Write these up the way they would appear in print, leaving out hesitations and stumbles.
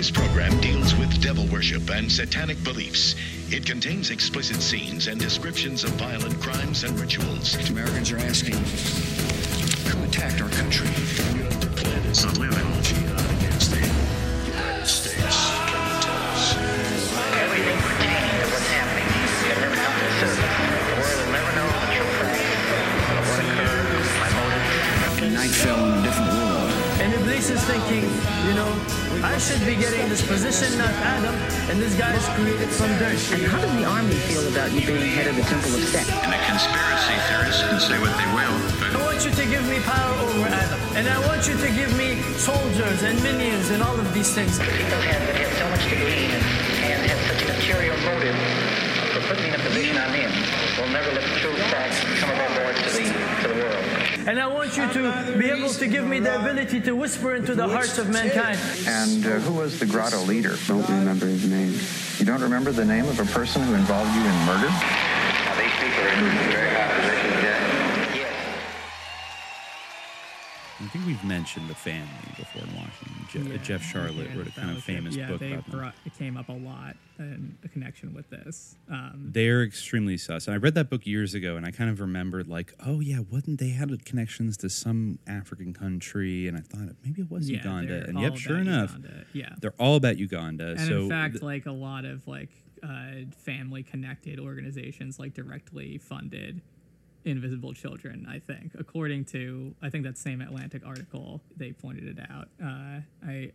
This program deals with devil worship and satanic beliefs. It contains explicit scenes and descriptions of violent crimes and rituals. Americans are asking, who attacked our country? You have the planet's subliminal jihad against the United States. Can you tell us? Everything pertaining to what's happening. You'll never know the service. The world will never know what your practice, what occurred, my motive. The night fell in a different world. And Iblis is thinking, you know, I should be getting this position, not Adam, and this guy is created from dirt. And how does the army feel about you being head of the Temple of Set? And the conspiracy theorists can say what they will, but... I want you to give me power over Adam, and I want you to give me soldiers and minions and all of these things. People have so much to gain and have such an ulterior motive for putting me in a position I'm in. We'll never let the true facts come aboard to the world. And I want you to be able to give me the ability to whisper into the hearts of mankind. And who was the grotto leader? Don't remember his name. You don't remember the name of a person who involved you in murder? These people are in very high position today. Yes. I think we've mentioned The Family before in Washington. Jeff Sharlet wrote a kind of famous book about them. It came up a lot in a connection with this. They're extremely sus. And I read that book years ago, and I kind of remembered, like, oh, yeah, wasn't they had connections to some African country? And I thought maybe it was Uganda. And yep, sure enough, they're all about Uganda. And so in fact, like a lot of like family-connected organizations like directly funded Invisible Children, I think, according to, I think that same Atlantic article, they pointed it out. I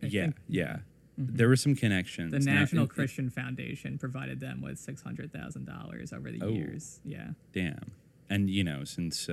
think mm-hmm. There were some connections. The National Christian Foundation provided them with $600,000 over the years. Yeah. Damn. And, you know, since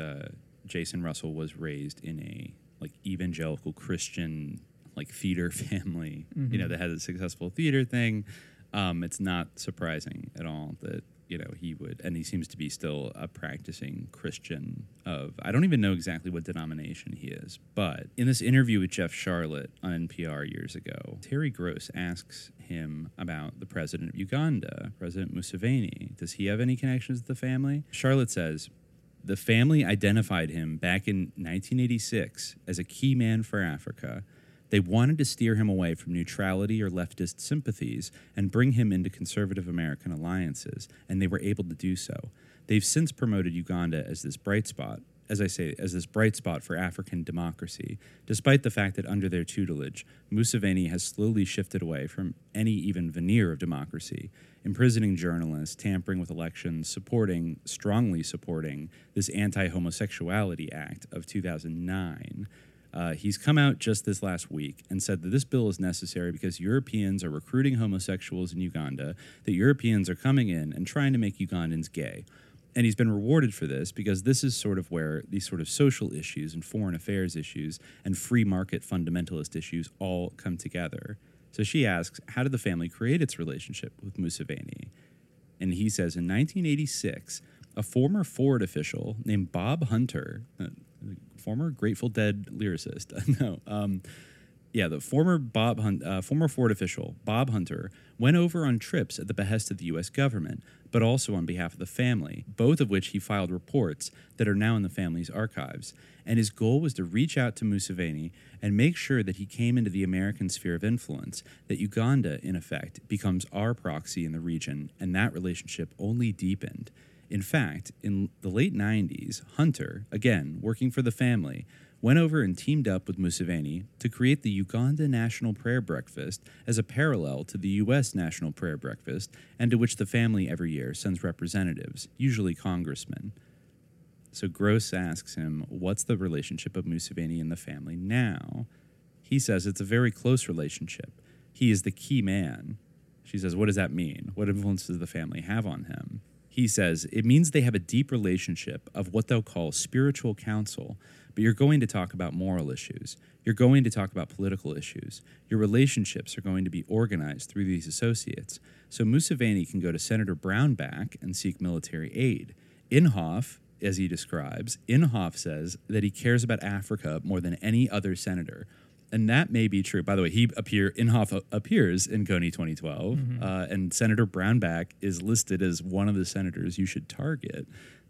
Jason Russell was raised in a, like, evangelical Christian, like, theater family, mm-hmm. you know, that has a successful theater thing, it's not surprising at all that, you know, he would, and he seems to be still a practicing Christian of, I don't even know exactly what denomination he is, but in this interview with Jeff Sharlet on NPR years ago, Terry Gross asks him about the president of Uganda, President Museveni. Does he have any connections to the family? Sharlet says, the family identified him back in 1986 as a key man for Africa. They wanted to steer him away from neutrality or leftist sympathies and bring him into conservative American alliances, and they were able to do so. They've since promoted Uganda as this bright spot, as I say, as this bright spot for African democracy, despite the fact that under their tutelage, Museveni has slowly shifted away from any even veneer of democracy, imprisoning journalists, tampering with elections, strongly supporting this Anti-Homosexuality Act of 2009. He's come out just this last week and said that this bill is necessary because Europeans are recruiting homosexuals in Uganda, that Europeans are coming in and trying to make Ugandans gay. And he's been rewarded for this because this is sort of where these sort of social issues and foreign affairs issues and free market fundamentalist issues all come together. So she asks, how did the family create its relationship with Museveni? And he says, in 1986, a former Ford official named Bob Hunter... former Grateful Dead lyricist. The former Ford official, Bob Hunter, went over on trips at the behest of the U.S. government, but also on behalf of the family, both of which he filed reports that are now in the family's archives. And his goal was to reach out to Museveni and make sure that he came into the American sphere of influence, that Uganda, in effect, becomes our proxy in the region, and that relationship only deepened. In fact, in the late 90s, Hunter, again, working for the family, went over and teamed up with Museveni to create the Uganda National Prayer Breakfast as a parallel to the U.S. National Prayer Breakfast, and to which the family every year sends representatives, usually congressmen. So Gross asks him, what's the relationship of Museveni and the family now? He says it's a very close relationship. He is the key man. She says, what does that mean? What influence does the family have on him? He says, it means they have a deep relationship of what they'll call spiritual counsel, but you're going to talk about moral issues. You're going to talk about political issues. Your relationships are going to be organized through these associates. So Museveni can go to Senator Brownback and seek military aid. Inhofe, as he describes, Inhofe says that he cares about Africa more than any other senator. And that may be true. By the way, Inhofe appears in Kony 2012, mm-hmm. And Senator Brownback is listed as one of the senators you should target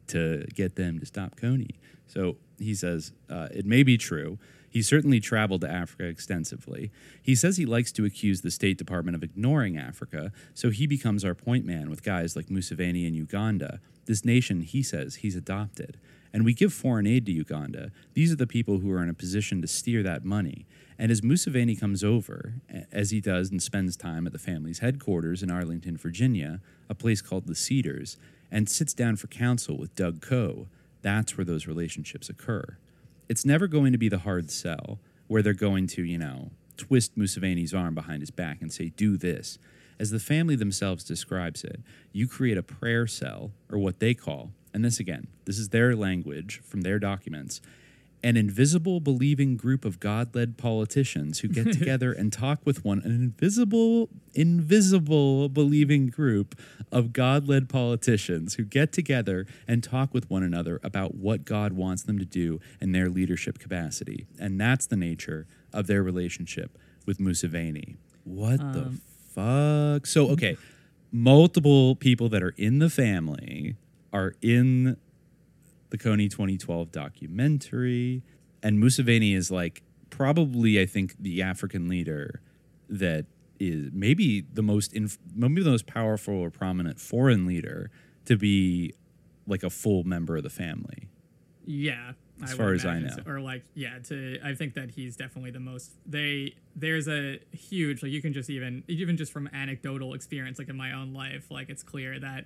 to get them to stop Kony. So he says it may be true. He certainly traveled to Africa extensively. He says he likes to accuse the State Department of ignoring Africa, so he becomes our point man with guys like Museveni in Uganda, this nation he says he's adopted. And we give foreign aid to Uganda. These are the people who are in a position to steer that money. And as Museveni comes over, as he does and spends time at the family's headquarters in Arlington, Virginia, a place called the Cedars, and sits down for counsel with Doug Coe, that's where those relationships occur. It's never going to be the hard sell, where they're going to, you know, twist Museveni's arm behind his back and say, do this. As the family themselves describes it, you create a prayer cell, or what they call, and this again, this is their language from their documents, an invisible believing group of God-led politicians who get together and talk with one, an invisible believing group of God-led politicians who get together and talk with one another about what God wants them to do in their leadership capacity. And that's the nature of their relationship with Museveni. What the fuck? So, okay, multiple people that are in the family are in the Kony 2012 documentary, and Museveni is like probably, I think, the African leader that is maybe the most powerful or prominent foreign leader to be like a full member of the family. Yeah, as far as I know, or like I think that he's definitely the most. There's a huge like you can just even just from anecdotal experience like in my own life like it's clear that.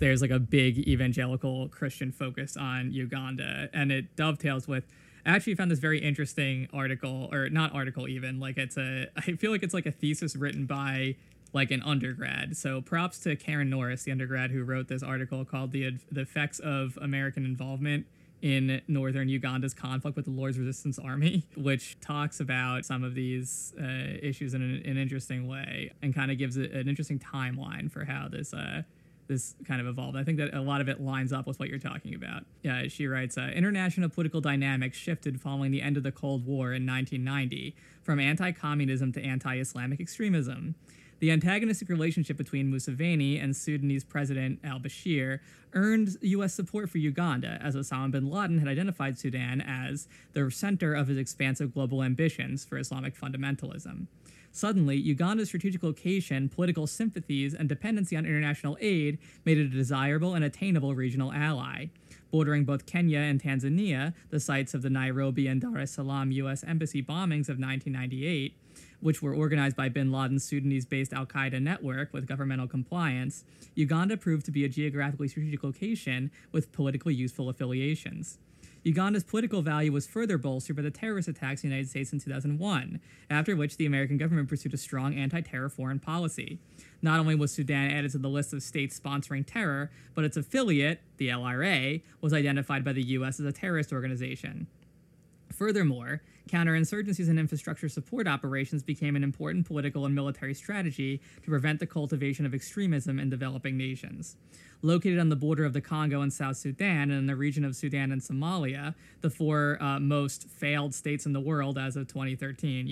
There's like a big evangelical Christian focus on Uganda, and it dovetails with. I actually found this very interesting article, or not article even. Like it's a, I feel like it's like a thesis written by like an undergrad. So props to Karen Norris, the undergrad who wrote this article called "The Effects of American Involvement in Northern Uganda's Conflict with the Lord's Resistance Army," which talks about some of these issues in an interesting way and kind of gives an interesting timeline for how this. This kind of evolved. I think that a lot of it lines up with what you're talking about. Yeah, she writes, international political dynamics shifted following the end of the Cold War in 1990 from anti-communism to anti-Islamic extremism. The antagonistic relationship between Museveni and Sudanese President al-Bashir earned U.S. support for Uganda, as Osama bin Laden had identified Sudan as the center of his expansive global ambitions for Islamic fundamentalism. Suddenly, Uganda's strategic location, political sympathies, and dependency on international aid made it a desirable and attainable regional ally. Bordering both Kenya and Tanzania, the sites of the Nairobi and Dar es Salaam U.S. embassy bombings of 1998, which were organized by bin Laden's Sudanese-based al-Qaeda network with governmental compliance, Uganda proved to be a geographically strategic location with politically useful affiliations. Uganda's political value was further bolstered by the terrorist attacks in the United States in 2001, after which the American government pursued a strong anti-terror foreign policy. Not only was Sudan added to the list of states sponsoring terror, but its affiliate, the LRA, was identified by the U.S. as a terrorist organization. Furthermore, counterinsurgencies and infrastructure support operations became an important political and military strategy to prevent the cultivation of extremism in developing nations. Located on the border of the Congo and South Sudan and in the region of Sudan and Somalia, the four most failed states in the world as of 2013,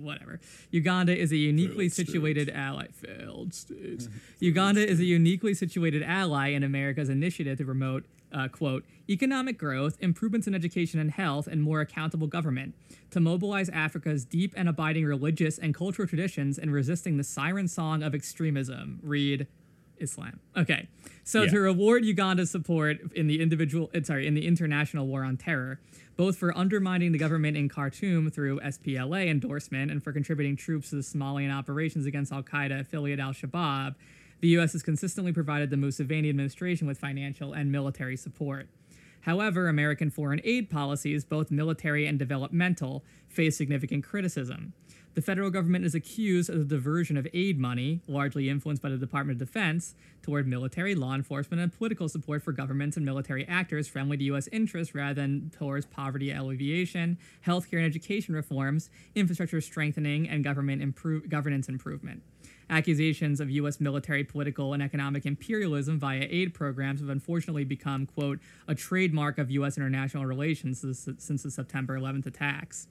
whatever. Uganda is a uniquely situated ally. Failed states. Uganda is a uniquely situated ally in America's initiative to promote quote, economic growth, improvements in education and health, and more accountable government, to mobilize Africa's deep and abiding religious and cultural traditions in resisting the siren song of extremism. Read Islam. Okay, so yeah. To reward Uganda's support in the international war on terror, both for undermining the government in Khartoum through SPLA endorsement and for contributing troops to the Somalian operations against al-Qaeda affiliate al-Shabaab, the U.S. has consistently provided the Museveni administration with financial and military support. However, American foreign aid policies, both military and developmental, face significant criticism. The federal government is accused of the diversion of aid money, largely influenced by the Department of Defense, toward military, law enforcement, and political support for governments and military actors friendly to U.S. interests rather than towards poverty alleviation, healthcare and education reforms, infrastructure strengthening, and governance improvement. Accusations of U.S. military, political, and economic imperialism via aid programs have unfortunately become, quote, a trademark of U.S. international relations since the September 11th attacks.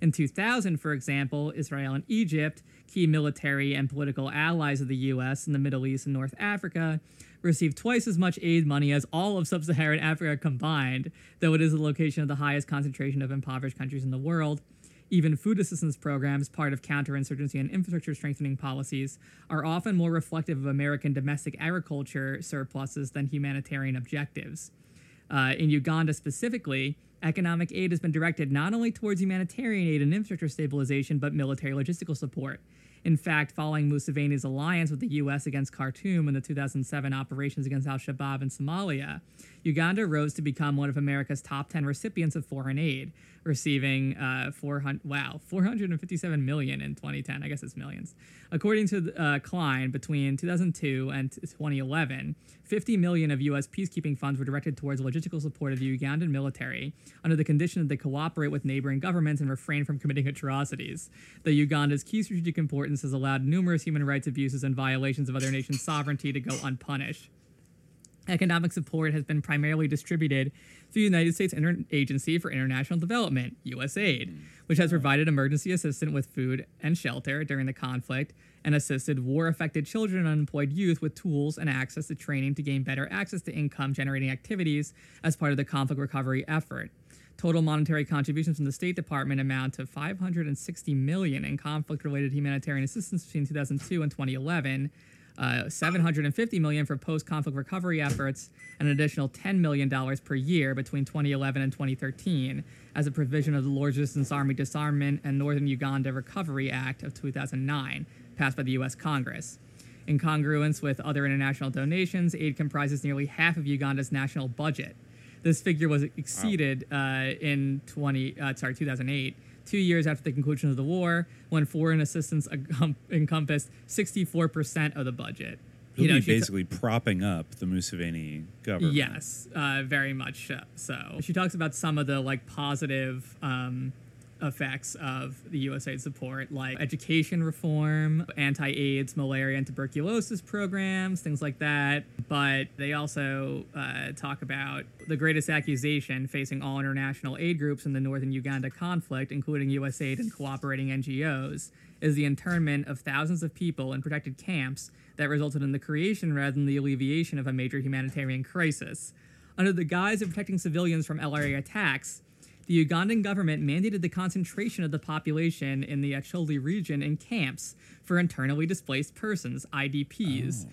In 2000, for example, Israel and Egypt, key military and political allies of the U.S. in the Middle East and North Africa, received twice as much aid money as all of sub-Saharan Africa combined, though it is the location of the highest concentration of impoverished countries in the world. Even food assistance programs, part of counterinsurgency and infrastructure strengthening policies, are often more reflective of American domestic agriculture surpluses than humanitarian objectives. In Uganda specifically, economic aid has been directed not only towards humanitarian aid and infrastructure stabilization, but military logistical support. In fact, following Museveni's alliance with the U.S. against Khartoum and the 2007 operations against al-Shabaab in Somalia, Uganda rose to become one of America's top 10 recipients of foreign aid, receiving $457 million in 2010. I guess it's millions. According to Klein, between 2002 and 2011, $50 million of U.S. peacekeeping funds were directed towards logistical support of the Ugandan military under the condition that they cooperate with neighboring governments and refrain from committing atrocities. The Uganda's key strategic importance has allowed numerous human rights abuses and violations of other nations' sovereignty to go unpunished. Economic support has been primarily distributed through the United States Agency for International Development, USAID, which has provided emergency assistance with food and shelter during the conflict and assisted war-affected children and unemployed youth with tools and access to training to gain better access to income-generating activities as part of the conflict recovery effort. Total monetary contributions from the State Department amount to $560 million in conflict-related humanitarian assistance between 2002 and 2011, $750 million for post-conflict recovery efforts, and an additional $10 million per year between 2011 and 2013 as a provision of the Lord's Resistance Army Disarmament and Northern Uganda Recovery Act of 2009, passed by the U.S. Congress. In congruence with other international donations, aid comprises nearly half of Uganda's national budget. This figure was exceeded in 2008, 2 years after the conclusion of the war, when foreign assistance encompassed 64% of the budget. You'll be basically propping up the Museveni government. Yes, very much so. She talks about some of the positive effects of the USAID support, like education reform, anti-AIDS, malaria, and tuberculosis programs, things like that. But they also talk about the greatest accusation facing all international aid groups in the northern Uganda conflict, including USAID and cooperating NGOs, is the internment of thousands of people in protected camps that resulted in the creation rather than the alleviation of a major humanitarian crisis. Under the guise of protecting civilians from LRA attacks, the Ugandan government mandated the concentration of the population in the Acholi region in camps for internally displaced persons, IDPs,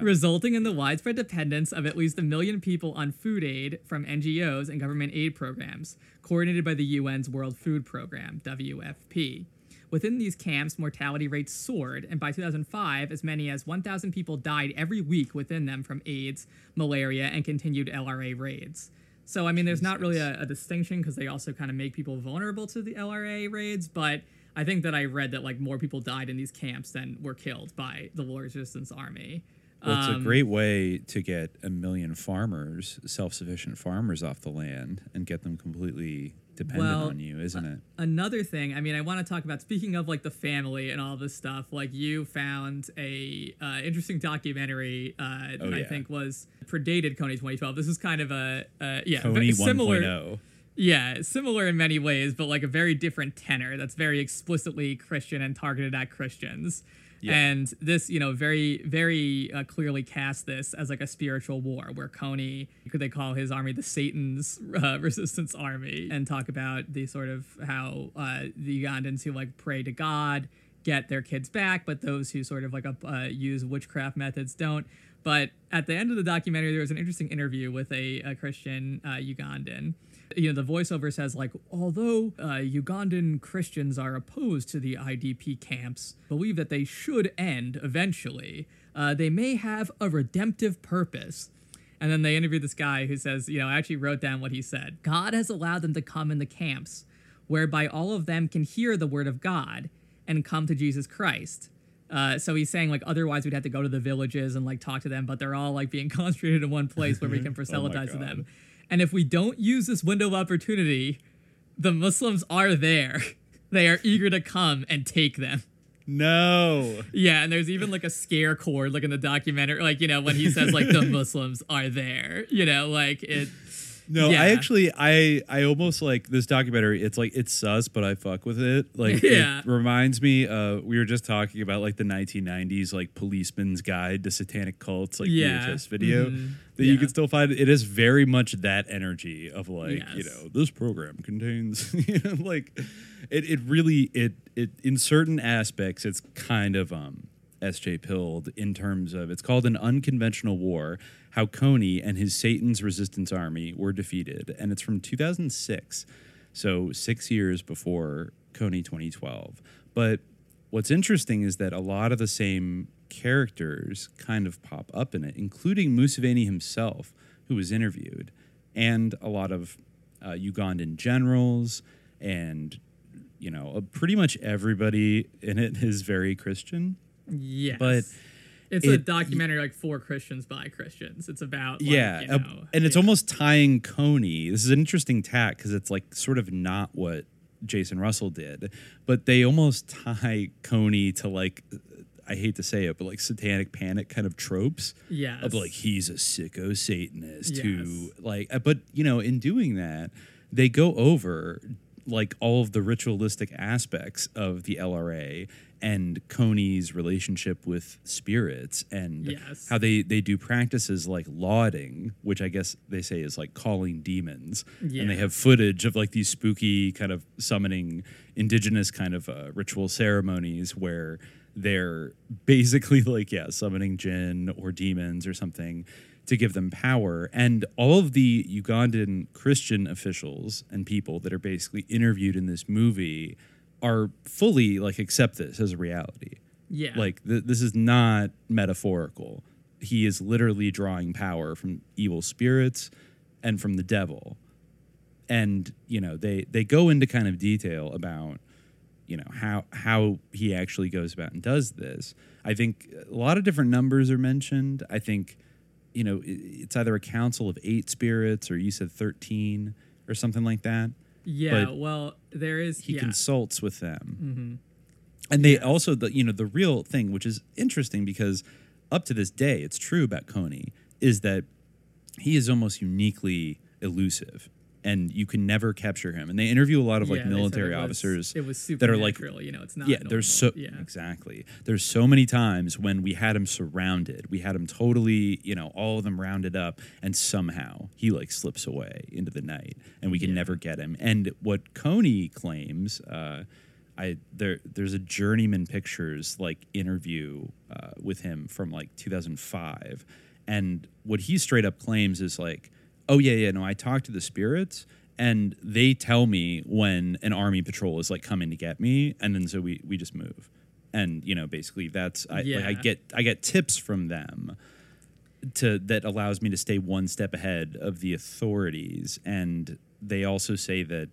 resulting in the widespread dependence of at least 1 million people on food aid from NGOs and government aid programs, coordinated by the UN's World Food Program, WFP. Within these camps, mortality rates soared, and by 2005, as many as 1,000 people died every week within them from AIDS, malaria, and continued LRA raids. So, I mean, there's not really a distinction because they also kind of make people vulnerable to the LRA raids. But I think that I read that, more people died in these camps than were killed by the Lord's Resistance Army. Well, it's a great way to get 1 million farmers, self-sufficient farmers off the land and get them completely dependent on you, isn't it? Another thing, I mean, I want to talk about, speaking of, the family and all this stuff, you found a interesting documentary that I think was predated Kony 2012. This is kind of Kony similar, 1.0. Yeah, similar in many ways, but a very different tenor that's very explicitly Christian and targeted at Christians. Yeah. And this, very, very clearly cast this as a spiritual war where Kony, they call his army the Satan's resistance army, and talk about the sort of how the Ugandans who pray to God get their kids back, but those who sort of use witchcraft methods don't. But at the end of the documentary, there was an interesting interview with a Christian Ugandan. The voiceover says, although Ugandan Christians are opposed to the IDP camps, believe that they should end eventually. They may have a redemptive purpose. And then they interviewed this guy who says, I actually wrote down what he said. God has allowed them to come in the camps, whereby all of them can hear the word of God and come to Jesus Christ. So he's saying, otherwise we'd have to go to the villages and, talk to them, but they're all, being concentrated in one place where we can proselytize to them. And if we don't use this window of opportunity, the Muslims are there. They are eager to come and take them. No. Yeah, and there's even a scare chord in the documentary, when he says the Muslims are there. No, yeah. I almost like this documentary. It's like it's sus, but I fuck with it. Like yeah. It reminds me. We were just talking about like the 1990s like Policeman's Guide to Satanic Cults, like yeah. VHS video mm-hmm. that yeah. you can still find. It is very much that energy of like yes. you know this program contains you know like it really in certain aspects it's kind of S.J. Pilled in terms of it's called An Unconventional War: How Kony and His Satan's Resistance Army Were Defeated, and it's from 2006, so 6 years before Kony 2012. But what's interesting is that a lot of the same characters kind of pop up in it, including Museveni himself, who was interviewed, and a lot of Ugandan generals and you know pretty much everybody in it is very Christian. Yes. But it's a documentary like for Christians by Christians. It's about like, yeah, you know, and it's yeah. almost tying Kony. This is an interesting tack because it's like sort of not what Jason Russell did, but they almost tie Kony to like I hate to say it, but like satanic panic kind of tropes. Yeah. Of like he's a sicko Satanist yes. who like but you know in doing that they go over like all of the ritualistic aspects of the LRA and Kony's relationship with spirits and yes. how they do practices like lauding, which I guess they say is like calling demons. Yeah. And they have footage of like these spooky kind of summoning indigenous kind of ritual ceremonies where they're basically like, yeah, summoning jinn or demons or something to give them power. And all of the Ugandan Christian officials and people that are basically interviewed in this movie are fully like accept this as a reality. Yeah. Like this is not metaphorical. He is literally drawing power from evil spirits and from the devil. And, you know, they go into kind of detail about, you know, how he actually goes about and does this. I think a lot of different numbers are mentioned. I think, you know, it's either a council of 8 spirits or you said 13 or something like that. Yeah, but well, there is... He yeah. consults with them. Mm-hmm. And they yes. also, the, you know, the real thing, which is interesting because up to this day, it's true about Kony, is that he is almost uniquely elusive and you can never capture him. And they interview a lot of, like, yeah, military officers it was super that are, like... You know, it's not yeah, normal. There's so... Yeah. Exactly. There's so many times when we had him surrounded. We had him totally, you know, all of them rounded up, and somehow he, like, slips away into the night, and we can yeah. never get him. And what Kony claims... there's a Journeyman Pictures, like, interview with him from, like, 2005. And what he straight up claims is, like... Oh, yeah, no, I talk to the spirits, and they tell me when an army patrol is, like, coming to get me, and then so we just move. And, you know, basically that's, yeah. like, I get tips from them that allows me to stay one step ahead of the authorities. And they also say that,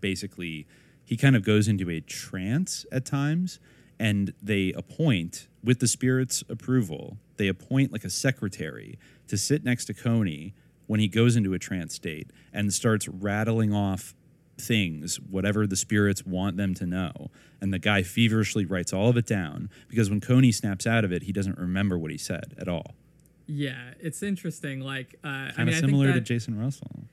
basically, he kind of goes into a trance at times, and they appoint, with the spirits' approval, they appoint, like, a secretary to sit next to Kony when he goes into a trance state and starts rattling off things, whatever the spirits want them to know. And the guy feverishly writes all of it down because when Kony snaps out of it, he doesn't remember what he said at all. Yeah, it's interesting. Like, kind of similar to Jason Russell.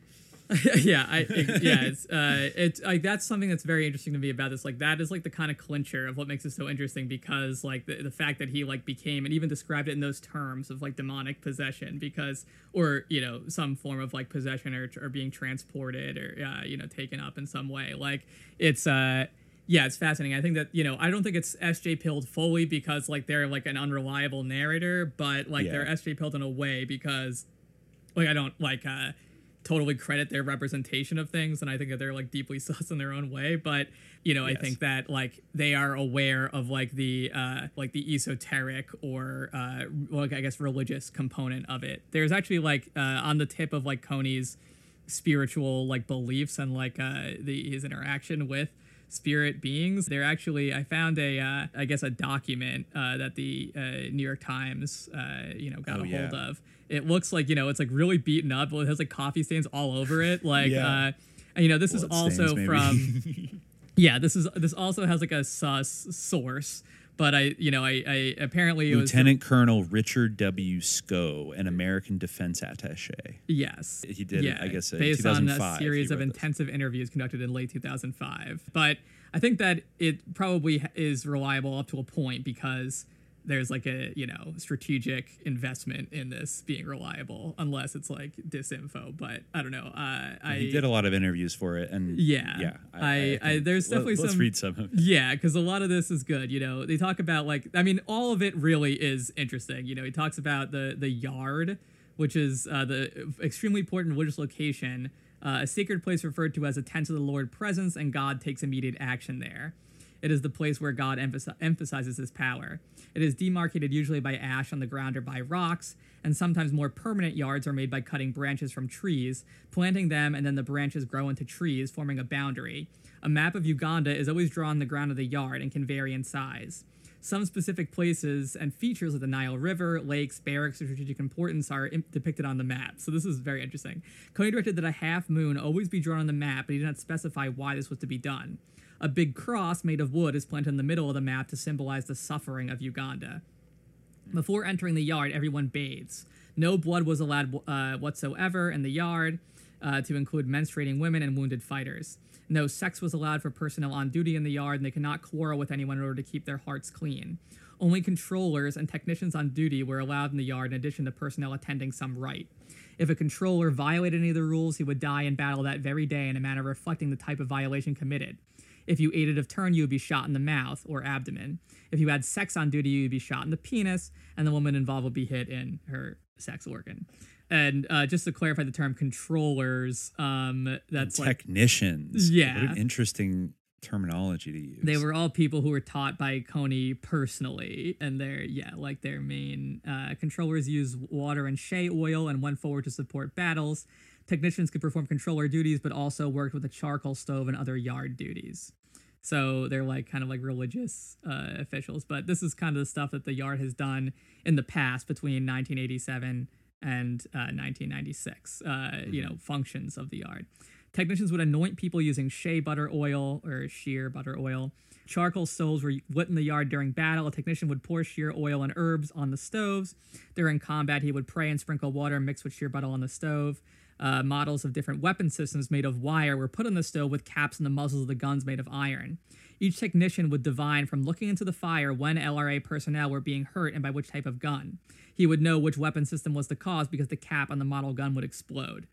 Yeah, it's like that's something that's very interesting to me about this. Like, that is like the kind of clincher of what makes it so interesting because like the fact that he like became and even described it in those terms of like demonic possession because or you know some form of like possession or being transported or you know taken up in some way. Like it's yeah, it's fascinating. I think that, you know, I don't think it's S.J. Pilled fully because like they're like an unreliable narrator, but like yeah. they're S.J. Pilled in a way because like I don't like totally credit their representation of things and I think that they're like deeply sus in their own way, but you know yes. I think that like they are aware of like the esoteric or like I guess religious component of it. There's actually like on the tip of like Kony's spiritual like beliefs and like his interaction with spirit beings, they're actually I found a I guess a document that the New York Times you know got a hold of. It looks like, you know, it's like really beaten up. It has like coffee stains all over it. Like, yeah. You know, this is also from, yeah, this also has like a sus source, But I apparently it was Lieutenant Colonel Richard W. Scow, an American defense attaché. Yes, he did. Yeah, I guess based on a series of intensive interviews conducted in late 2005. But I think that it probably is reliable up to a point because there's like a, you know, strategic investment in this being reliable, unless it's like disinfo. But I don't know. He did a lot of interviews for it, and yeah. There's definitely let's read some of it. Yeah, because a lot of this is good. You know, they talk about like, I mean, all of it really is interesting. You know, he talks about the yard, which is the extremely important religious location, a sacred place referred to as a tent of the Lord presence, and God takes immediate action there. It is the place where God emphasizes his power. It is demarcated usually by ash on the ground or by rocks, and sometimes more permanent yards are made by cutting branches from trees, planting them, and then the branches grow into trees, forming a boundary. A map of Uganda is always drawn on the ground of the yard and can vary in size. Some specific places and features of the Nile River, lakes, barracks of strategic importance are depicted on the map. So this is very interesting. Kony directed that a half moon always be drawn on the map, but he did not specify why this was to be done. A big cross made of wood is planted in the middle of the map to symbolize the suffering of Uganda. Before entering the yard, everyone bathes. No blood was allowed whatsoever in the yard, to include menstruating women and wounded fighters. No sex was allowed for personnel on duty in the yard, and they could not quarrel with anyone in order to keep their hearts clean. Only controllers and technicians on duty were allowed in the yard, in addition to personnel attending some rite. If a controller violated any of the rules, he would die in battle that very day in a manner reflecting the type of violation committed. If you ate out of turn, you would be shot in the mouth or abdomen. If you had sex on duty, you would be shot in the penis, and the woman involved would be hit in her sex organ. And just to clarify the term controllers, that's technicians. Like, yeah. What an interesting terminology to use. They were all people who were taught by Kony personally, and their main controllers use water and shea oil and went forward to support battles. Technicians could perform controller duties, but also worked with a charcoal stove and other yard duties. So they're like kind of like religious officials. But this is kind of the stuff that the yard has done in the past between 1987 and 1996, functions of the yard. Technicians would anoint people using shea butter oil or sheer butter oil. Charcoal stoves were lit in the yard during battle. A technician would pour sheer oil and herbs on the stoves. During combat, he would pray and sprinkle water mixed with sheer butter on the stove. Models of different weapon systems made of wire were put on the stove with caps and the muzzles of the guns made of iron. Each technician would divine from looking into the fire when LRA personnel were being hurt and by which type of gun. He would know which weapon system was the cause because the cap on the model gun would explode.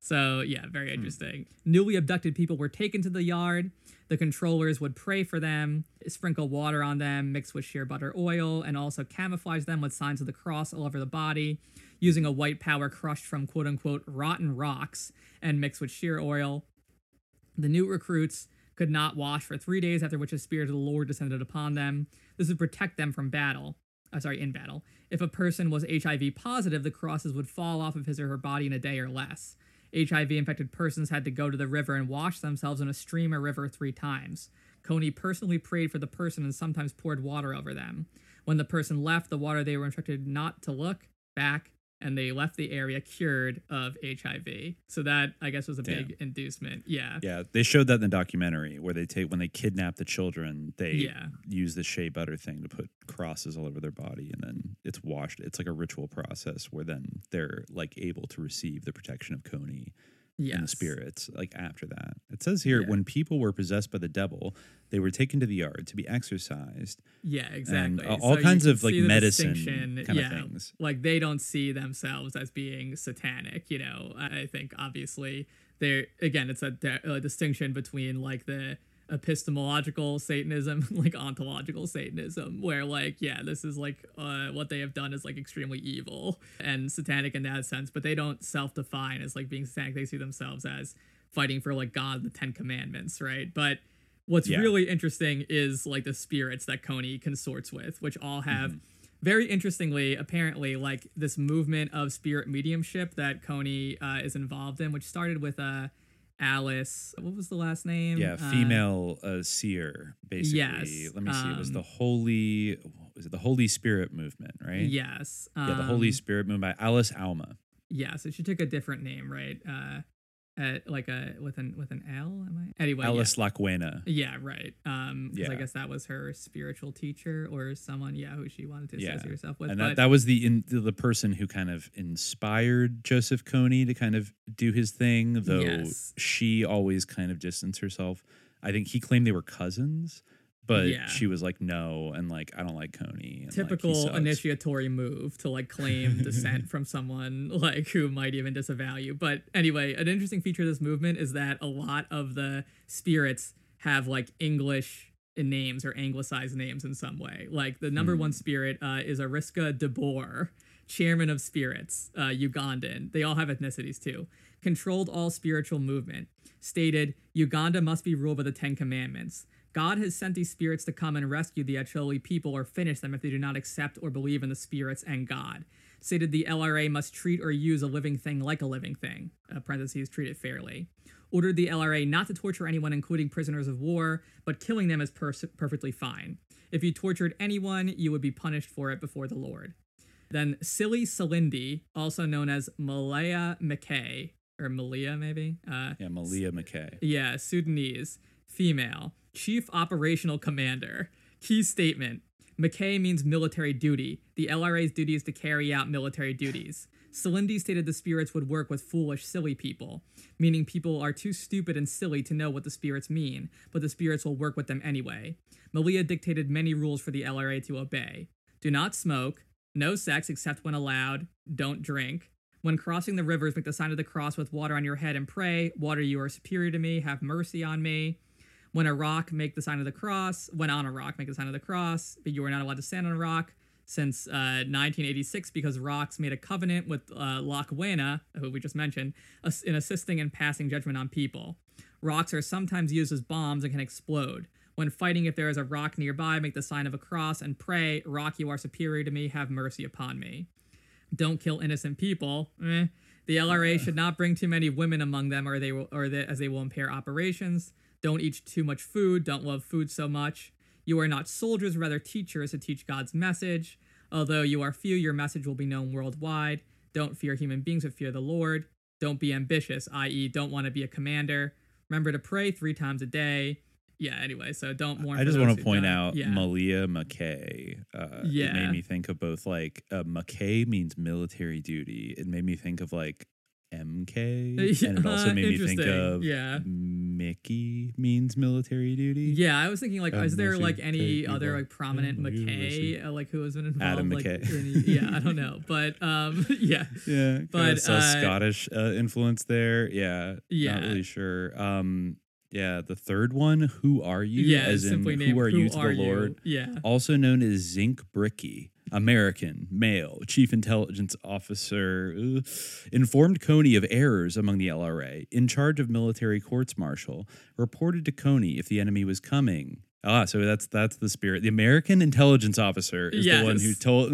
So, yeah, very interesting. Newly abducted people were taken to the yard. The controllers would pray for them, sprinkle water on them, mixed with shea butter oil, and also camouflage them with signs of the cross all over the body, using a white powder crushed from quote-unquote rotten rocks and mixed with sheer oil. The new recruits could not wash for 3 days, after which a spirit of the Lord descended upon them. This would protect them from battle. In battle. If a person was HIV positive, the crosses would fall off of his or her body in a day or less. HIV-infected persons had to go to the river and wash themselves in a stream or river 3 times. Kony personally prayed for the person and sometimes poured water over them. When the person left the water, they were instructed not to look back, and they left the area cured of HIV. So that, I guess, was a big inducement. Yeah. Yeah, they showed that in the documentary where they take, when they kidnap the children, they use the shea butter thing to put crosses all over their body, and then it's washed. It's like a ritual process where then they're like able to receive the protection of Kony and the spirits like after that. It says here, when people were possessed by the devil, they were taken to the yard to be exorcised. Yeah, exactly. And all kinds of like medicine kind of things. Like they don't see themselves as being satanic, you know. I think obviously there again it's a distinction between like the epistemological Satanism, like ontological Satanism, where like this is like what they have done is like extremely evil and satanic in that sense, but they don't self-define as like being satanic. They see themselves as fighting for like God, the 10 Commandments, right? But what's really interesting is like the spirits that Kony consorts with, which all have very interestingly apparently like this movement of spirit mediumship that Kony is involved in, which started with Alice, what was the last name? Yeah, female seer, basically. Yes. Let me see. It was the Holy Spirit movement, right? Yes. The Holy Spirit movement by Alice Alma. Yeah, so she took a different name, right? Anyway, Alice Lakwena. Yeah, right. Because I guess that was her spiritual teacher or someone, who she wanted to associate herself with. And that was the person who kind of inspired Joseph Kony to kind of do his thing, though she always kind of distanced herself. I think he claimed they were cousins, but she was like, no, and like, I don't like Kony. And typical initiatory move to like claim dissent from someone like who might even disavow you. But anyway, an interesting feature of this movement is that a lot of the spirits have like English names or anglicized names in some way. Like the number one spirit is Ariska de Boer, chairman of spirits, Ugandan. They all have ethnicities too. Controlled all spiritual movement. Stated, Uganda must be ruled by the Ten Commandments. God has sent these spirits to come and rescue the Acholi people or finish them if they do not accept or believe in the spirits and God. Stated the LRA must treat or use a living thing like a living thing, parentheses, treat it fairly. Ordered the LRA not to torture anyone, including prisoners of war, but killing them is perfectly fine. If you tortured anyone, you would be punished for it before the Lord. Then Silly Salindi, also known as Malia McKay, or Malia maybe? Malia McKay. Yeah, Sudanese, female. Chief Operational Commander. Key statement. McKay means military duty. The LRA's duty is to carry out military duties. Salindi stated the spirits would work with foolish, silly people, meaning people are too stupid and silly to know what the spirits mean, but the spirits will work with them anyway. Malia dictated many rules for the LRA to obey. Do not smoke. No sex except when allowed. Don't drink. When crossing the rivers, make the sign of the cross with water on your head and pray, water, you are superior to me, have mercy on me. When a rock, make the sign of the cross. When on a rock, make the sign of the cross. But you are not allowed to stand on a rock since 1986 because rocks made a covenant with Lakwena, who we just mentioned, in assisting and passing judgment on people. Rocks are sometimes used as bombs and can explode. When fighting, if there is a rock nearby, make the sign of a cross and pray, rock, you are superior to me, have mercy upon me. Don't kill innocent people. The LRA should not bring too many women among them as they will impair operations. Don't eat too much food. Don't love food so much. You are not soldiers, rather teachers to teach God's message. Although you are few, your message will be known worldwide. Don't fear human beings, but fear the Lord. Don't be ambitious, i.e. don't want to be a commander. Remember to pray 3 times a day. Yeah, anyway, so don't mourn. I just want to point out Malia McKay. It made me think of both, like, McKay means military duty. It made me think of, like, MK, and it also made me think of Mickey means military duty. Yeah, I was thinking like, is there like any other like prominent McKay like who has been involved? Adam McKay. I don't know, but but Scottish influence there. Not really sure. The third one, who are you? As in, simply named, who are you to the Lord? Also known as Zinc Bricky. American, male, chief intelligence officer, informed Kony of errors among the LRA, in charge of military courts-martial, reported to Kony if the enemy was coming. So that's the spirit. The American intelligence officer is the one who told...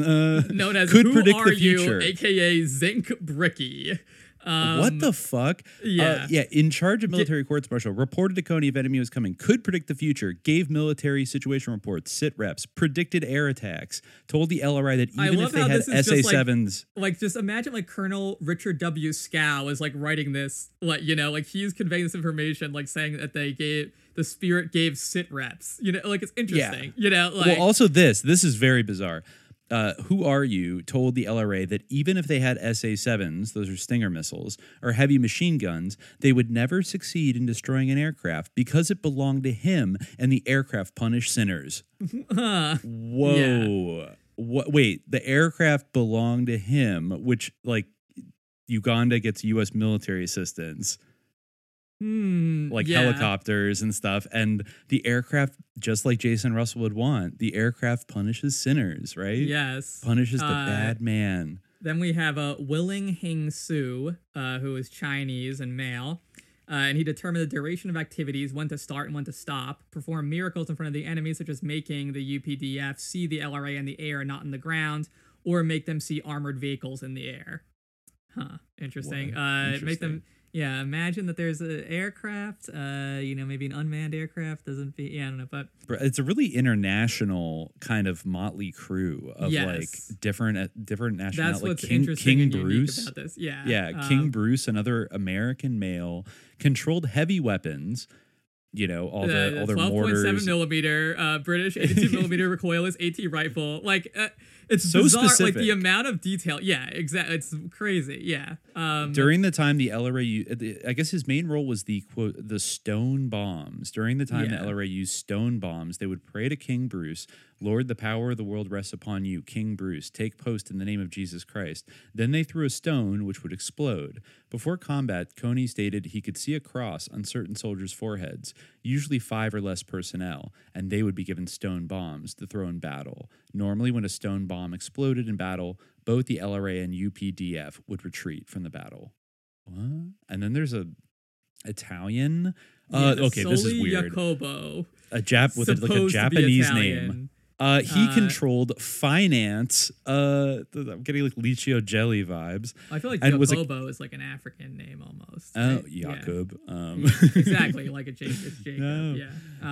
known as could who predict are the future. You, a.k.a. Zinc Bricky. What the fuck? In charge of military courts-martial, reported to Kony if enemy was coming, could predict the future, gave military situation reports, sit reps, predicted air attacks, told the LRI that even if they had SA-7s... Like, just imagine, like, Colonel Richard W. Scow is, like, writing this, like, you know, like, he's conveying this information, like, saying that they gave... The spirit gave sit reps. You know, like, it's interesting. You know, like... Well, also this is very bizarre. Who are you told the LRA that even if they had SA-7s, those are Stinger missiles, or heavy machine guns, they would never succeed in destroying an aircraft because it belonged to him and the aircraft punished sinners. Whoa. Yeah. Wait, the aircraft belonged to him, which, like, Uganda gets U.S. military assistance. Helicopters and stuff. And the aircraft, just like Jason Russell would want, the aircraft punishes sinners, right? Yes. Punishes the bad man. Then we have Willing Heng Su, who is Chinese and male. And he determined the duration of activities, when to start and when to stop, perform miracles in front of the enemy, such as making the UPDF see the LRA in the air, not in the ground, or make them see armored vehicles in the air. Interesting. Make them... Yeah, imagine that there's an aircraft, you know, maybe an unmanned aircraft doesn't be, yeah, I don't know, but. It's a really international kind of motley crew of like different nationalities. That's like what's interesting King and Bruce, unique about this. Yeah. Yeah, King Bruce, another American male, controlled heavy weapons. You know, all the all their mortars. 12.7 millimeter British 82 millimeter recoilless AT rifle. Like it's so bizarre, specific. Like the amount of detail. Yeah, exactly. It's crazy. Yeah. During the time the LRA, I guess his main role was the quote the stone bombs. During the time the LRA used stone bombs, they would pray to King Bruce. Lord, the power of the world rests upon you, King Bruce. Take post in the name of Jesus Christ. Then they threw a stone, which would explode. Before combat, Kony stated he could see a cross on certain soldiers' foreheads, usually 5 or less personnel, and they would be given stone bombs to throw in battle. Normally, when a stone bomb exploded in battle, both the LRA and UPDF would retreat from the battle. What? And then there's an Italian. Okay, this is weird. Jacobo. With a Japanese name. He controlled finance. I'm getting like Lichio Jelly vibes. I feel like Jacobo is like an African name almost. Oh, right? Jacob. Yeah. Exactly, like a Jacob. No.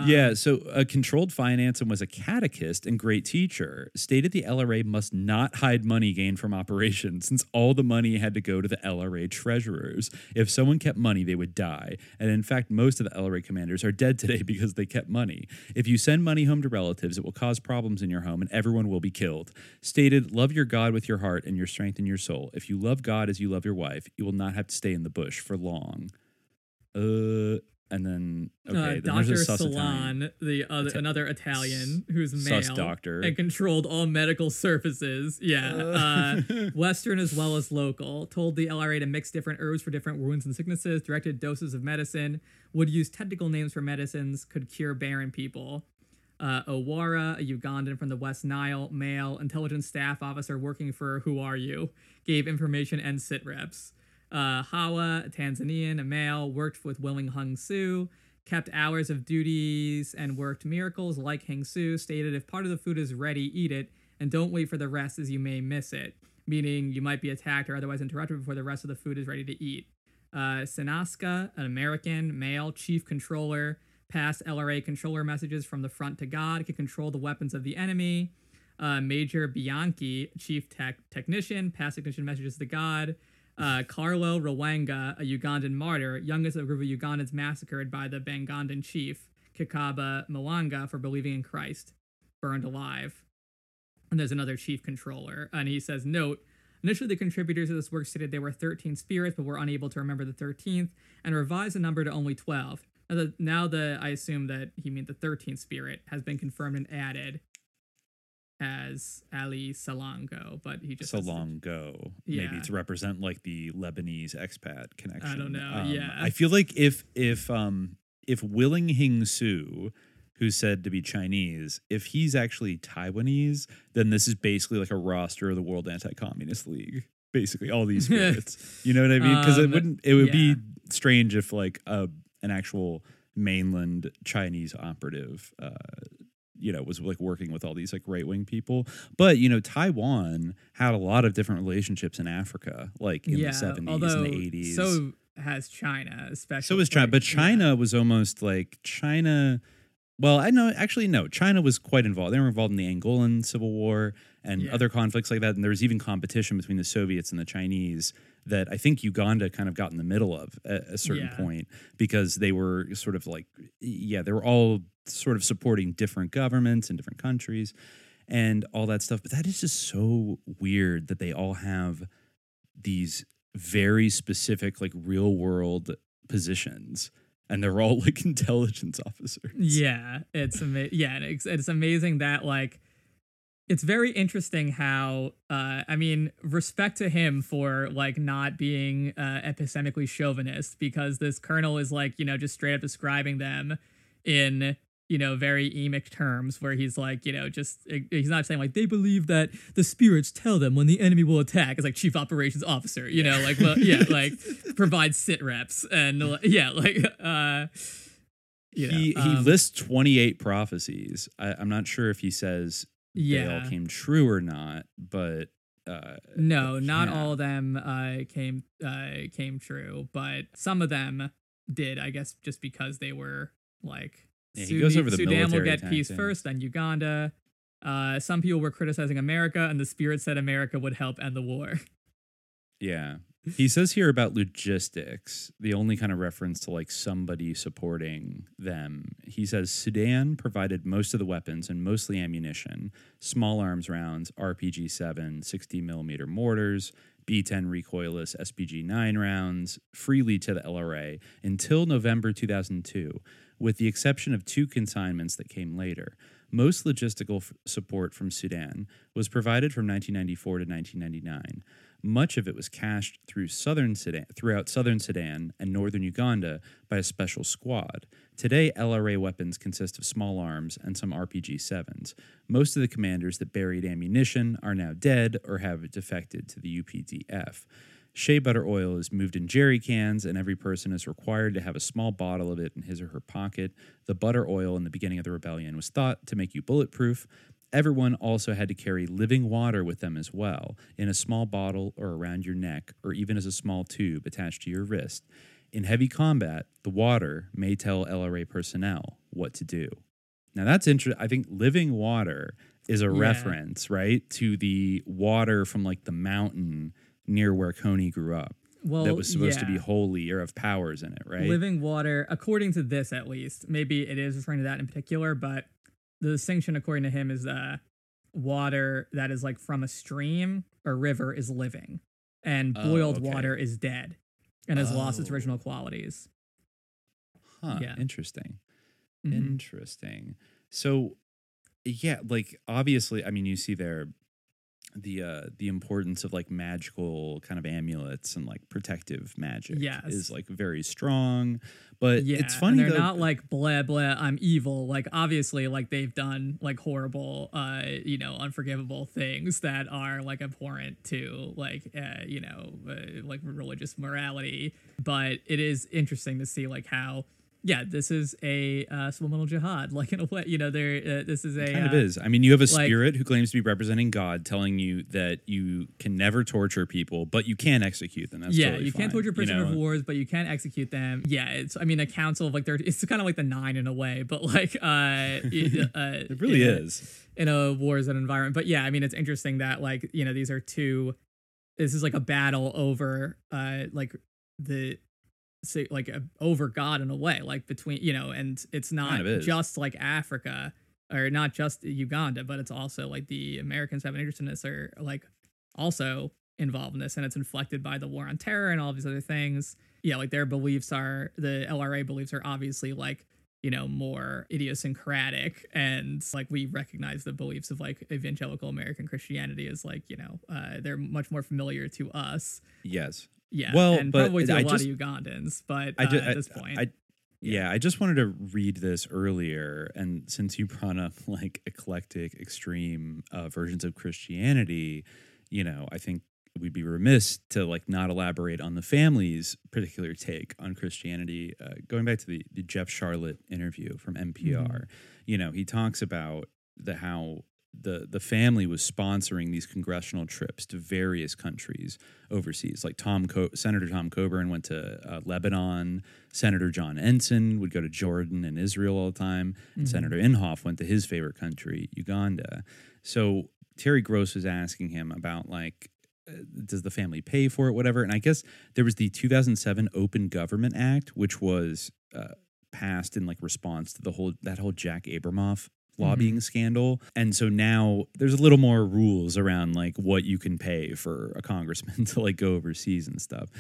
Yeah. So controlled finance and was a catechist and great teacher. Stated the LRA must not hide money gained from operations since all the money had to go to the LRA treasurers. If someone kept money, they would die. And in fact, most of the LRA commanders are dead today because they kept money. If you send money home to relatives, it will cause problems in your home and everyone will be killed. Stated, love your God with your heart and your strength and your soul. If you love God as you love your wife, you will not have to stay in the bush for long. Then Dr. Salon, another Italian who's male and controlled all medical surfaces. Yeah. Western as well as local. Told the LRA to mix different herbs for different wounds and sicknesses. Directed doses of medicine. Would use technical names for medicines. Could cure barren people. Owara, a Ugandan from the West Nile, male, intelligence staff officer working for Who Are You, gave information and sit reps. Hawa, a Tanzanian, a male, worked with Willing Heng Su, kept hours of duties and worked miracles like Heng Su, stated if part of the food is ready, eat it, and don't wait for the rest as you may miss it, meaning you might be attacked or otherwise interrupted before the rest of the food is ready to eat. Sanaska, an American, male, chief controller, pass LRA controller messages from the front to God, can control the weapons of the enemy. Major Bianchi, chief technician, pass technician messages to God. Carlo Rwanga, a Ugandan martyr, youngest of a group of Ugandans massacred by the Bangandan chief, Kikaba Mwanga, for believing in Christ, burned alive. And there's another chief controller. And he says, note, initially, the contributors of this work stated there were 13 spirits, but were unable to remember the 13th and revised the number to only 12. Now, I assume that he means the 13th spirit has been confirmed and added as Ali Salongo, but he just Salongo. Yeah. Maybe to represent like the Lebanese expat connection. I don't know. I feel like if Willing Heng Su, who's said to be Chinese, if he's actually Taiwanese, then this is basically like a roster of the World Anti-Communist League. Basically, all these spirits. You know what I mean? Because it would be strange if like an actual mainland Chinese operative, was like working with all these like right-wing people. But, you know, Taiwan had a lot of different relationships in Africa, like in the 70s and the 80s. So has China, especially. So was China. But China was almost like China. Well, China was quite involved. They were involved in the Angolan Civil War and other conflicts like that. And there was even competition between the Soviets and the Chinese that I think Uganda kind of got in the middle of at a certain point because they were sort of like, they were all sort of supporting different governments and different countries and all that stuff. But that is just so weird that they all have these very specific, like real world positions. And they're all like intelligence officers. Yeah, it's amazing. Yeah, it's amazing that like it's very interesting how respect to him for like not being epistemically chauvinist, because this colonel is like, you know, just straight up describing them in, you know, very emic terms where he's like, you know, just he's not saying like they believe that the spirits tell them when the enemy will attack. It's like chief operations officer, you know, like, well, yeah, like provide sit reps and he lists 28 prophecies. I'm not sure if he says they all came true or not, but No, not all of them came true, but some of them did. I guess just because they were like, he goes over the Sudan will get peace first, then Uganda. Some people were criticizing America, and the spirit said America would help end the war. Yeah. He says here about logistics, the only kind of reference to like somebody supporting them. He says Sudan provided most of the weapons and mostly ammunition, small arms rounds, RPG-7, 60mm mortars, B-10 recoilless SPG-9 rounds, freely to the LRA until November 2002, with the exception of two consignments that came later. Most logistical support from Sudan was provided from 1994 to 1999. Much of it was cashed throughout southern Sudan and northern Uganda by a special squad. Today, LRA weapons consist of small arms and some RPG-7s. Most of the commanders that buried ammunition are now dead or have defected to the UPDF. Shea butter oil is moved in jerry cans, and every person is required to have a small bottle of it in his or her pocket. The butter oil in the beginning of the rebellion was thought to make you bulletproof. Everyone also had to carry living water with them as well, in a small bottle or around your neck, or even as a small tube attached to your wrist. In heavy combat, the water may tell LRA personnel what to do. Now that's interesting. I think living water is a reference, right, to the water from like the mountain near where Kony grew up. Well, that was supposed to be holy or have powers in it, right? Living water, according to this at least, maybe it is referring to that in particular, but the distinction, according to him, is water that is like from a stream or river is living, and boiled water is dead and has lost its original qualities. Huh. Yeah. Interesting. Mm-hmm. Interesting. So, yeah, like obviously, I mean, you see there the importance of like magical kind of amulets and like protective magic is like very strong, but it's funny they're not like blah blah I'm evil, like obviously like they've done like horrible unforgivable things that are like abhorrent to like like religious morality, but it is interesting to see like how this is a subliminal jihad, like in a way, this is a... It kind of is. I mean, you have a spirit who claims to be representing God telling you that you can never torture people, but you can execute them. That's totally you can't torture prisoners of wars, but you can execute them. Yeah, it's, I mean, a council of like, it's kind of like the Nine in a way, but like... it really is. In a war zone environment. But yeah, I mean, it's interesting that like, these are two... This is like a battle over over God in a way, like between, and it's not kind of just like Africa or not just Uganda, but it's also like the Americans have an interest in this or like also involved in this, and it's inflected by the war on terror and all these other things. Yeah, like their beliefs are, the LRA beliefs are obviously like, more idiosyncratic, and like we recognize the beliefs of like evangelical American Christianity as like, they're much more familiar to us. Yes. Yeah, well, and probably to a lot of Ugandans, but at this point. I just wanted to read this earlier, and since you brought up, like, eclectic, extreme versions of Christianity, I think we'd be remiss to, like, not elaborate on the family's particular take on Christianity. Going back to the Jeff Sharlet interview from NPR, he talks about how the family was sponsoring these congressional trips to various countries overseas. Like Senator Tom Coburn went to Lebanon. Senator John Ensign would go to Jordan and Israel all the time. Mm-hmm. Senator Inhofe went to his favorite country, Uganda. So Terry Gross was asking him about, like, does the family pay for it, whatever? And I guess there was the 2007 Open Government Act, which was passed in, like, response to that whole Jack Abramoff lobbying scandal. And so now there's a little more rules around like what you can pay for a congressman to like go overseas and stuff.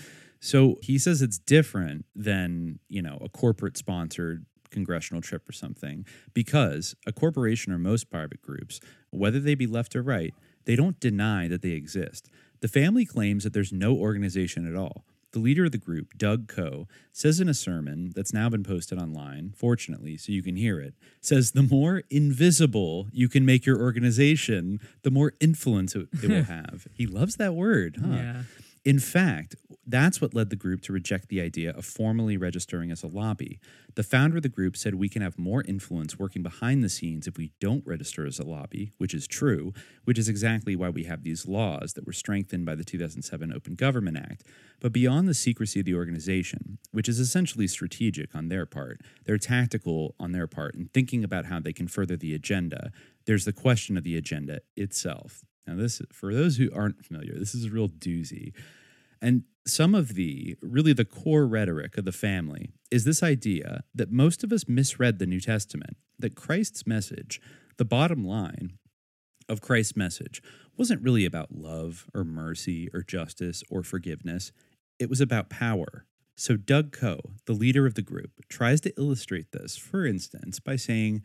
So he says it's different than, a corporate sponsored congressional trip or something, because a corporation or most private groups, whether they be left or right, they don't deny that they exist. The family claims that there's no organization at all. The leader of the group, Doug Coe, says in a sermon that's now been posted online, fortunately, so you can hear it, says the more invisible you can make your organization, the more influence it will have. He loves that word, huh? Yeah. In fact, That's what led the group to reject the idea of formally registering as a lobby. The founder of the group said we can have more influence working behind the scenes if we don't register as a lobby, which is true, which is exactly why we have these laws that were strengthened by the 2007 Open Government Act. But beyond the secrecy of the organization, which is essentially strategic on their part, they're tactical on their part in thinking about how they can further the agenda, there's the question of the agenda itself. Now this, for those who aren't familiar, this is a real doozy. And some of the, really the core rhetoric of the family is this idea that most of us misread the New Testament, that Christ's message, the bottom line of Christ's message, wasn't really about love or mercy or justice or forgiveness. It was about power. So Doug Coe, the leader of the group, tries to illustrate this, for instance, by saying,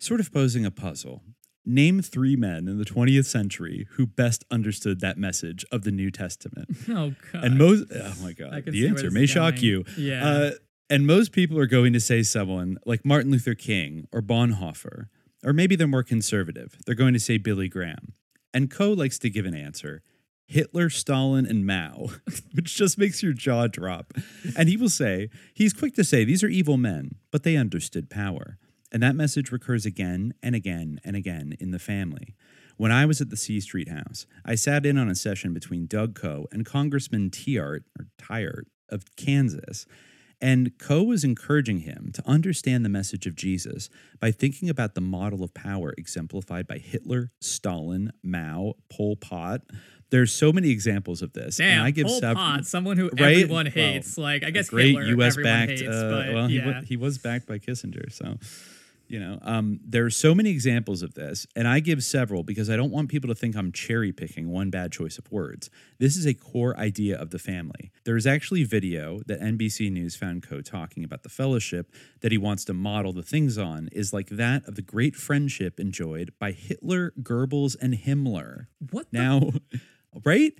sort of posing a puzzle. Name three men in the 20th century who best understood that message of the New Testament. Oh, God. And most, oh my God, the answer may shock you. Yeah. And most people are going to say someone like Martin Luther King or Bonhoeffer, or maybe they're more conservative. They're going to say Billy Graham. And Coe likes to give an answer, Hitler, Stalin, and Mao, which just makes your jaw drop. And he will say, he's quick to say, these are evil men, but they understood power. And that message recurs again and again and again in the family. When I was at the C Street House, I sat in on a session between Doug Coe and Congressman Tiart of Kansas. And Coe was encouraging him to understand the message of Jesus by thinking about the model of power exemplified by Hitler, Stalin, Mao, Pol Pot. There's so many examples of this. Damn, and I give Pol Pot, someone who everyone hates. Well, like, I guess great Hitler, US everyone backed, hates. But, well, yeah. He was backed by Kissinger, so... You know, there are so many examples of this, and I give several because I don't want people to think I'm cherry-picking one bad choice of words. This is a core idea of the family. There is actually video that NBC News found Coe talking about the fellowship that he wants to model the things on is like that of the great friendship enjoyed by Hitler, Goebbels, and Himmler. What the? Now, right?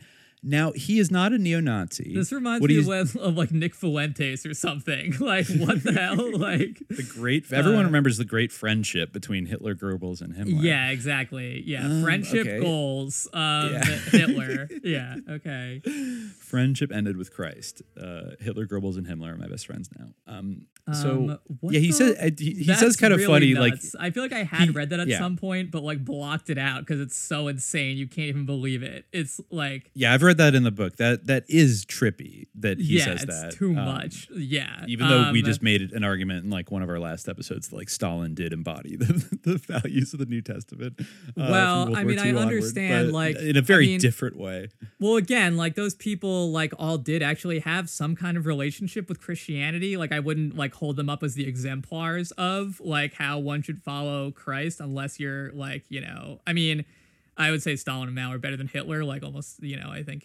Now, he is not a neo-Nazi. This reminds me of like Nick Fuentes or something. Like, what the hell? Like everyone remembers the great friendship between Hitler, Goebbels, and Himmler. Yeah, exactly. Yeah, friendship goals. Hitler. Yeah, okay. Friendship ended with Christ. Hitler, Goebbels, and Himmler are my best friends now. He says kind of really funny. Nuts. Like, I feel like I had read that at some point, but like blocked it out because it's so insane. You can't even believe it. It's like I've read that in the book. That is trippy that he says that. It's too much. Yeah. Even though we just made an argument in like one of our last episodes that like Stalin did embody the values of the New Testament. Well, I mean, I understand onward, like in a very different way. Well, again, like those people like all did actually have some kind of relationship with Christianity. Like I wouldn't like hold them up as the exemplars of like how one should follow Christ unless you're like, you know, I mean, I would say Stalin and Mao are better than Hitler. Like almost, you know, I think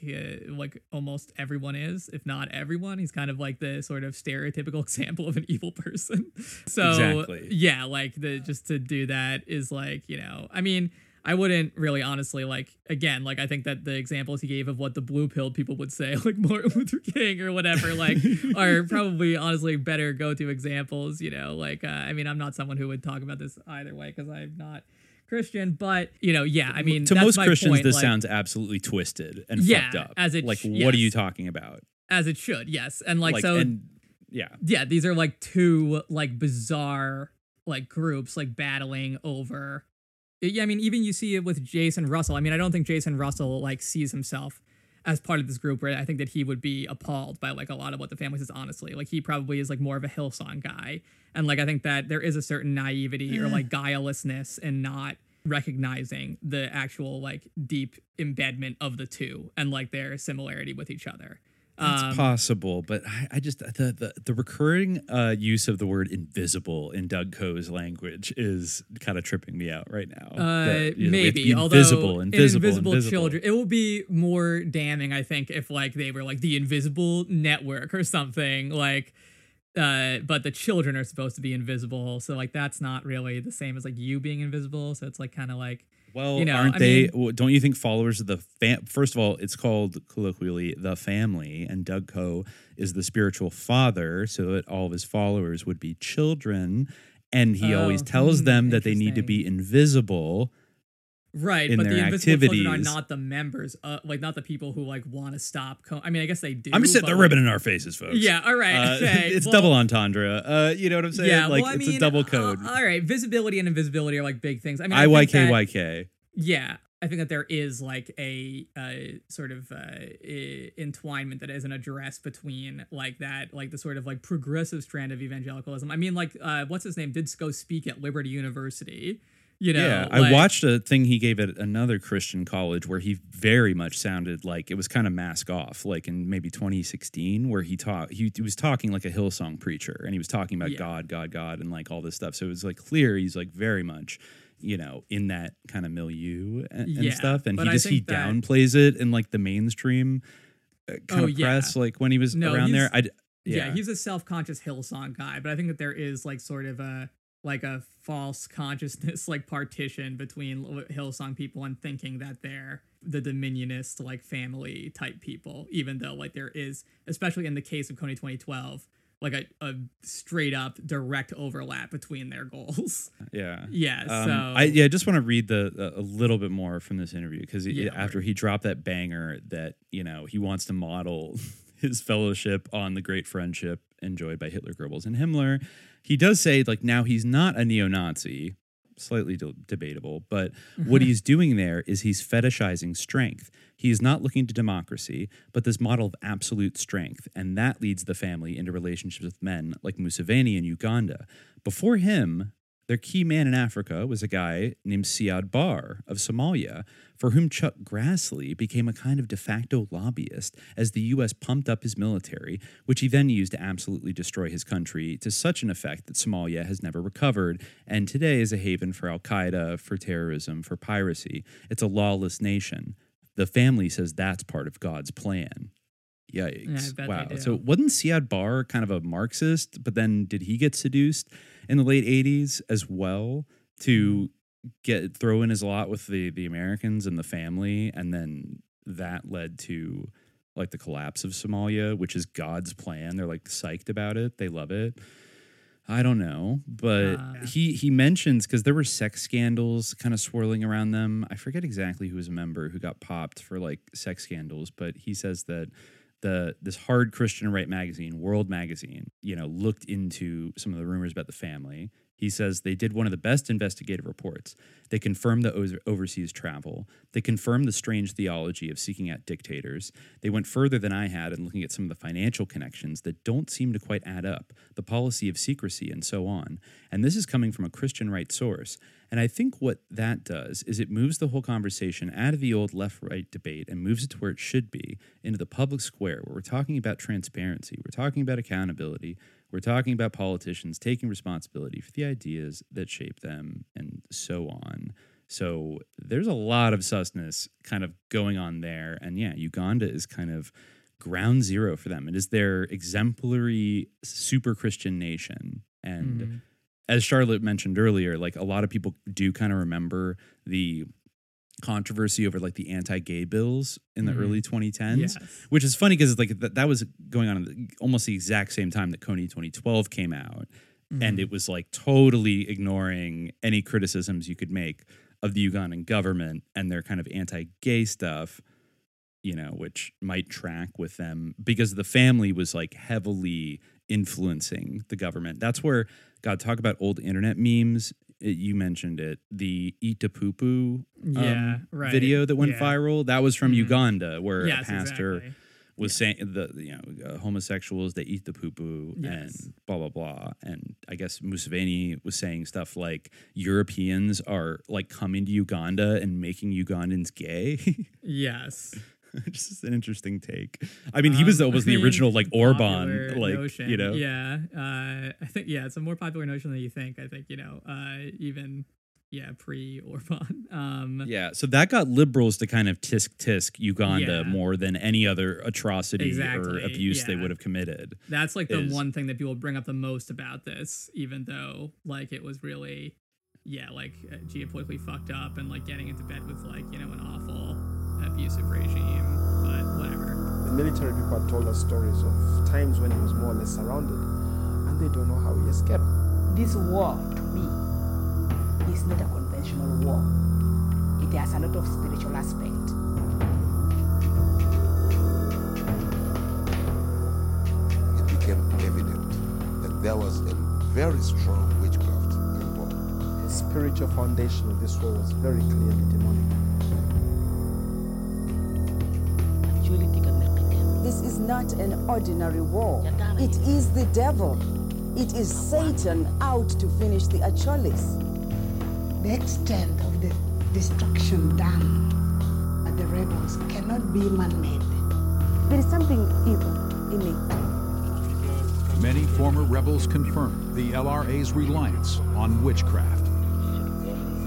like almost everyone is, if not everyone. He's kind of like the sort of stereotypical example of an evil person. So exactly. Yeah, like just to do that is like, you know, I mean, I wouldn't really honestly like, again, like I think that the examples he gave of what the blue pill people would say, like Martin Luther King or whatever, like are probably honestly better go-to examples, you know, like, I mean, I'm not someone who would talk about this either way because I'm not Christian, but you know, yeah, I mean, to that's most my Christians, point. This like, sounds absolutely twisted and fucked up. As it, like, what are you talking about? As it should, yes, and like so, and, yeah. These are like two like bizarre like groups like battling over. Yeah, I mean, even you see it with Jason Russell. I mean, I don't think Jason Russell like sees himself as part of this group. Right? I think that he would be appalled by like a lot of what the family says. Honestly, like he probably is like more of a Hillsong guy. And, like, I think that there is a certain naivety or, like, guilelessness in not recognizing the actual, like, deep embedment of the two and, like, their similarity with each other. It's possible, but I just, the recurring use of the word invisible in Doug Coe's language is kind of tripping me out right now. That, you know, maybe, although invisible children, it will be more damning, I think, if, like, they were, like, the Invisible Network or something, like... but the children are supposed to be invisible, so like that's not really the same as like you being invisible. So it's like kind of like, well, you know, aren't they? Well, don't you think followers of the first of all, it's called colloquially the family, and Doug Coe is the spiritual father, so that all of his followers would be children, and he always tells them that they need to be invisible. Right, but the Invisible Children are not the members, like not the people who like want to stop. I mean, I guess they do. I'm just saying the ribbon in our faces, folks. Yeah, all right. Okay. It's double entendre. You know what I'm saying? Yeah, like well, I mean, it's a double code. All right, visibility and invisibility are like big things. I mean, IYKYK. Yeah, I think that there is like a sort of entwinement that isn't addressed between like that, like the sort of like progressive strand of evangelicalism. I mean, like what's his name? Did go speak at Liberty University. You know, yeah, like, I watched a thing he gave at another Christian college where he very much sounded like it was kind of mask off, like in maybe 2016, where he was talking like a Hillsong preacher, and he was talking about God, and like all this stuff. So it was like clear he's like very much, you know, in that kind of milieu and stuff, and he downplays it in like the mainstream kind of press, like when he was around there. He's a self-conscious Hillsong guy, but I think that there is like sort of a. Like a false consciousness, like partition between Hillsong people and thinking that they're the dominionist, like family type people, even though like there is, especially in the case of Kony 2012, like a straight up direct overlap between their goals. Yeah. Yeah. So I just want to read a little bit more from this interview because after he dropped that banger that, you know, he wants to model his fellowship on the great friendship enjoyed by Hitler, Goebbels, and Himmler. He does say, like, now he's not a neo-Nazi, slightly debatable, but what he's doing there is he's fetishizing strength. He is not looking to democracy, but this model of absolute strength, and that leads the family into relationships with men like Museveni in Uganda. Before him, their key man in Africa was a guy named Siad Barre of Somalia, for whom Chuck Grassley became a kind of de facto lobbyist as the U.S. pumped up his military, which he then used to absolutely destroy his country to such an effect that Somalia has never recovered, and today is a haven for al-Qaeda, for terrorism, for piracy. It's a lawless nation. The family says that's part of God's plan. Yikes. Yeah, wow. So wasn't Siad Barre kind of a Marxist, but then did he get seduced in the late 80s as well to throw in his lot with the Americans and the family? And then that led to like the collapse of Somalia, which is God's plan. They're like psyched about it. They love it. I don't know, but he mentions, because there were sex scandals kind of swirling around them. I forget exactly who was a member who got popped for like sex scandals, but he says that this hard Christian right magazine, World Magazine, you know, looked into some of the rumors about the family. He says they did one of the best investigative reports. They confirmed the overseas travel. They confirmed the strange theology of seeking out dictators. They went further than I had in looking at some of the financial connections that don't seem to quite add up, the policy of secrecy and so on. And this is coming from a Christian right source. And I think what that does is it moves the whole conversation out of the old left-right debate and moves it to where it should be, into the public square, where we're talking about transparency, we're talking about accountability, we're talking about politicians taking responsibility for the ideas that shape them, and so on. So there's a lot of susness kind of going on there. And yeah, Uganda is kind of ground zero for them. It is their exemplary super Christian nation. And as Charlotte mentioned earlier, like a lot of people do kind of remember the controversy over like the anti-gay bills in the early 2010s, which is funny because it's like that was going on almost the exact same time that Kony 2012 came out. And it was like totally ignoring any criticisms you could make of the Ugandan government and their kind of anti-gay stuff, you know, which might track with them because the family was like heavily influencing the government. That's where, God, talk about old internet memes. You mentioned it. The Eat to Poo Poo video that went viral. That was from Uganda, where a pastor was saying homosexuals, they eat the poo poo and blah, blah, blah. And I guess Museveni was saying stuff like Europeans are like coming to Uganda and making Ugandans gay. Just an interesting take. I mean, he was the original like Orban, like notion. You know. Yeah, I think it's a more popular notion than you think. I think even pre Orban. So that got liberals to kind of tisk Uganda more than any other atrocity or abuse they would have committed. That's like the one thing that people bring up the most about this, even though like it was really geopolitically fucked up and like getting into bed with like an awful. Abusive regime, but whatever. The military people have told us stories of times when he was more or less surrounded, and they don't know how he escaped. This war, to me, is not a conventional war. there's a lot of spiritual aspect. It became evident that there was a very strong witchcraft involved. The spiritual foundation of this war was very clearly demonic. This is not an ordinary war. It is the devil. It is Satan out to finish the Acholis. The extent of the destruction done at the rebels cannot be man-made. There is something evil in it. Many former rebels confirmed the LRA's reliance on witchcraft.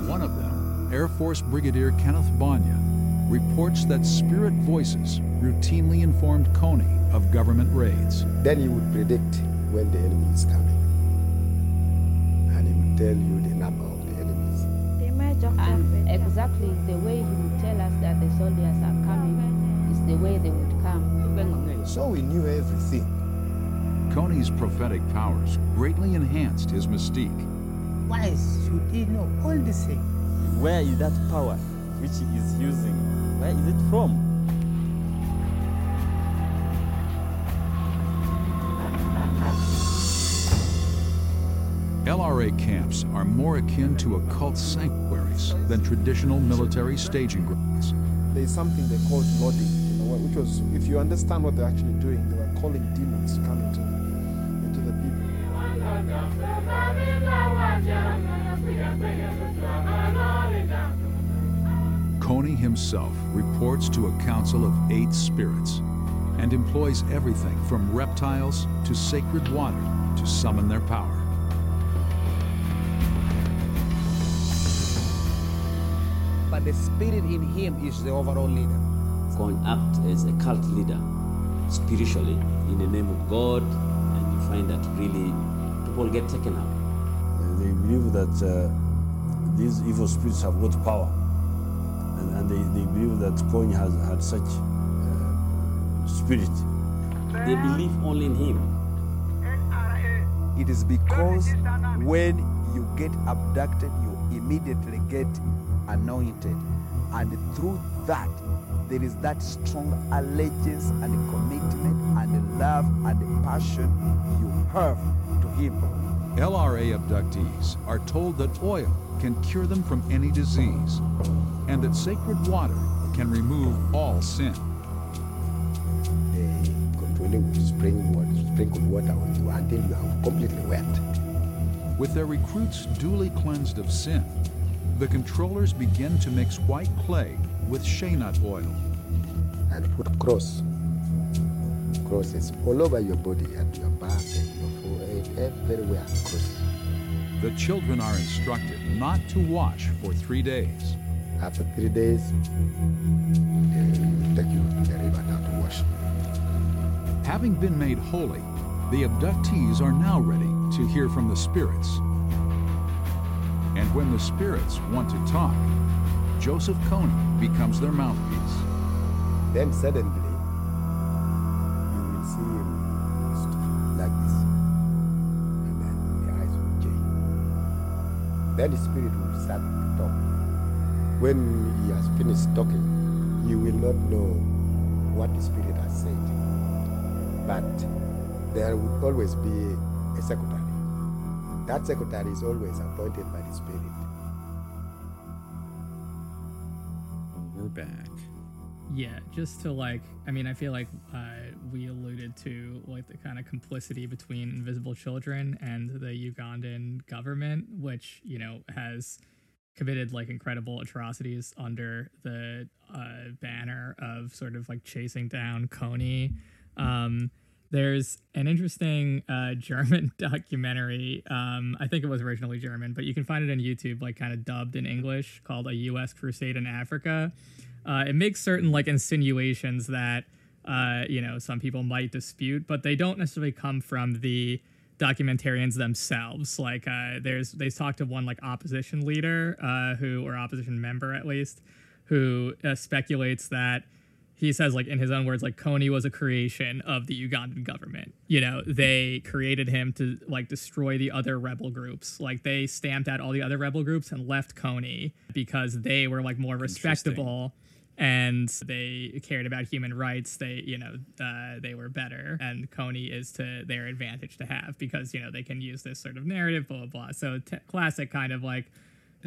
One of them, Air Force Brigadier Kenneth Banya, reports that spirit voices routinely informed Kony of government raids. Then he would predict when the enemy is coming, and he would tell you the number of the enemies. And exactly the way he would tell us that the soldiers are coming is the way they would come. So we knew everything. Kony's prophetic powers greatly enhanced his mystique. Why should he know all this thing? Where is that power which he is using? Where is it from? LRA camps are more akin to occult sanctuaries than traditional military staging grounds. There's something they called lording, you know, which was, if you understand what they're actually doing, they were calling demons to come into the people. Kony himself reports to a council of 8 spirits and employs everything from reptiles to sacred water to summon their power. But the spirit in him is the overall leader. Kony acts as a cult leader, spiritually, in the name of God, and you find that really people get taken up. They believe that these evil spirits have got power, and they believe that Kony has had such spirit. They believe only in him. It is because when you get abducted, you immediately get anointed, and through that there is that strong allegiance and commitment and love and passion you have to him. LRA abductees are told that oil can cure them from any disease and that sacred water can remove all sin. They control it with sprinkled water on you until you are completely wet. With their recruits duly cleansed of sin, the controllers begin to mix white clay with shea nut oil. And put crosses all over your body and your back and your forehead, everywhere crosses. The children are instructed not to wash for 3 days. After 3 days, they will take you to the river now to wash. Having been made holy, the abductees are now ready to hear from the spirits. And when the spirits want to talk, Joseph Kony becomes their mouthpiece. Then suddenly, you will see him like this. And then the eyes will change. Then the spirit will start to talk. When he has finished talking, you will not know what the spirit has said. But there will always be a secretary. That secretary is always appointed by the spirit. We're back. Yeah, just to I feel like we alluded to the kind of complicity between Invisible Children and the Ugandan government, which, has committed incredible atrocities under the banner of sort of chasing down Kony. There's an interesting German documentary. I think it was originally German, but you can find it on YouTube, kind of dubbed in English, called A U.S. Crusade in Africa. It makes certain insinuations that, some people might dispute, but they don't necessarily come from the documentarians themselves. They talked to one opposition leader who, or opposition member at least, who speculates that he says, like, in his own words, like, Kony was a creation of the Ugandan government. You know, they created him to, like, destroy the other rebel groups. Like, they stamped out all the other rebel groups and left Kony because they were, like, more respectable and they cared about human rights. They, you know, they were better. And Kony is to their advantage to have because, you know, they can use this sort of narrative, blah, blah, blah. So classic kind of, like,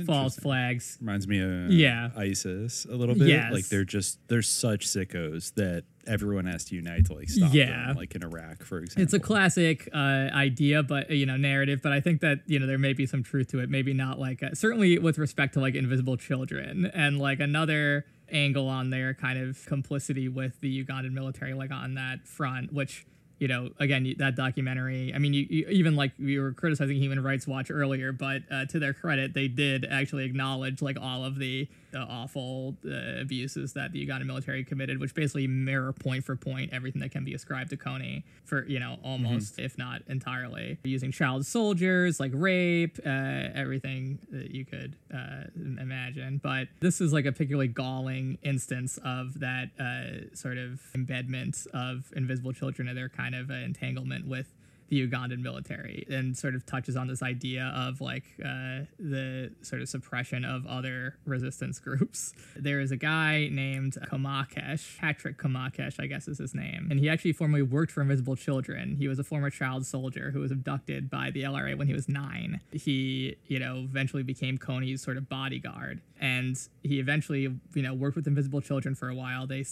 false flags. Reminds me of ISIS a little bit. Yes. Like they're such sickos that everyone has to unite to like stop them, like in Iraq, for example. It's a classic idea, but you know, narrative. But I think that, you know, there may be some truth to it. Maybe not like certainly with respect to like Invisible Children and like another angle on their kind of complicity with the Ugandan military, like on that front, which, you know, again, that documentary, I mean, you even like we were criticizing Human Rights Watch earlier, but to their credit, they did actually acknowledge like all of the awful abuses that the Ugandan military committed, which basically mirror point for point everything that can be ascribed to Kony for, you know, almost, if not entirely. Using child soldiers, like rape, everything that you could imagine. But this is like a particularly galling instance of that sort of embedment of Invisible Children and their kind of entanglement with the Ugandan military, and sort of touches on this idea of like the sort of suppression of other resistance groups. There is a guy named Komakech, Patrick Komakech, I guess is his name, and he actually formerly worked for Invisible Children. He was a former child soldier who was abducted by the LRA when he was 9. He, you know, eventually became Kony's sort of bodyguard, and he eventually, you know, worked with Invisible Children for a while. They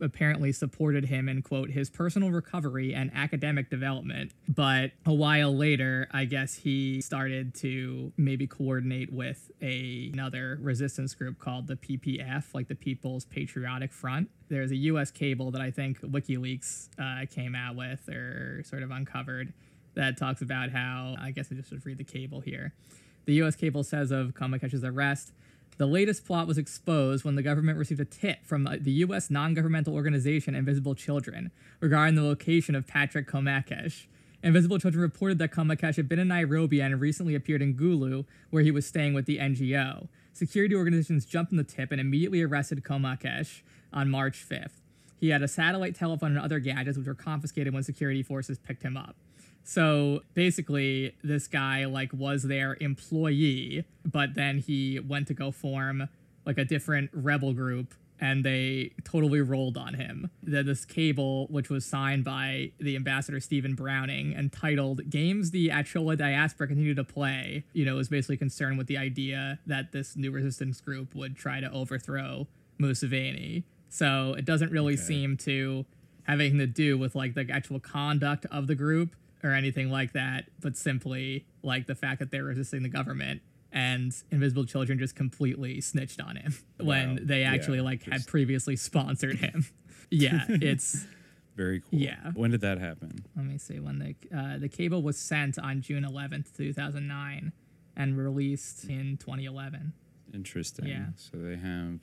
apparently supported him in, quote, his personal recovery and academic development. But a while later, I guess he started to maybe coordinate with another resistance group called the PPF, like the People's Patriotic Front. There's a U.S. cable that I think WikiLeaks came out with or sort of uncovered that talks about how, I guess I just should read the cable here. The U.S. cable says of Komakech's arrest, the latest plot was exposed when the government received a tip from the U.S. non-governmental organization Invisible Children regarding the location of Patrick Komakech. Invisible Children reported that Komakech had been in Nairobi and recently appeared in Gulu, where he was staying with the NGO. Security organizations jumped on the tip and immediately arrested Komakech on March 5th. He had a satellite telephone and other gadgets, which were confiscated when security forces picked him up. So basically, this guy like was their employee, but then he went to go form like a different rebel group, and they totally rolled on him. This cable, which was signed by the ambassador Stephen Browning and titled Games the Achola Diaspora Continue to Play, you know, was basically concerned with the idea that this new resistance group would try to overthrow Museveni. So it doesn't really seem to have anything to do with like the actual conduct of the group or anything like that, but simply like the fact that they're resisting the government. And Invisible Children just completely snitched on him when they actually like had previously sponsored him. Yeah, it's very cool. Yeah. When did that happen? Let me see. When the cable was sent on June 11th, 2009 and released in 2011. Interesting. Yeah. So they have,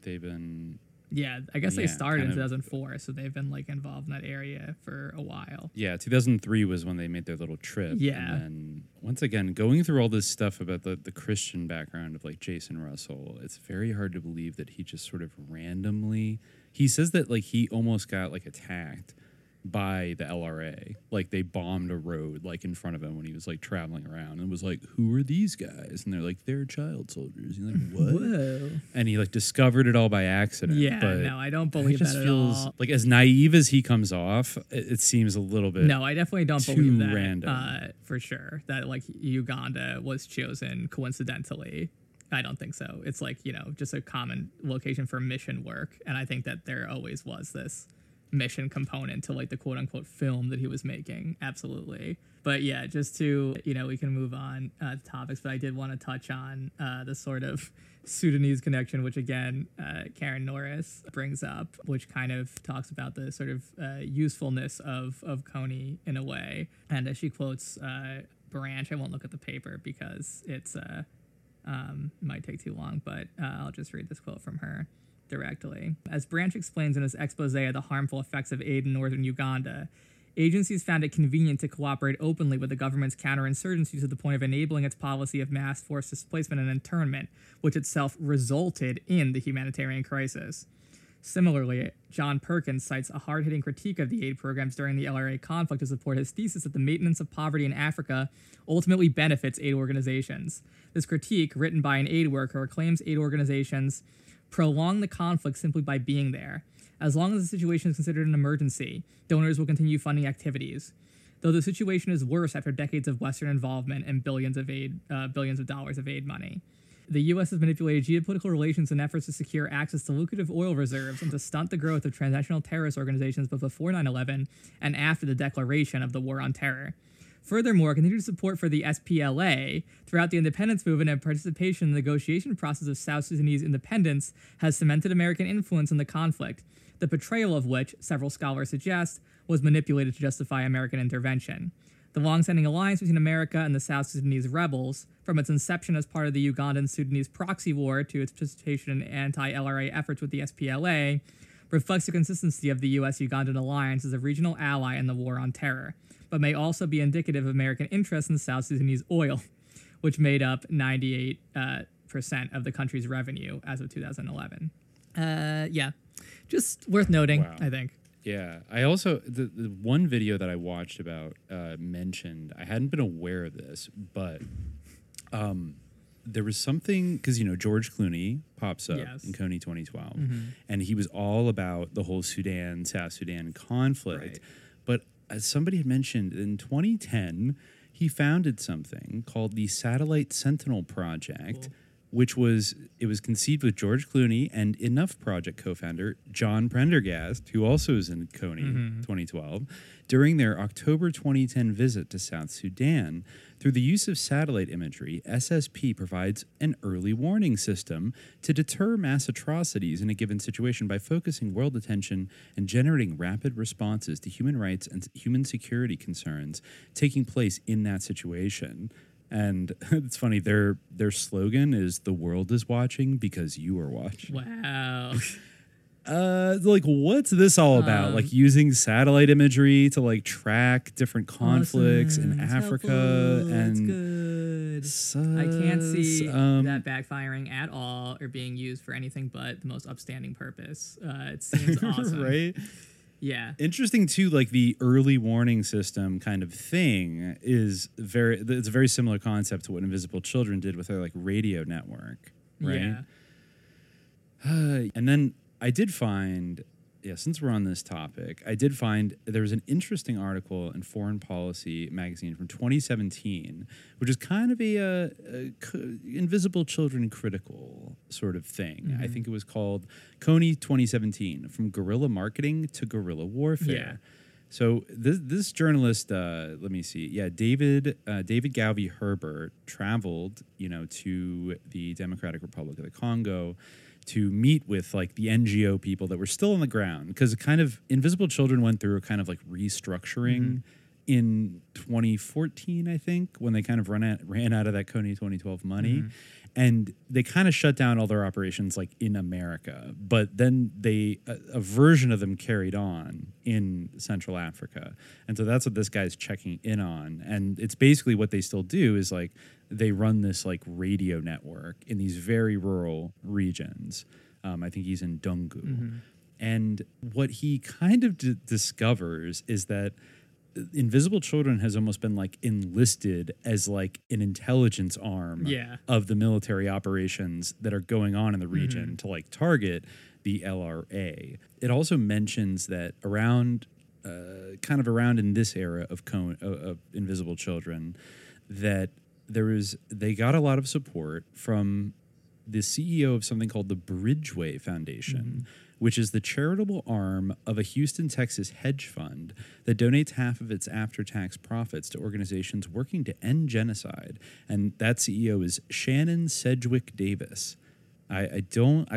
they've been... Yeah, I guess they started in 2004, so they've been like involved in that area for a while. Yeah, 2003 was when they made their little trip. Yeah. And then, once again, going through all this stuff about the Christian background of like Jason Russell, it's very hard to believe that he just sort of randomly... He says that like he almost got like attacked by the LRA. Like they bombed a road like in front of him when he was like traveling around and was like, who are these guys? And they're like, they're child soldiers. And he's like, what? Whoa. And he like discovered it all by accident. Yeah, but no, I don't believe that at all. Like as naive as he comes off, it seems a little bit No, I definitely don't believe that. Random. For sure. That like Uganda was chosen coincidentally. I don't think so. It's like, you know, just a common location for mission work. And I think that there always was this mission component to like the quote unquote film that he was making. Absolutely. But yeah, just to, you know, we can move on to topics, but I did want to touch on the sort of Sudanese connection, which again, Karen Norris brings up, which kind of talks about the sort of usefulness of Kony in a way. And as she quotes Branch, I won't look at the paper because it's might take too long, but I'll just read this quote from her directly. As Branch explains in his expose of the harmful effects of aid in northern Uganda, agencies found it convenient to cooperate openly with the government's counterinsurgency to the point of enabling its policy of mass forced displacement and internment, which itself resulted in the humanitarian crisis. Similarly, John Perkins cites a hard-hitting critique of the aid programs during the LRA conflict to support his thesis that the maintenance of poverty in Africa ultimately benefits aid organizations. This critique, written by an aid worker, claims aid organizations prolong the conflict simply by being there. As long as the situation is considered an emergency, donors will continue funding activities, though the situation is worse after decades of Western involvement and billions of dollars of aid money. The U.S. has manipulated geopolitical relations in efforts to secure access to lucrative oil reserves and to stunt the growth of transnational terrorist organizations both before 9/11 and after the declaration of the War on Terror. Furthermore, continued support for the SPLA throughout the independence movement and participation in the negotiation process of South Sudanese independence has cemented American influence in the conflict, the portrayal of which, several scholars suggest, was manipulated to justify American intervention. The long-standing alliance between America and the South Sudanese rebels, from its inception as part of the Ugandan-Sudanese proxy war to its participation in anti-LRA efforts with the SPLA, reflects the consistency of the U.S.-Ugandan alliance as a regional ally in the War on Terror, but may also be indicative of American interest in South Sudanese oil, which made up 98% of the country's revenue as of 2011. Yeah, just worth noting, wow. I think. Yeah, I also, the one video that I watched about mentioned, I hadn't been aware of this, but there was something, because, you know, George Clooney pops up in Kony 2012, and he was all about the whole Sudan, South Sudan conflict. Right. But as somebody had mentioned, in 2010, he founded something called the Satellite Sentinel Project, which was conceived with George Clooney and Enough Project co-founder John Prendergast, who also is in Kony 2012, during their October 2010 visit to South Sudan. Through the use of satellite imagery, SSP provides an early warning system to deter mass atrocities in a given situation by focusing world attention and generating rapid responses to human rights and human security concerns taking place in that situation. And it's funny, their slogan is "The world is watching because you are watching." Wow. Like, what's this all about? Like, using satellite imagery to like track different conflicts in Africa. Helpful. And that's good. I can't see that backfiring at all or being used for anything but the most upstanding purpose. It seems awesome. Right? Yeah. Interesting too, like the early warning system kind of thing is it's a very similar concept to what Invisible Children did with their like radio network, right? Yeah. And then I did find, since we're on this topic, I did find there was an interesting article in Foreign Policy magazine from 2017, which is kind of a Invisible Children critical sort of thing. Mm-hmm. I think it was called Kony 2017, From Guerrilla Marketing to Guerrilla Warfare. Yeah. So this journalist, let me see, David Galvi Herbert traveled, to the Democratic Republic of the Congo to meet with like the NGO people that were still on the ground, because kind of Invisible Children went through a kind of like restructuring in 2014, I think, when they kind of ran out of that Kony 2012 money, and they kind of shut down all their operations like in America. But then a version of them carried on in Central Africa, and so that's what this guy's checking in on. And it's basically what they still do is like, they run this like radio network in these very rural regions. I think he's in Dungu. And what he kind of discovers is that Invisible Children has almost been like enlisted as like an intelligence arm of the military operations that are going on in the region to like target the LRA. It also mentions that around in this era of Invisible Children, that they got a lot of support from the CEO of something called the Bridgeway Foundation, which is the charitable arm of a Houston, Texas hedge fund that donates half of its after-tax profits to organizations working to end genocide. And that CEO is Shannon Sedgwick Davis. I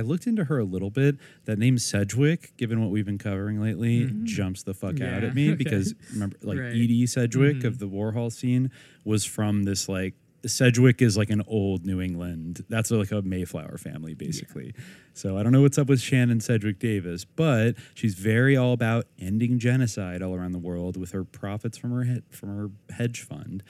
looked into her a little bit. That name Sedgwick, given what we've been covering lately, jumps the fuck out at me because remember, like Edie Sedgwick of the Warhol scene was from this like, Sedgwick is like an old New England. That's like a Mayflower family, basically. Yeah. So I don't know what's up with Shannon Sedgwick Davis, but she's very all about ending genocide all around the world with her profits from her hedge fund.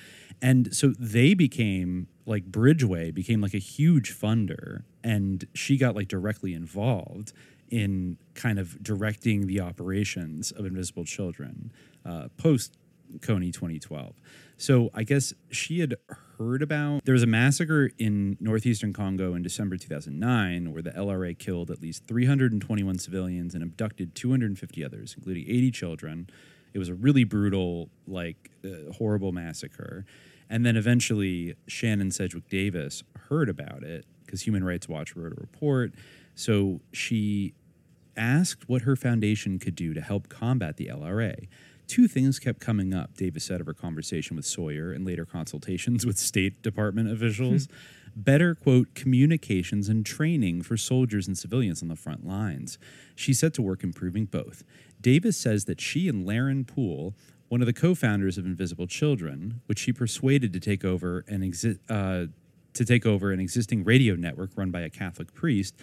And so they became like Bridgeway became like a huge funder, and she got like directly involved in kind of directing the operations of Invisible Children post Kony 2012. So I guess she had heard about, there was a massacre in northeastern Congo in December 2009 where the LRA killed at least 321 civilians and abducted 250 others, including 80 children. It was a really brutal, horrible massacre. And then eventually Shannon Sedgwick Davis heard about it because Human Rights Watch wrote a report. So she asked what her foundation could do to help combat the LRA. Two things kept coming up, Davis said of her conversation with Sawyer and later consultations with State Department officials. Better, quote, communications and training for soldiers and civilians on the front lines. She set to work improving both. Davis says that she and Laren Poole, one of the co-founders of Invisible Children, which she persuaded to take over an existing radio network run by a Catholic priest,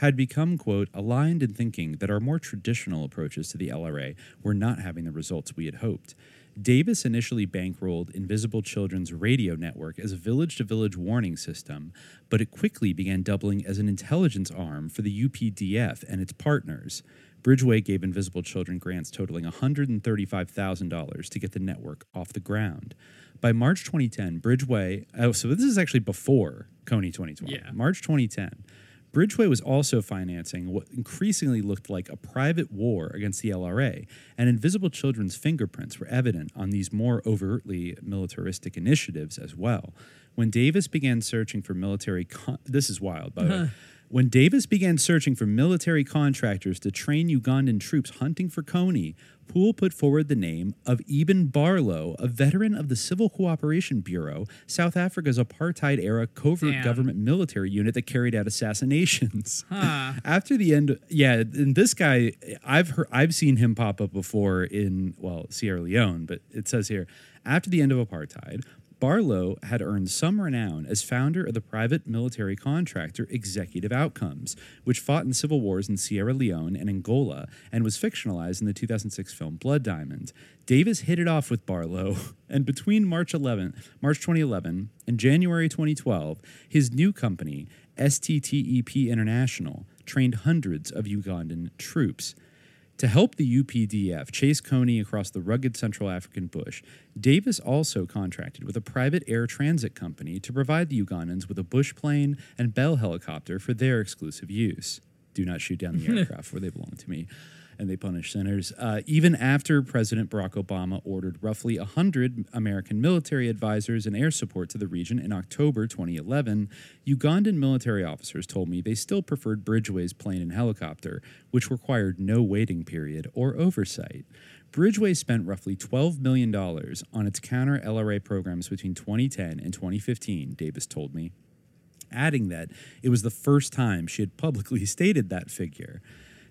had become, quote, aligned in thinking that our more traditional approaches to the LRA were not having the results we had hoped. Davis initially bankrolled Invisible Children's radio network as a village-to-village warning system, but it quickly began doubling as an intelligence arm for the UPDF and its partners. Bridgeway gave Invisible Children grants totaling $135,000 to get the network off the ground. By March 2010, Bridgeway... Oh, so this is actually before Kony 2012. Yeah. March 2010, Bridgeway was also financing what increasingly looked like a private war against the LRA, and Invisible Children's fingerprints were evident on these more overtly militaristic initiatives as well. When Davis began searching for military... this is wild, by the way. When Davis began searching for military contractors to train Ugandan troops hunting for Kony, Poole put forward the name of Eben Barlow, a veteran of the Civil Cooperation Bureau, South Africa's apartheid-era covert government military unit that carried out assassinations. After the end, and this guy, I've seen him pop up before in, Sierra Leone, but it says here, after the end of apartheid, Barlow had earned some renown as founder of the private military contractor Executive Outcomes, which fought in civil wars in Sierra Leone and Angola and was fictionalized in the 2006 film Blood Diamond. Davis hit it off with Barlow, and between March 2011 and January 2012, his new company, STTEP International, trained hundreds of Ugandan troops. To help the UPDF chase Kony across the rugged Central African bush, Davis also contracted with a private air transit company to provide the Ugandans with a bush plane and Bell helicopter for their exclusive use. Do not shoot down the aircraft, for they belong to me, and they punish sinners. Even after President Barack Obama ordered roughly 100 American military advisors and air support to the region in October 2011, Ugandan military officers told me they still preferred Bridgeway's plane and helicopter, which required no waiting period or oversight. Bridgeway spent roughly $12 million on its counter-LRA programs between 2010 and 2015, Davis told me, adding that it was the first time she had publicly stated that figure.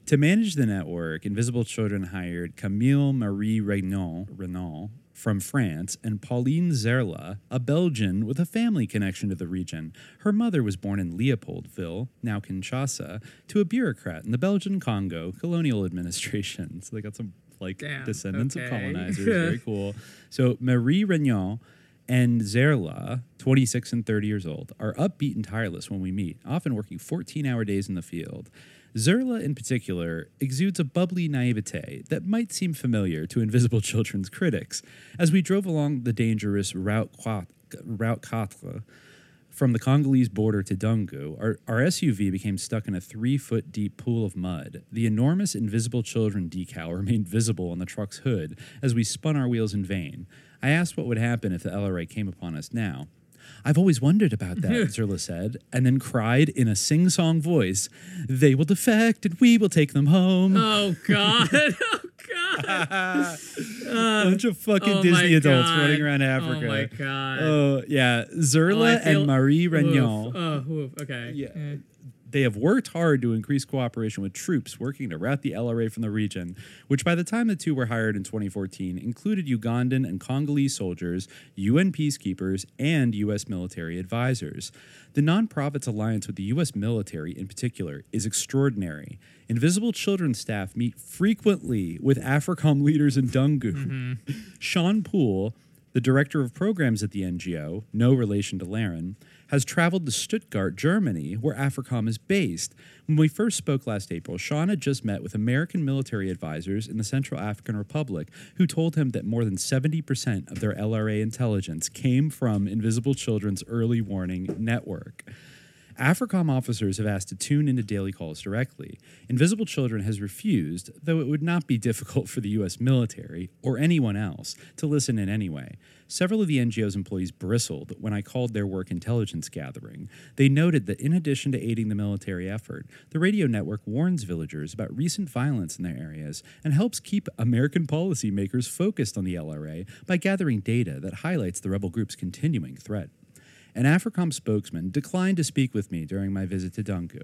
To manage the network, Invisible Children hired Camille-Marie Reynaud from France and Pauline Zerla, a Belgian with a family connection to the region. Her mother was born in Leopoldville, now Kinshasa, to a bureaucrat in the Belgian Congo colonial administration. So they got some descendants of colonizers. Very cool. So Marie Reynaud and Zerla, 26 and 30 years old, are upbeat and tireless when we meet, often working 14-hour days in the field. Zerla, in particular, exudes a bubbly naivete that might seem familiar to Invisible Children's critics. As we drove along the dangerous Route 4 from the Congolese border to Dungu, our SUV became stuck in a 3-foot-deep pool of mud. The enormous Invisible Children decal remained visible on the truck's hood as we spun our wheels in vain. I asked what would happen if the LRA came upon us now. I've always wondered about that, Zerla said, and then cried in a sing-song voice, "They will defect and we will take them home." Oh, God. Oh, God. A bunch of fucking Disney adults running around Africa. Oh, my God. Oh, yeah. Zerla and Marie Reynaud. Okay. Yeah. They have worked hard to increase cooperation with troops working to rout the LRA from the region, which by the time the two were hired in 2014 included Ugandan and Congolese soldiers, UN peacekeepers, and U.S. military advisors. The nonprofit's alliance with the U.S. military in particular is extraordinary. Invisible Children staff meet frequently with AFRICOM leaders in Dungu. Sean Poole, the director of programs at the NGO, no relation to Laren, has traveled to Stuttgart, Germany, where AFRICOM is based. When we first spoke last April, Sean had just met with American military advisors in the Central African Republic who told him that more than 70% of their LRA intelligence came from Invisible Children's Early Warning Network. AFRICOM officers have asked to tune into daily calls directly. Invisible Children has refused, though it would not be difficult for the U.S. military or anyone else to listen in anyway. Several of the NGO's employees bristled when I called their work intelligence gathering. They noted that in addition to aiding the military effort, the radio network warns villagers about recent violence in their areas and helps keep American policymakers focused on the LRA by gathering data that highlights the rebel group's continuing threat. An AFRICOM spokesman declined to speak with me during my visit to Dunku.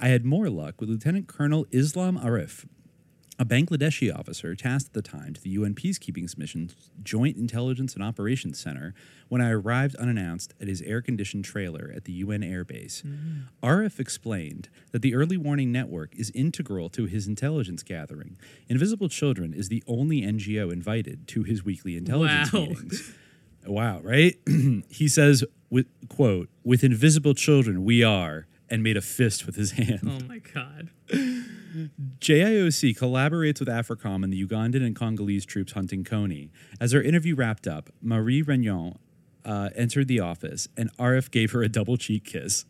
I had more luck with Lieutenant Colonel Islam Arif, a Bangladeshi officer tasked at the time to the UN Peacekeeping Mission's Joint Intelligence and Operations Center when I arrived unannounced at his air-conditioned trailer at the UN Air Base. Mm-hmm. Arif explained that the Early Warning Network is integral to his intelligence gathering. Invisible Children is the only NGO invited to his weekly intelligence meetings. Wow, right? He says, quote, "With Invisible Children we are," and made a fist with his hand. Oh, my God. JIOC collaborates with AFRICOM and the Ugandan and Congolese troops hunting Kony. As our interview wrapped up, Marie Reynaud entered the office, and Arif gave her a double cheek kiss.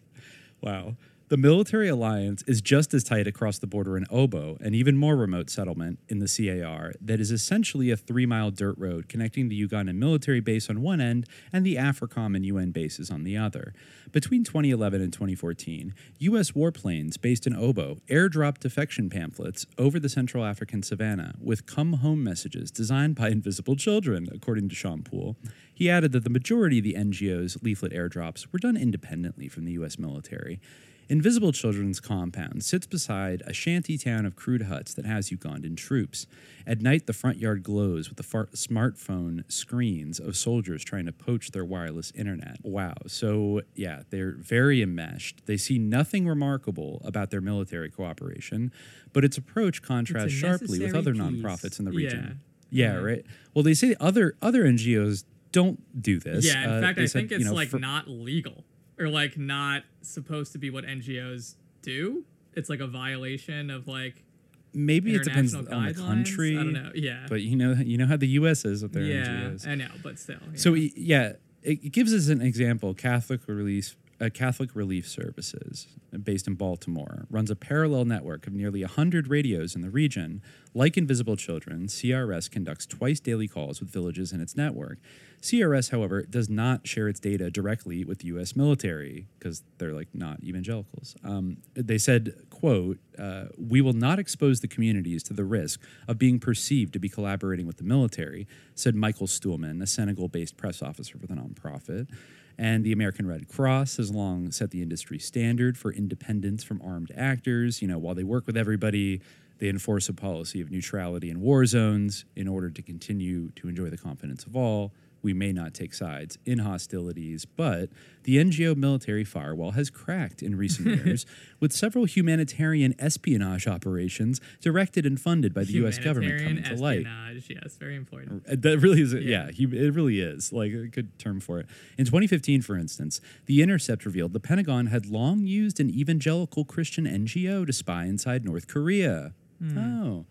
Wow. The military alliance is just as tight across the border in Obo, an even more remote settlement in the CAR that is essentially a 3-mile dirt road connecting the Ugandan military base on one end and the AFRICOM and UN bases on the other. Between 2011 and 2014, U.S. warplanes based in Obo airdropped defection pamphlets over the Central African savanna with come-home messages designed by Invisible Children, according to Sean Poole. He added that the majority of the NGO's leaflet airdrops were done independently from the U.S. military. Invisible Children's compound sits beside a shanty town of crude huts that has Ugandan troops. At night, the front yard glows with the smartphone screens of soldiers trying to poach their wireless internet. Wow. So, yeah, they're very enmeshed. They see nothing remarkable about their military cooperation, but its approach contrasts sharply with other nonprofits in the region. Yeah, right. Well, they say other NGOs don't do this. Yeah, in fact, I think it's not legal. Or, not supposed to be what NGOs do. It's, a violation of, maybe it depends on the country. I don't know, yeah. But you know how the U.S. is with their NGOs. Yeah, I know, but still. Yeah. So, yeah, it gives us an example. Catholic Relief Services, based in Baltimore, runs a parallel network of nearly 100 radios in the region. Like Invisible Children, CRS conducts twice daily calls with villages in its network. CRS, however, does not share its data directly with the U.S. military because they're, not evangelicals. They said, quote, "We will not expose the communities to the risk of being perceived to be collaborating with the military," said Michael Stuhlman, a Senegal-based press officer for the nonprofit. And the American Red Cross has long set the industry standard for independence from armed actors. While they work with everybody, they enforce a policy of neutrality in war zones in order to continue to enjoy the confidence of all. We may not take sides in hostilities, but the NGO military firewall has cracked in recent years with several humanitarian espionage operations directed and funded by the U.S. government coming to light. Espionage, yes, very important. That really is, it really is, a good term for it. In 2015, for instance, The Intercept revealed the Pentagon had long used an evangelical Christian NGO to spy inside North Korea. Mm. Oh.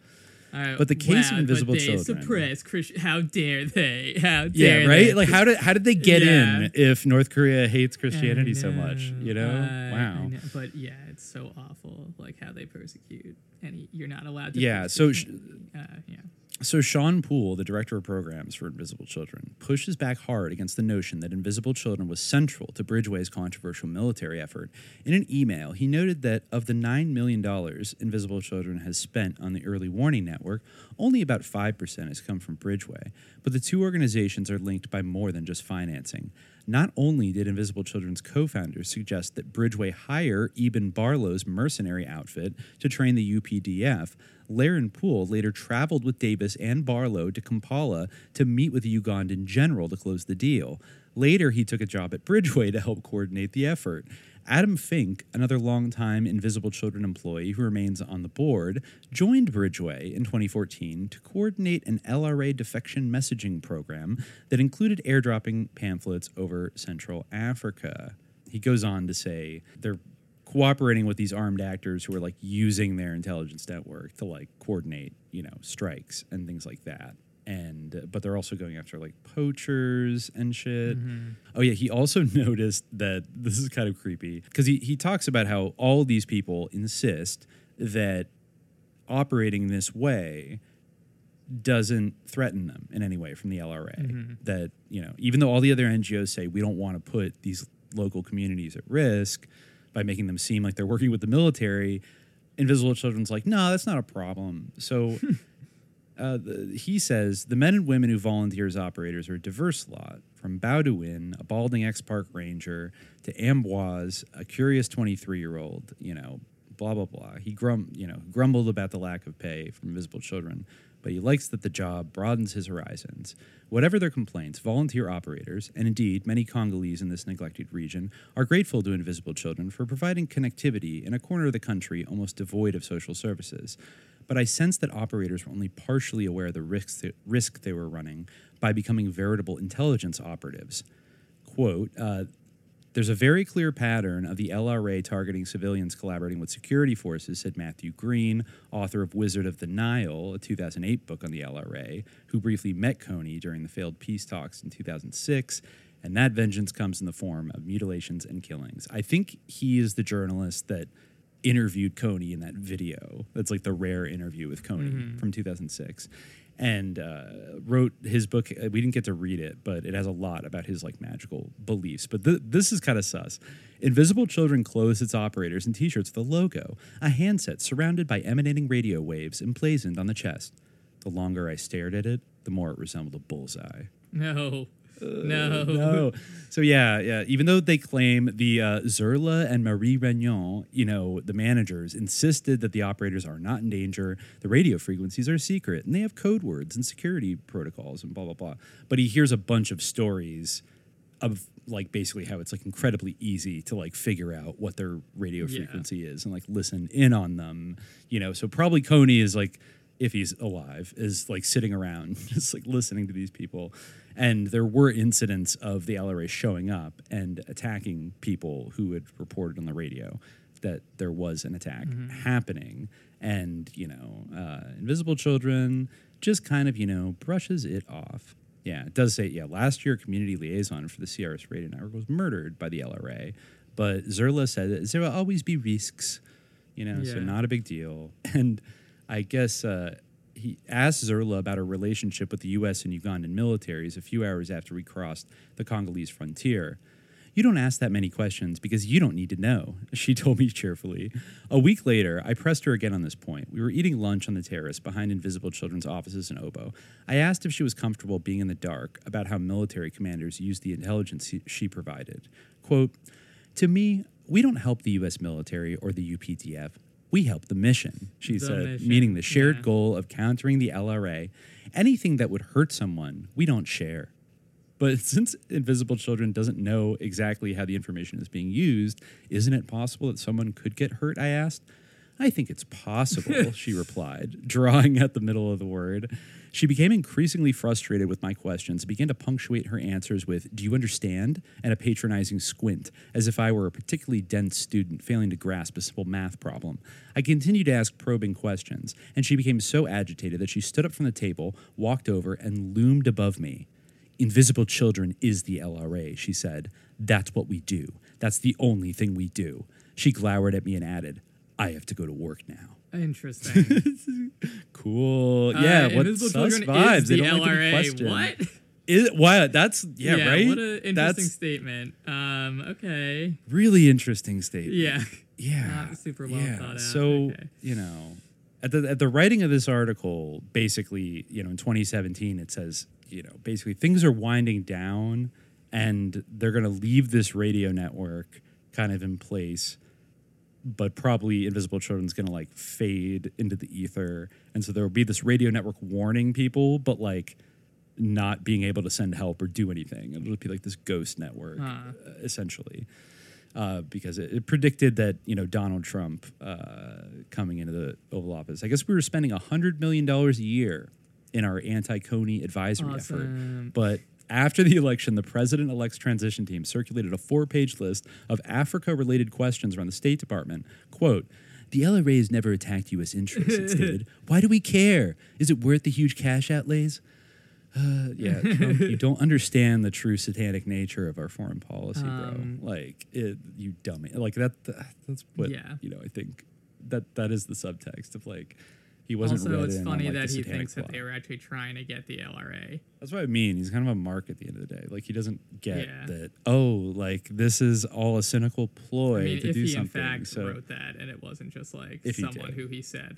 But the case of Invisible Children. Suppress Christian. How dare they? How dare they? Yeah, right? How did they get in if North Korea hates Christianity so much? Wow. But yeah, it's so awful. How they persecute, and you're not allowed to. Yeah. So. So Sean Poole, the director of programs for Invisible Children, pushes back hard against the notion that Invisible Children was central to Bridgeway's controversial military effort. In an email, he noted that of the $9 million Invisible Children has spent on the Early Warning Network, only about 5% has come from Bridgeway, but the two organizations are linked by more than just financing. Not only did Invisible Children's co-founders suggest that Bridgeway hire Eben Barlow's mercenary outfit to train the UPDF, Laren Poole later traveled with Davis and Barlow to Kampala to meet with the Ugandan general to close the deal. Later, he took a job at Bridgeway to help coordinate the effort. Adam Fink, another longtime Invisible Children employee who remains on the board, joined Bridgeway in 2014 to coordinate an LRA defection messaging program that included airdropping pamphlets over Central Africa. He goes on to say they're cooperating with these armed actors who are, like, using their intelligence network to, like, coordinate, you know, strikes and things like that. But they're also going after, like, poachers and shit. Mm-hmm. Oh, yeah, he also noticed that, this is kind of creepy, because he talks about how all these people insist that operating this way doesn't threaten them in any way from the LRA. Mm-hmm. That, you know, even though all the other NGOs say we don't want to put these local communities at risk by making them seem like they're working with the military, Invisible Children's like, no, that's not a problem. So... he says, the men and women who volunteer as operators are a diverse lot, from Baudouin, a balding ex-park ranger, to Ambroise, a curious 23-year-old, you know, blah, blah, blah. He grumbled about the lack of pay from Invisible Children, but he likes that the job broadens his horizons. Whatever their complaints, volunteer operators, and indeed many Congolese in this neglected region, are grateful to Invisible Children for providing connectivity in a corner of the country almost devoid of social services. But I sensed that operators were only partially aware of the risk they were running by becoming veritable intelligence operatives. Quote, there's a very clear pattern of the LRA targeting civilians collaborating with security forces, said Matthew Green, author of Wizard of the Nile, a 2008 book on the LRA, who briefly met Kony during the failed peace talks in 2006, and that vengeance comes in the form of mutilations and killings. I think he is the journalist that interviewed Kony in that video. That's like the rare interview with Kony from 2006, and wrote his book. We didn't get to read it, but it has a lot about his, like, magical beliefs. But this is kind of sus. Invisible Children clothes its operators in t-shirts with a logo, a handset surrounded by emanating radio waves emblazoned on the chest. The longer I stared at it, the more it resembled a bullseye. No. So yeah. Even though they claim the Zerla and Marie Reynaud, you know, the managers, insisted that the operators are not in danger, the radio frequencies are secret, and they have code words and security protocols and blah, blah, blah. But he hears a bunch of stories of, like, basically how it's, like, incredibly easy to, like, figure out what their radio frequency is and, like, listen in on them, you know. So probably Kony is, like, if he's alive, is, like, sitting around just, like, listening to these people. And there were incidents of the LRA showing up and attacking people who had reported on the radio that there was an attack happening. And, you know, Invisible Children just kind of, you know, brushes it off. Yeah, it does say, yeah, last year community liaison for the CRS radio network was murdered by the LRA. But Zerla said that there will always be risks, you know, so not a big deal. And... I guess he asked Zerla about her relationship with the U.S. and Ugandan militaries a few hours after we crossed the Congolese frontier. You don't ask that many questions because you don't need to know, she told me cheerfully. A week later, I pressed her again on this point. We were eating lunch on the terrace behind Invisible Children's offices in Obo. I asked if she was comfortable being in the dark about how military commanders used the intelligence she provided. Quote, to me, we don't help the U.S. military or the UPDF. We help the mission, she said, meaning the shared goal of countering the LRA. Anything that would hurt someone, we don't share. But since Invisible Children doesn't know exactly how the information is being used, isn't it possible that someone could get hurt, I asked. I think it's possible, she replied, drawing out the middle of the word. She became increasingly frustrated with my questions and began to punctuate her answers with, do you understand? And a patronizing squint, as if I were a particularly dense student failing to grasp a simple math problem. I continued to ask probing questions, and she became so agitated that she stood up from the table, walked over, and loomed above me. Invisible Children is the LRA, she said. That's what we do. That's the only thing we do. She glowered at me and added, I have to go to work now. Interesting. Cool. Yeah, what sus vibes. They don't like to be questioned. Wow, that's, yeah, right? What an interesting statement. Okay. Really interesting statement. Yeah. Not super well thought out. So, you know, at the writing of this article, basically, you know, in 2017, it says, you know, basically things are winding down and they're going to leave this radio network kind of in place. But probably Invisible Children's going to, like, fade into the ether. And so there will be this radio network warning people, but, like, not being able to send help or do anything. It'll just be, like, this ghost network, essentially. because it predicted that, Donald Trump coming into the Oval Office. I guess we were spending $100 million a year in our anti-Kony advisory effort. But after the election, the president-elect's transition team circulated a 4-page list of Africa-related questions around the State Department. Quote, the LRAs never attacked U.S. interests, it stated. Why do we care? Is it worth the huge cash outlays? Trump, you don't understand the true satanic nature of our foreign policy, bro. You dummy. That's what, I think that is the subtext of, he wasn't really. Also, it's funny that he thinks that they were actually trying to get the LRA. That's what I mean. He's kind of a mark at the end of the day. He doesn't get that, this is all a cynical ploy to do something. If he, in fact, wrote that and it wasn't just, someone who he said,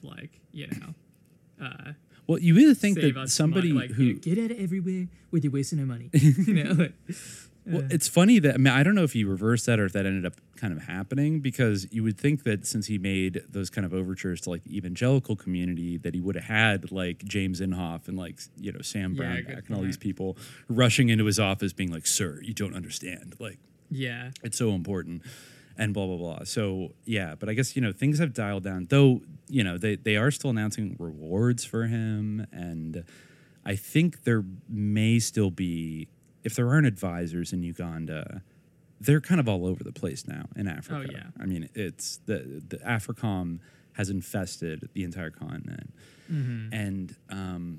well, you either think that somebody who... get out of everywhere where they're wasting our money. Well, it's funny that... I don't know if he reversed that or if that ended up kind of happening, because you would think that since he made those kind of overtures to, the evangelical community, that he would have had, James Inhofe and, Sam Brownback and all these people rushing into his office being like, sir, you don't understand. It's so important. And blah, blah, blah. So, but I guess, things have dialed down. Though, they are still announcing rewards for him. And I think there may still be, if there aren't advisors in Uganda, they're kind of all over the place now in Africa. Oh, yeah. I mean, it's the AFRICOM has infested the entire continent. Mm-hmm. And...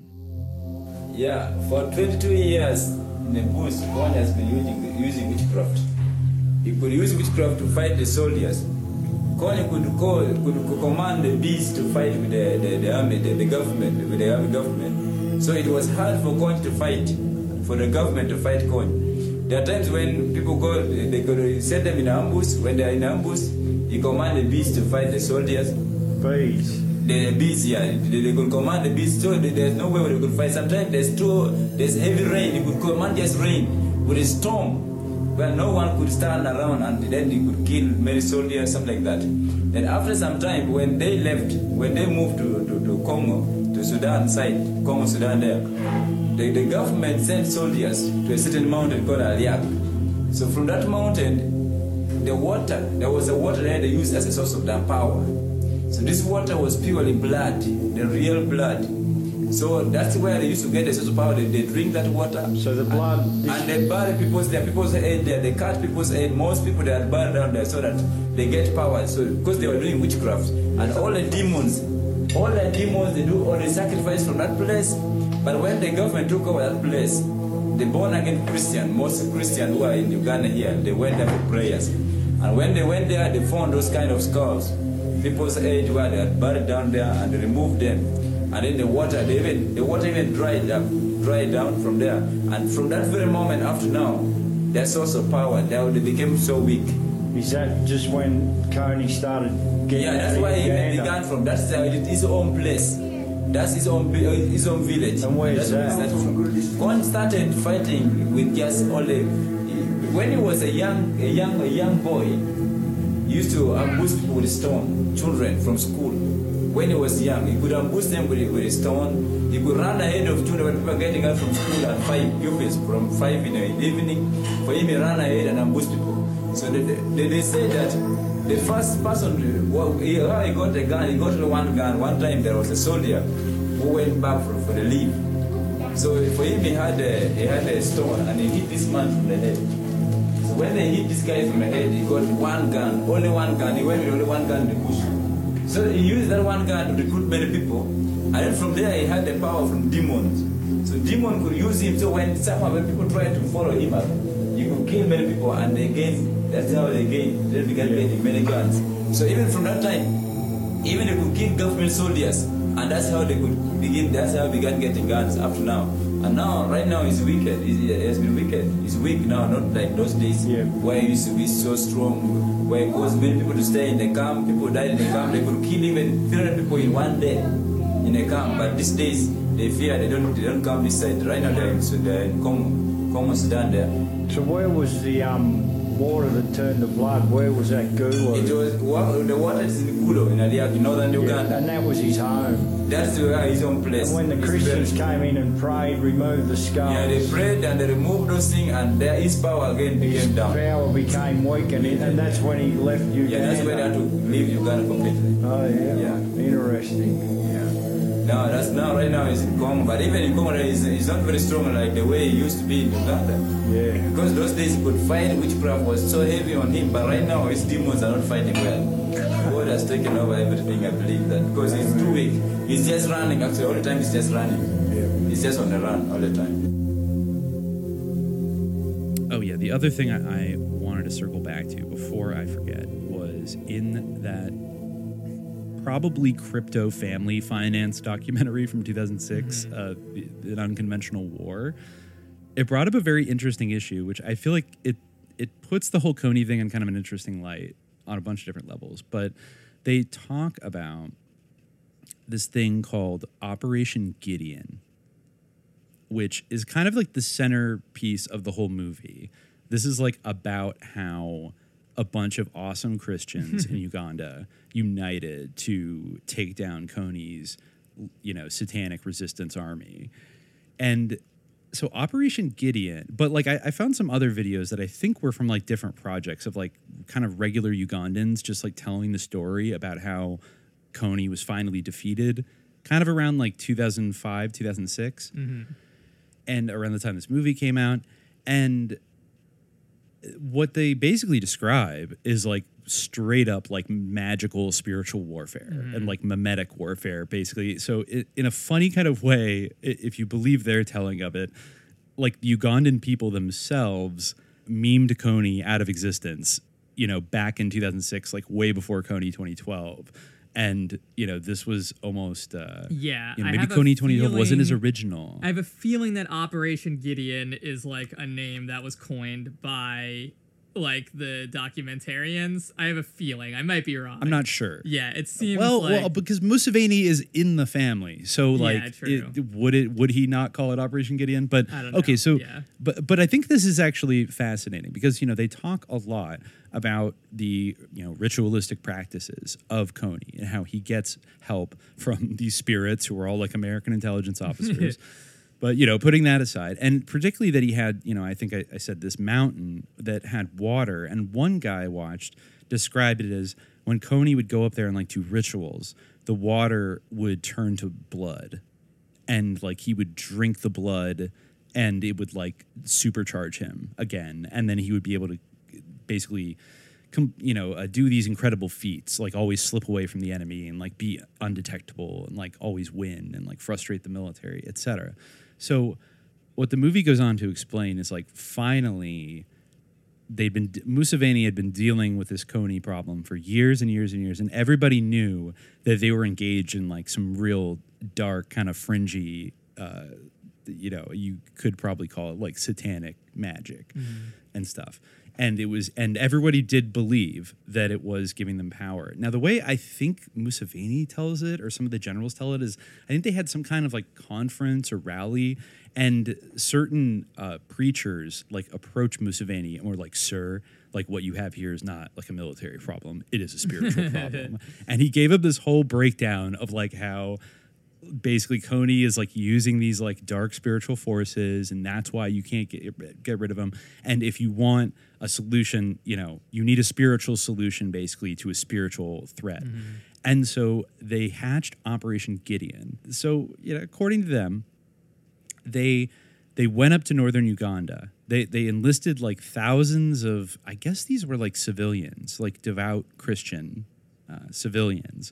for 22 years, Nebus, one has been using witchcraft. He could use witchcraft to fight the soldiers. Kony could command the beast to fight with the army, the government, with the army government. So it was hard for Kony to fight, for the government to fight Kony. There are times when people go, they could set them in ambush. When they are in ambush, he command the beast to fight the soldiers. Beast. The beast, they could command the beast. So there's no way they could fight. Sometimes there's heavy rain. He could command just rain with a storm. Well, no one could stand around, and then they could kill many soldiers, something like that. Then after some time, when they moved to Congo, to Sudan side, Congo, Sudan there, the government sent soldiers to a certain mountain called Aliak. So from that mountain, there was a water there they used as a source of their power. So this water was purely blood, the real blood. So that's where they used to get the source of power. They drink that water. So the blood... And they bury people. Their people's head there. They cut people's head. Most people, they are buried down there so that they get power. So because they were doing witchcraft. And all the demons, they do all the sacrifice from that place. But when the government took over that place, the born-again Christian, most Christians who are in Uganda here, they went there for prayers. And when they went there, they found those kind of skulls. People's head where they are buried down there, and they removed them. And then the water even dried down from there. And from that very moment up to now, their source of power, they became so weak. Is that just when Kony started getting... Yeah, that's why he began from. That's his own place. That's his own village. And where is that? Kony started fighting with just only... When he was a young boy, he used to ambush people with a stone, children from school. When he was young, he could ambush them with a stone. He could run ahead of children when people were getting out from school at 5 pupils, from 5 in the evening. For him, he ran ahead and ambushed people. So they say that the first person, he got a gun, he got one gun. One time there was a soldier who went back for the leave. So for him, he had a stone, and he hit this man from the head. So when they hit this guy from the head, he got one gun, only one gun. He went with only one gun in the bush. So he used that one gun to recruit many people. And then from there he had the power from demons. So demon could use him. So when people tried to follow him up, you could kill many people, and that's how they began getting many guns. So even from that time, even they could kill government soldiers, and that's how they began getting guns up to now. And now, right now he's wicked, he has been wicked. He's weak now, not like those days where he used to be so strong. Where it caused many people to stay in the camp, people died in the camp, they could kill even 300 people in one day in the camp. But these days, they fear, they don't come this side. Right now they're in Congo, Sudan there. So where was the water that turned to blood? Where was that gulo? The water is in Gulo, in Aliak, in northern Uganda. And that was his home. That's his own place. And when the Christians came in and prayed, removed the skulls. Yeah, they prayed and they removed those things, and his power again became down. His power became weak, and that's when he left Uganda. Yeah, that's when he had to leave Uganda completely. Oh, yeah. Interesting. Yeah. No, that's not right now. He's in Congo, but even in Congo, he's not very strong like the way he used to be in Uganda. Yeah. Because those days he could fight, witchcraft was so heavy on him, but right now his demons are not fighting well. God has taken over everything, I believe that, because he's too weak. He's just running, actually, all the time he's just running. Yeah. He's just on the run all the time. Oh yeah, the other thing I wanted to circle back to before I forget was in that probably crypto family finance documentary from 2006, An Unconventional War, it brought up a very interesting issue, which I feel like it puts the whole Kony thing in kind of an interesting light on a bunch of different levels, but they talk about this thing called Operation Gideon, which is kind of like the centerpiece of the whole movie. This is like about how a bunch of awesome Christians in Uganda united to take down Kony's, satanic resistance army. And so Operation Gideon, but like I found some other videos that I think were from like different projects of like kind of regular Ugandans just like telling the story about how Kony was finally defeated kind of around like 2005, 2006. Mm-hmm. And around the time this movie came out. And what they basically describe is like straight up like magical spiritual warfare and like mimetic warfare, basically. So in a funny kind of way, if you believe their telling of it, like Ugandan people themselves memed Kony out of existence, back in 2006, like way before Kony 2012. And, this was almost... maybe Kony 2012 wasn't his original. I have a feeling that Operation Gideon is, like, a name that was coined by, like, the documentarians. I have a feeling. I might be wrong. I'm not sure. Yeah, it seems Well, because Museveni is in the family. So, like, yeah, would he not call it Operation Gideon? But, I don't know. Okay, so... Yeah. But I think this is actually fascinating because, they talk a lot about the ritualistic practices of Kony and how he gets help from these spirits who are all like American intelligence officers. But, putting that aside, and particularly that he had, I think I said this mountain that had water, and one guy described it as when Kony would go up there and like do rituals, the water would turn to blood and like he would drink the blood and it would like supercharge him again. And then he would be able to basically, do these incredible feats, like always slip away from the enemy and like be undetectable and like always win and like frustrate the military, etc. So what the movie goes on to explain is like finally Museveni had been dealing with this Kony problem for years and years and years, and everybody knew that they were engaged in like some real dark kind of fringy, you could probably call it like satanic magic and stuff. And it was, and everybody did believe that it was giving them power. Now, the way I think Museveni tells it, or some of the generals tell it, is I think they had some kind of like conference or rally, and certain preachers like approach Museveni and were like, "Sir, like what you have here is not like a military problem; it is a spiritual problem." And he gave up this whole breakdown of like how basically Kony is like using these like dark spiritual forces, and that's why you can't get rid of them. And if you want a solution, you need a spiritual solution basically to a spiritual threat. Mm-hmm. And so they hatched Operation Gideon. So, according to them, they went up to northern Uganda. They enlisted like thousands of, I guess these were like civilians, like devout Christian civilians.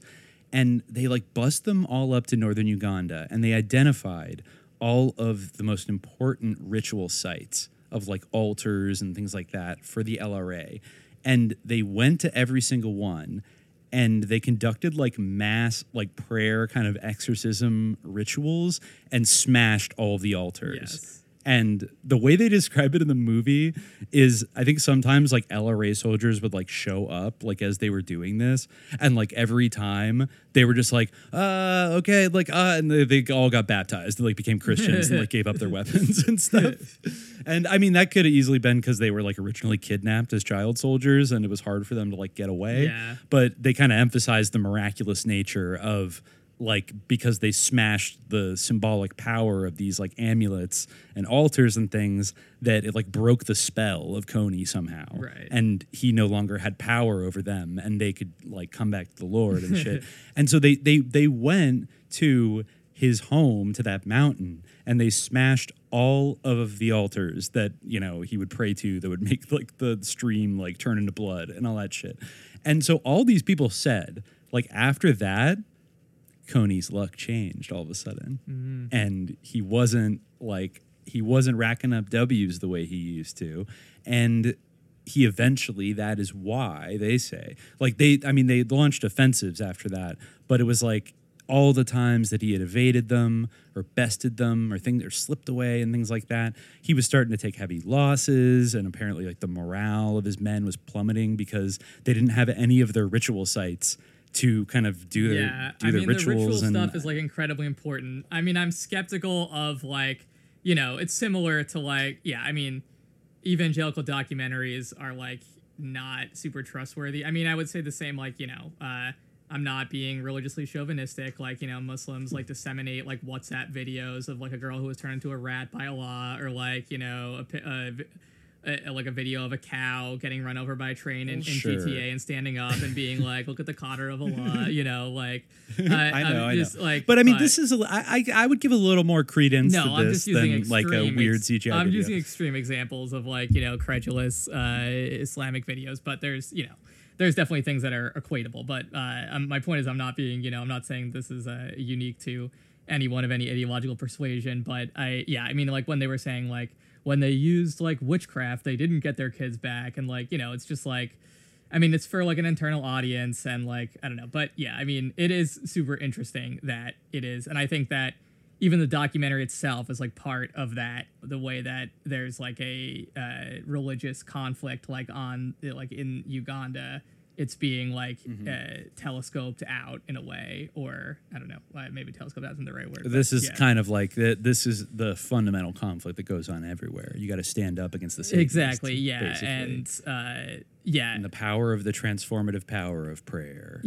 And they like bust them all up to northern Uganda, and they identified all of the most important ritual sites of like altars and things like that for the LRA. And they went to every single one, and they conducted like mass like prayer kind of exorcism rituals and smashed all the altars. Yes. And the way they describe it in the movie is, I think sometimes like LRA soldiers would like show up like as they were doing this, and like every time they were just like, okay, like, and they all got baptized and like became Christians and like gave up their weapons and stuff. And I mean, that could have easily been because they were like originally kidnapped as child soldiers and it was hard for them to like get away. Yeah. But they kind of emphasized the miraculous nature of like, because they smashed the symbolic power of these like amulets and altars and things, that it like broke the spell of Kony somehow. Right. And he no longer had power over them, and they could like come back to the Lord and shit. And so they went to his home, to that mountain, and they smashed all of the altars that, you know, he would pray to that would make like the stream like turn into blood and all that shit. And so all these people said, like, after that, Kony's luck changed all of a sudden. Mm-hmm. And he wasn't racking up W's the way he used to. And he eventually, that is why they say, like, they launched offensives after that, but it was like all the times that he had evaded them or bested them or things, or slipped away and things like that, he was starting to take heavy losses, and apparently like the morale of his men was plummeting because they didn't have any of their ritual sites to kind of do their, rituals. The ritual and stuff is like incredibly important. I mean, I'm skeptical of like, you know, it's similar to like, yeah, I mean, evangelical documentaries are like not super trustworthy. I mean, I would say the same, like, you know, I'm not being religiously chauvinistic. Like, you know, Muslims like disseminate like WhatsApp videos of like a girl who was turned into a rat by Allah, or like, you know, like a video of a cow getting run over by a train in GTA and standing up and being like, "Look at the cotter of Allah," you know, like. I know. Like, but I mean, this is I would give a little more credence to this than like a weird CGI. I'm using extreme examples of like, you know, credulous Islamic videos, but there's, you know, there's definitely things that are equatable, but my point is, I'm not being, you know, I'm not saying this is unique to anyone of any ideological persuasion, but I mean, like when they were saying, like, when they used like witchcraft, they didn't get their kids back, and like, you know, it's just like, I mean, it's for like an internal audience, and like, I don't know, but yeah, I mean, it is super interesting that it is, and I think that even the documentary itself is like part of that, the way that there's like a religious conflict, like on, like in Uganda, it's being like telescoped out in a way, or I don't know, maybe telescoped out isn't the right word. This is kind of like, this is the fundamental conflict that goes on everywhere. You got to stand up against the Satanists. Exactly, yeah, basically. And and the power of the transformative power of prayer.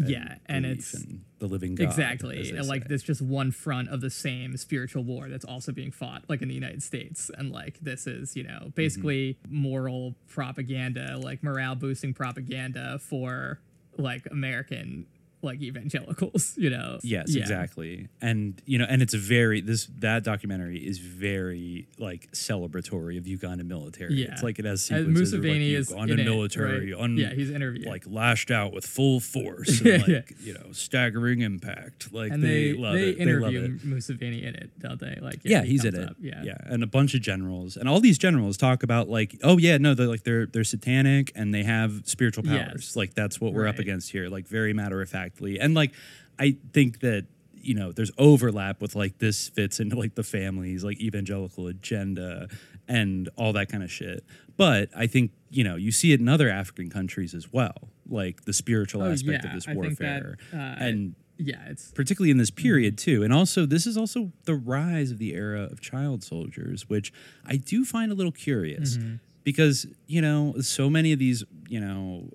And it's... and the living God. Exactly. Like, there's just one front of the same spiritual war that's also being fought, like, in the United States. And, like, this is, you know, basically moral propaganda, like, morale-boosting propaganda for, like, American, like, evangelicals, you know? Yes, yeah. Exactly. And, you know, and it's very, that documentary is very, like, celebratory of Ugandan military. Yeah. It's like it has sequences of, like, Ugandan military, right? He's interviewed. Like, lashed out with full force, and, like, you know, staggering impact. Like, and they interview Museveni in it, don't they? Like, he's in it. Yeah, and a bunch of generals. And all these generals talk about, like, they're satanic and they have spiritual powers. Yes. Like, that's what we're up against here. Like, very matter of fact. And, like, I think that, you know, there's overlap with, like, this fits into, like, the family's, like, evangelical agenda and all that kind of shit. But I think, you know, you see it in other African countries as well, like, the spiritual aspect of this warfare. It's particularly in this period, too. And also, this is also the rise of the era of child soldiers, which I do find a little curious. Mm-hmm. Because, you know, so many of these, you know,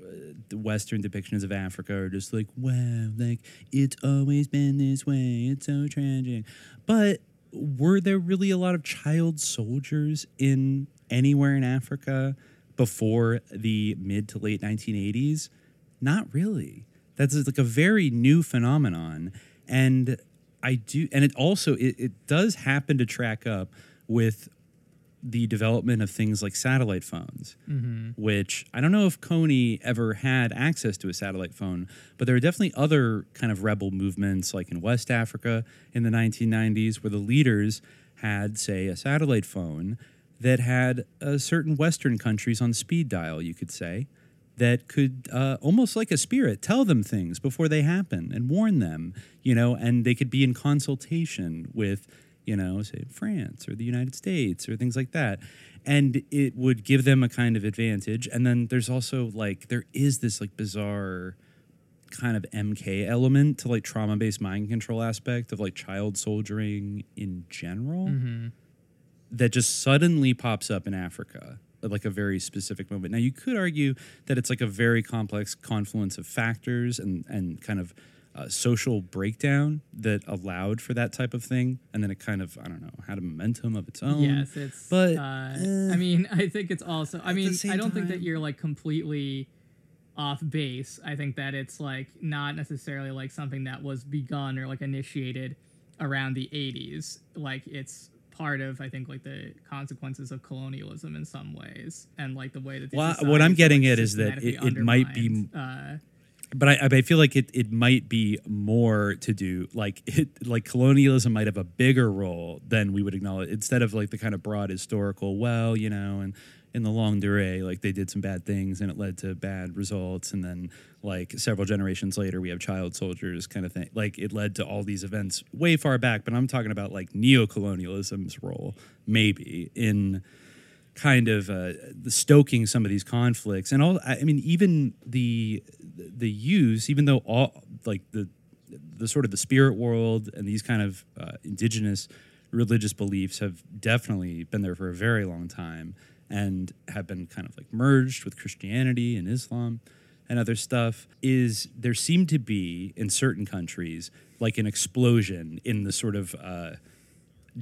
Western depictions of Africa are just like, wow, like, it's always been this way. It's so tragic. But were there really a lot of child soldiers in anywhere in Africa before the mid to late 1980s? Not really. That's like a very new phenomenon. And I do, and it also, it does happen to track up with the development of things like satellite phones, which I don't know if Kony ever had access to a satellite phone, but there were definitely other kind of rebel movements, like in West Africa in the 1990s, where the leaders had, say, a satellite phone that had certain Western countries on speed dial, you could say, that could almost like a spirit tell them things before they happen and warn them, you know, and they could be in consultation with, you know, say France or the United States or things like that. And it would give them a kind of advantage. And then there's also like, there is this like bizarre kind of MK element to like trauma-based mind control aspect of like child soldiering in general that just suddenly pops up in Africa, like a very specific moment. Now you could argue that it's like a very complex confluence of factors and kind of social breakdown that allowed for that type of thing, and then it kind of, I don't know, had a momentum of its own. Yes, it's. But I mean, I think it's also. I mean, I don't think that you're like completely off base. I think that it's like not necessarily like something that was begun or like initiated around the 80s. Like it's part of, I think, like the consequences of colonialism in some ways, and like the way that. Well, what I'm getting at is that it might be. But I feel like it might be more to do like colonialism might have a bigger role than we would acknowledge, instead of like the kind of broad historical, well, you know, and in the long durée, like they did some bad things and it led to bad results. And then like several generations later, we have child soldiers kind of thing. Like it led to all these events way far back. But I'm talking about like neocolonialism's role maybe in kind of stoking some of these conflicts. And all, I mean, even the use, even though all like the sort of the spirit world and these kind of indigenous religious beliefs have definitely been there for a very long time and have been kind of like merged with Christianity and Islam and other stuff, is there seemed to be in certain countries like an explosion in the sort of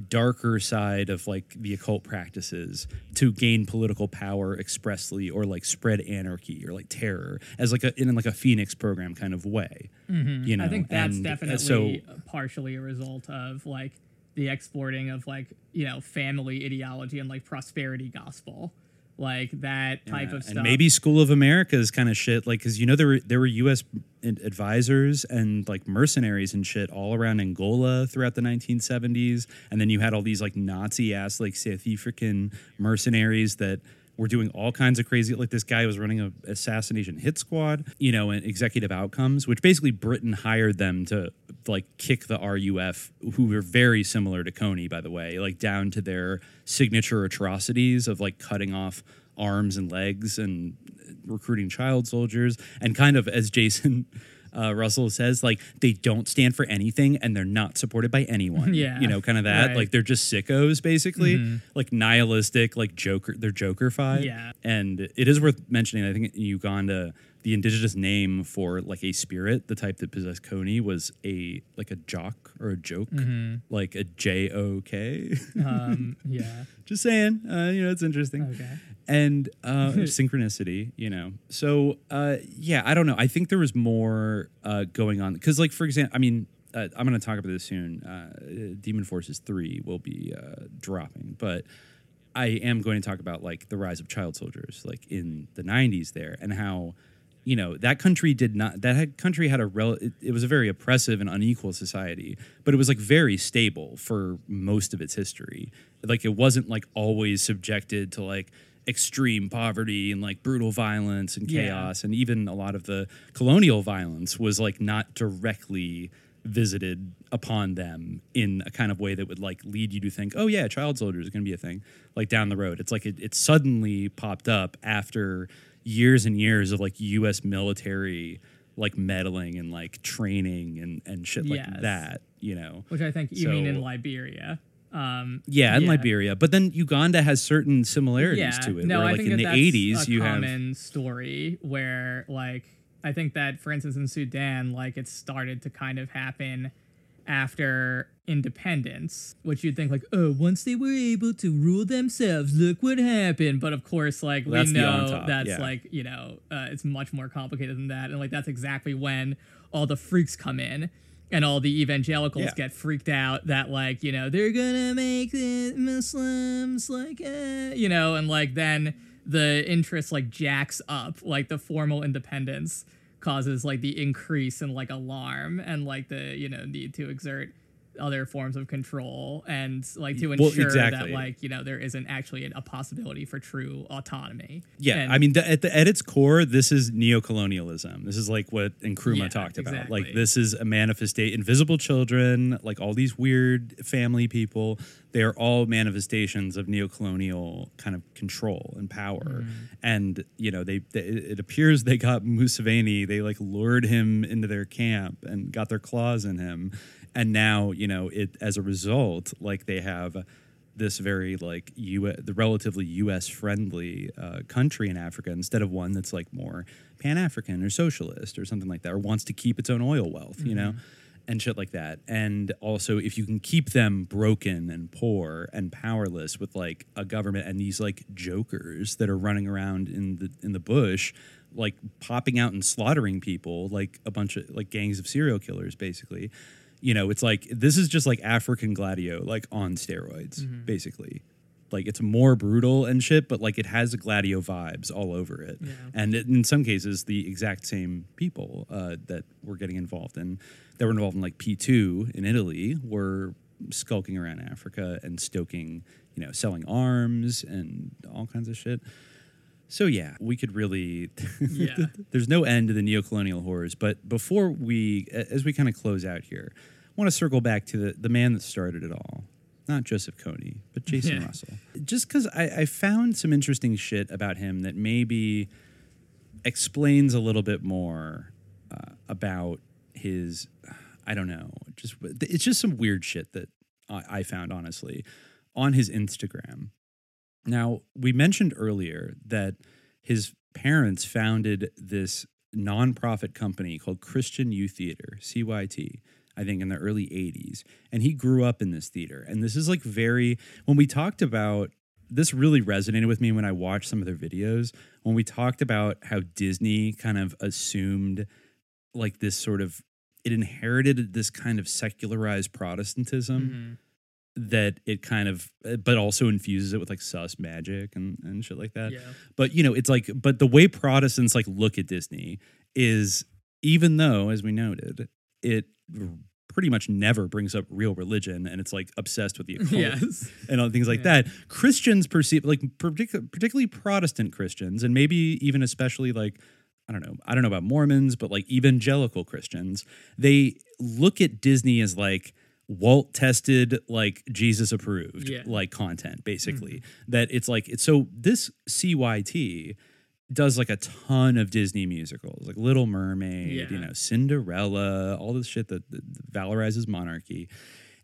darker side of like the occult practices to gain political power expressly, or like spread anarchy or like terror as like in like a Phoenix program kind of way. Mm-hmm. You know, I think that's definitely partially a result of like the exporting of like, you know, family ideology and like prosperity gospel, like that type of stuff. And maybe School of America's kind of shit, like, because, you know, there were U.S. advisors and like mercenaries and shit all around Angola throughout the 1970s, and then you had all these like Nazi ass like South African mercenaries that were doing all kinds of crazy, like this guy was running an assassination hit squad, you know, and Executive Outcomes, which basically Britain hired them to like kick the RUF, who were very similar to Kony, by the way, like down to their signature atrocities of like cutting off arms and legs and recruiting child soldiers. And kind of, as Jason Russell says, like they don't stand for anything and they're not supported by anyone. Yeah, you know, kind of that. Right. Like they're just sickos, basically. Mm-hmm. Like nihilistic, like Joker. They're Joker-fied. Yeah. And it is worth mentioning, I think in Uganda, the indigenous name for like a spirit, the type that possessed Kony, was a like a jock or a joke, mm-hmm. like a JOK. Yeah. Just saying, you know, it's interesting. Okay. And synchronicity, you know. So, yeah, I don't know. I think there was more going on. Because, like, for example, I mean, I'm going to talk about this soon. Demon Forces 3 will be dropping. But I am going to talk about, like, the rise of child soldiers, like, in the 90s there, and how, you know, it was a very oppressive and unequal society, but it was like very stable for most of its history. Like it wasn't like always subjected to like extreme poverty and like brutal violence and chaos. Yeah. And even a lot of the colonial violence was like not directly visited upon them in a kind of way that would like lead you to think, oh yeah, child soldiers is going to be a thing like down the road. It's like it suddenly popped up after years and years of like U.S. military like meddling and like training and shit like that, you know. Which I think you mean in Liberia. Liberia. But then Uganda has certain similarities to it. No, where, like, I think in the 80s, you have a common story where, like, I think that, for instance, in Sudan, like, it started to kind of happen after independence, which you'd think like, oh, once they were able to rule themselves, look what happened. But of course, like, well, we know that's like, you know, it's much more complicated than that. And like, that's exactly when all the freaks come in and all the evangelicals get freaked out that like, you know, they're gonna make the Muslims like, you know, and like then the interest like jacks up, like the formal independence causes like the increase in like alarm and like the, you know, need to exert other forms of control and like to ensure that like, you know, there isn't actually a possibility for true autonomy. Yeah. And I mean, at its core, this is neocolonialism. This is like what Nkrumah talked about. Like this is a manifestation, Invisible Children, like all these weird family people, they're all manifestations of neocolonial kind of control and power. Mm. And, you know, it appears they got Museveni. They like lured him into their camp and got their claws in him. And now, you know, as a result, like they have this very like the relatively U.S. friendly country in Africa instead of one that's like more Pan-African or socialist or something like that, or wants to keep its own oil wealth, you know, and shit like that. And also, if you can keep them broken and poor and powerless with like a government and these like jokers that are running around in the bush, like popping out and slaughtering people, like a bunch of like gangs of serial killers, basically. You know, it's like, this is just like African Gladio, like on steroids, basically. Like, it's more brutal and shit, but like it has the Gladio vibes all over it. Yeah. And it, in some cases, the exact same people that were getting involved in, that were involved in like P2 in Italy, were skulking around Africa and stoking, you know, selling arms and all kinds of shit. So yeah, we could really, there's no end to the neocolonial horrors. But before we, as we kind of close out here, I want to circle back to the man that started it all. Not Joseph Kony, but Jason Russell. Just because I found some interesting shit about him that maybe explains a little bit more about his, I don't know, just it's just some weird shit that I found, honestly, on his Instagram. Now, we mentioned earlier that his parents founded this nonprofit company called Christian Youth Theater, CYT, I think in the early 80s. And he grew up in this theater. And this is like very, when we talked about, this really resonated with me when I watched some of their videos, when we talked about how Disney kind of assumed like this sort of, it inherited this kind of secularized Protestantism. That it kind of, but also infuses it with like sus magic and shit like that. Yeah. But, you know, it's like, but the way Protestants like look at Disney is, even though, as we noted, it pretty much never brings up real religion and it's like obsessed with the occult and all things like that. Christians perceive, like particularly Protestant Christians, and maybe even especially like, I don't know about Mormons, but like evangelical Christians, they look at Disney as like, Walt tested, like Jesus approved, like content, basically. That it's like, it's so this CYT does like a ton of Disney musicals, like Little Mermaid, you know, Cinderella, all this shit that valorizes monarchy,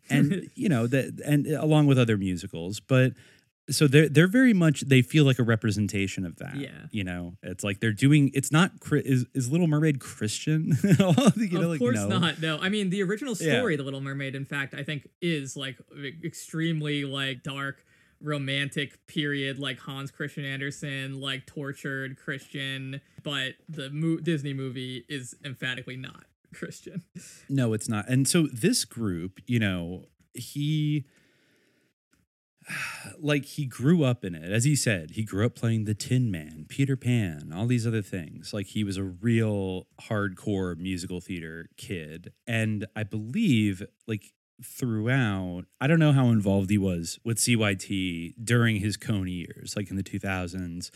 and you know that, and along with other musicals, but. So they're very much, they feel like a representation of that. Yeah. You know, it's like they're doing, it's not, is Little Mermaid Christian at all? You know, of course like, not, no. I mean, the original story, The Little Mermaid, in fact, I think is like extremely like dark, romantic period, like Hans Christian Andersen, like tortured Christian, but the Disney movie is emphatically not Christian. No, it's not. And so this group, you know, he grew up in it. As he said, he grew up playing the Tin Man, Peter Pan, all these other things. Like, he was a real hardcore musical theater kid. And I believe, like, throughout, I don't know how involved he was with CYT during his Kony years, like in the 2000s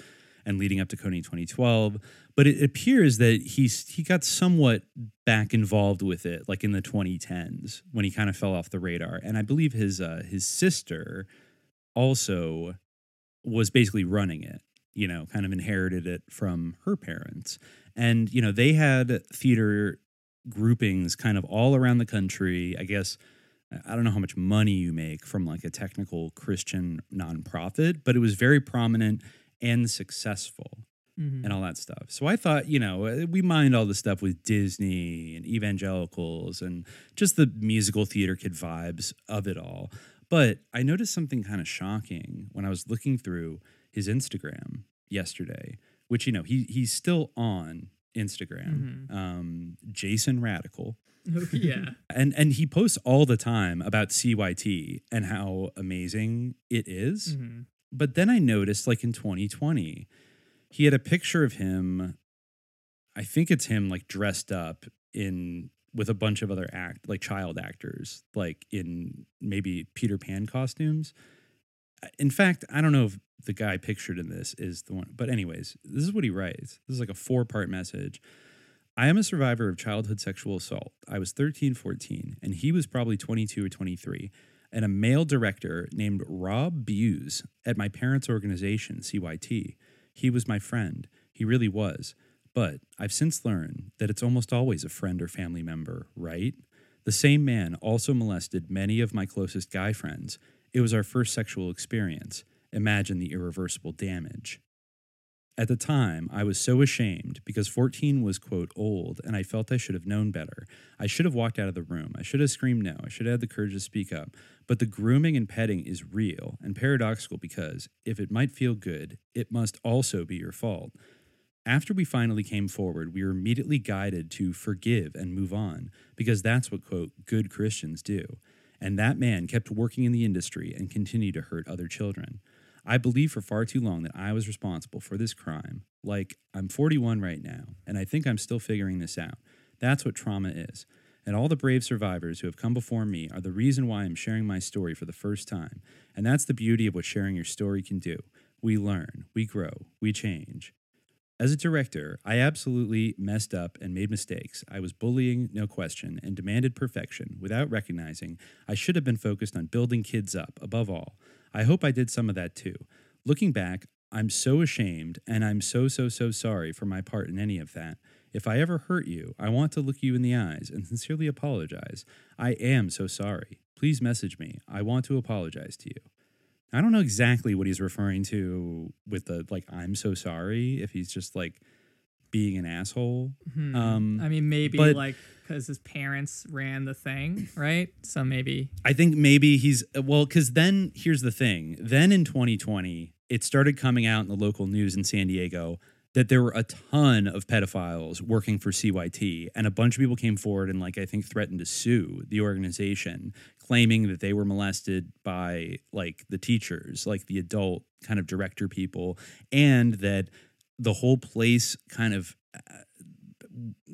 and leading up to Kony 2012. But it appears that he got somewhat back involved with it, like in the 2010s, when he kind of fell off the radar. And I believe his sister also was basically running it, you know, kind of inherited it from her parents. And, you know, they had theater groupings kind of all around the country. I guess, I don't know how much money you make from like a technical Christian nonprofit, but it was very prominent and successful and all that stuff. So I thought, you know, we mind all the stuff with Disney and evangelicals and just the musical theater kid vibes of it all. But I noticed something kind of shocking when I was looking through his Instagram yesterday, which, you know, he's still on Instagram, Jason Radical. And he posts all the time about CYT and how amazing it is. But then I noticed, like, in 2020, he had a picture of him. I think it's him, like, dressed up in... with a bunch of other child actors, like in maybe Peter Pan costumes. In fact, I don't know if the guy pictured in this is the one, but anyways, this is what he writes. This is like a 4-part message. I am a survivor of childhood sexual assault. I was 13, 14, and he was probably 22 or 23, and a male director named Rob Beus at my parents' organization, CYT. He was my friend. He really was. But I've since learned that it's almost always a friend or family member, right? The same man also molested many of my closest guy friends, It was our first sexual experience. Imagine the irreversible damage. At the time, I was so ashamed because 14 was, quote, old, and I felt I should have known better. I should have walked out of the room. I should have screamed no. I should have had the courage to speak up. But the grooming and petting is real and paradoxical because if it might feel good, it must also be your fault. After we finally came forward, we were immediately guided to forgive and move on because that's what, quote, good Christians do. And that man kept working in the industry and continued to hurt other children. I believed for far too long that I was responsible for this crime. Like, I'm 41 right now, and I think I'm still figuring this out. That's what trauma is. And all the brave survivors who have come before me are the reason why I'm sharing my story for the first time. And that's the beauty of what sharing your story can do. We learn, we grow, we change. As a director, I absolutely messed up and made mistakes. I was bullying, no question, and demanded perfection without recognizing I should have been focused on building kids up above all. I hope I did some of that too. Looking back, I'm so ashamed and I'm so sorry for my part in any of that. If I ever hurt you, I want to look you in the eyes and sincerely apologize. I am so sorry. Please message me. I want to apologize to you. I don't know exactly what he's referring to with the, like, I'm so sorry, if he's just, like, being an asshole. Mm-hmm. I mean, maybe, but, like, because his parents ran the thing, right? So maybe. I think maybe he's, well, because then, here's the thing. Then in 2020, it started coming out in the local news in San Diego that there were a ton of pedophiles working for CYT, and a bunch of people came forward and, like, I think threatened to sue the organization, claiming that they were molested by, like, the teachers, like the adult kind of director people, and that the whole place kind of,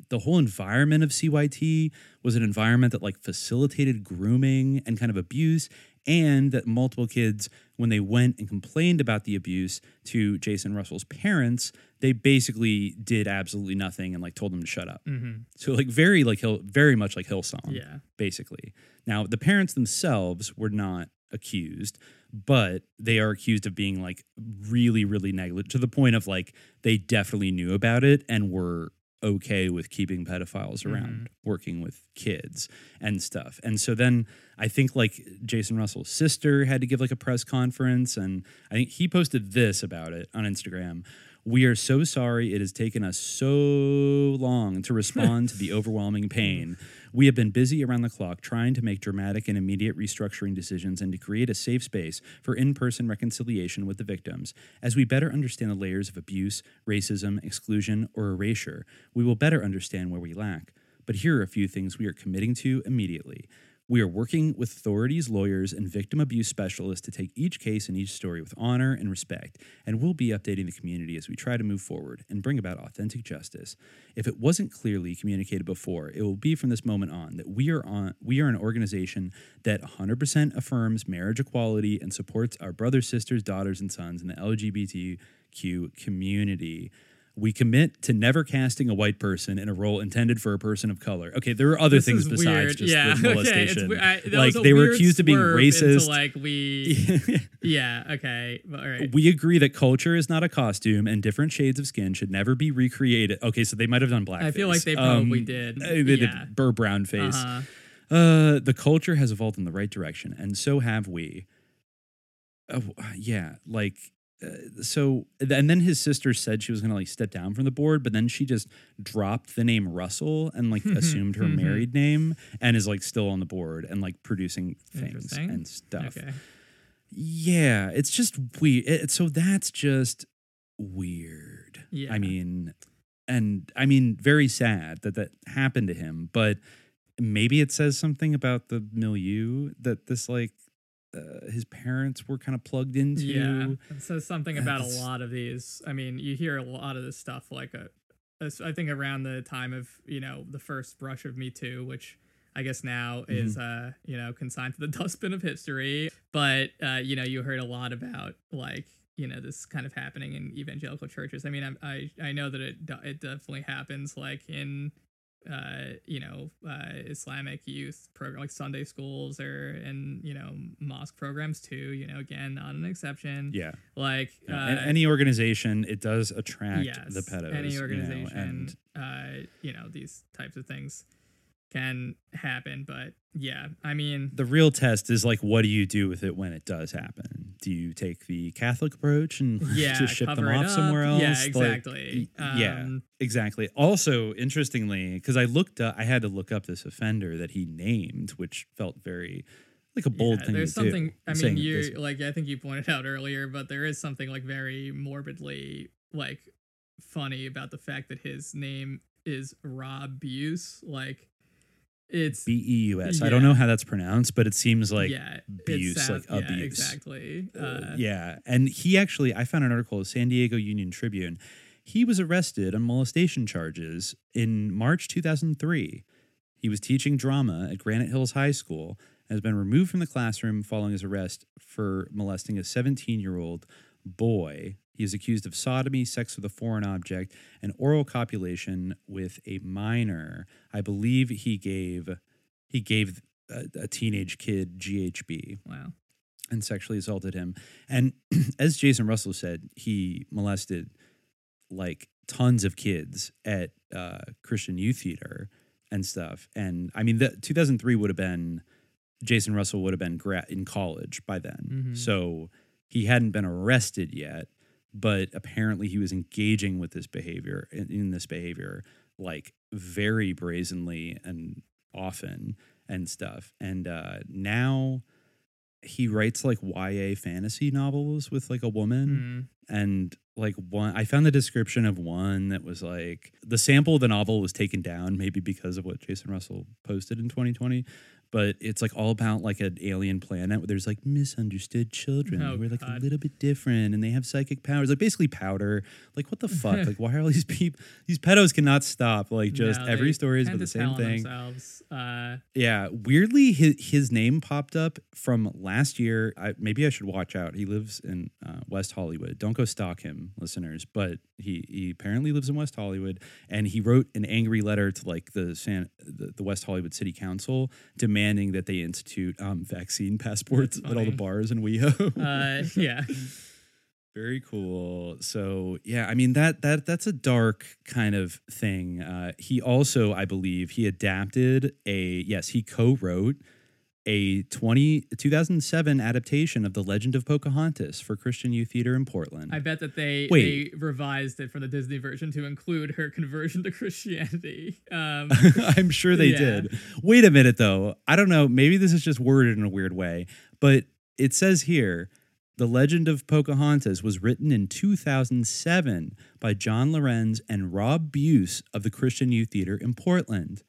the whole environment of CYT was an environment that, like, facilitated grooming and kind of abuse, and that multiple kids, when they went and complained about the abuse to Jason Russell's parents, they basically did absolutely nothing and, like, told them to shut up. Mm-hmm. So, like, very much like Hillsong, yeah, basically. Now, the parents themselves were not accused, but they are accused of being, like, really negligent to the point of, like, they definitely knew about it and were okay with keeping pedophiles around, mm-hmm, working with kids and stuff. And so then I think, like, Jason Russell's sister had to give, like, a press conference, and I think he posted this about it on Instagram. We are so sorry it has taken us so long to respond to the overwhelming pain. We have been busy around the clock trying to make dramatic and immediate restructuring decisions and to create a safe space for in-person reconciliation with the victims. As we better understand the layers of abuse, racism, exclusion, or erasure, we will better understand where we lack. But here are a few things we are committing to immediately. We are working with authorities, lawyers, and victim abuse specialists to take each case and each story with honor and respect, and we'll be updating the community as we try to move forward and bring about authentic justice. If it wasn't clearly communicated before, it will be from this moment on that we are an organization that 100% affirms marriage equality and supports our brothers, sisters, daughters, and sons in the LGBTQ community. We commit to never casting a white person in a role intended for a person of color. Okay, there are other things besides weird. Just yeah. the molestation. Okay, like, they were accused of being racist. Into, like, we, yeah, okay, all right. We agree that culture is not a costume and different shades of skin should never be recreated. Okay, so they might have done blackface. I feel like they probably did. They did burr brown face. Uh-huh. The culture has evolved in the right direction, and so have we. Yeah, like... and then his sister said she was going to, like, step down from the board, but then she just dropped the name Russell and, like, assumed her married name and is, like, still on the board and, like, producing things and stuff. Okay. Yeah, it's just weird. So that's just weird. Yeah. I mean, very sad that happened to him, but maybe it says something about the milieu that this, like, his parents were kind of plugged into. Yeah, it says something about a lot of these. I mean, you hear a lot of this stuff, like, I think around the time of, you know, the first brush of Me Too, which I guess now is, you know, consigned to the dustbin of history. But, you know, you heard a lot about, like, you know, this kind of happening in evangelical churches. I mean, I know that it definitely happens, like, in... you know, Islamic youth program, like Sunday schools and, you know, mosque programs too, you know, again, not an exception. Yeah. Like, any organization, it does attract the pedos. Any organization, you know, these types of things. can happen. But yeah, I mean, the real test is like, what do you do with it when it does happen? Do you take the Catholic approach and just ship them off somewhere else? Yeah, exactly. Like, exactly. Also, interestingly, because I had to look up this offender that he named, which felt very like a bold thing to do. There's something, I mean, I think you pointed out earlier, but there is something like very morbidly like funny about the fact that his name is Rob Beus, like it's Beus. Yeah. I don't know how that's pronounced, but it seems like Beus, sounds, like abuse. Yeah, exactly. And he actually, I found an article, San Diego Union Tribune. He was arrested on molestation charges in March 2003. He was teaching drama at Granite Hills High School and has been removed from the classroom following his arrest for molesting a 17-year-old boy. He is accused of sodomy, sex with a foreign object, and oral copulation with a minor. I believe he gave a teenage kid GHB. Wow. And sexually assaulted him. And as Jason Russell said, he molested like tons of kids at Christian Youth Theater and stuff. And I mean, 2003 would have been, Jason Russell would have been in college by then. Mm-hmm. So he hadn't been arrested yet. But apparently he was engaging with this behavior, like very brazenly and often and stuff. And now he writes like YA fantasy novels with like a woman. Mm. And like one, I found the description of one that was like, the sample of the novel was taken down maybe because of what Jason Russell posted in 2020. But it's like all about like an alien planet where there's like misunderstood children who are like a little bit different and they have psychic powers. Like basically powder. Like what the fuck? Like why are all these people? These pedos cannot stop. Like just every story is about the same thing. Yeah. Weirdly, his name popped up from last year. Maybe I should watch out. He lives in West Hollywood. Don't go stalk him, listeners. But he apparently lives in West Hollywood. And he wrote an angry letter to like the West Hollywood City Council to demanding that they institute vaccine passports at all the bars in WeHo. Yeah. Very cool. So, yeah, I mean, that's a dark kind of thing. He also, I believe, he co-wrote a 2007 adaptation of The Legend of Pocahontas for Christian Youth Theater in Portland. I bet that they revised it from the Disney version to include her conversion to Christianity. I'm sure they did. Wait a minute, though. I don't know. Maybe this is just worded in a weird way. But it says here, The Legend of Pocahontas was written in 2007 by John Lorenz and Rob Beus of the Christian Youth Theater in Portland.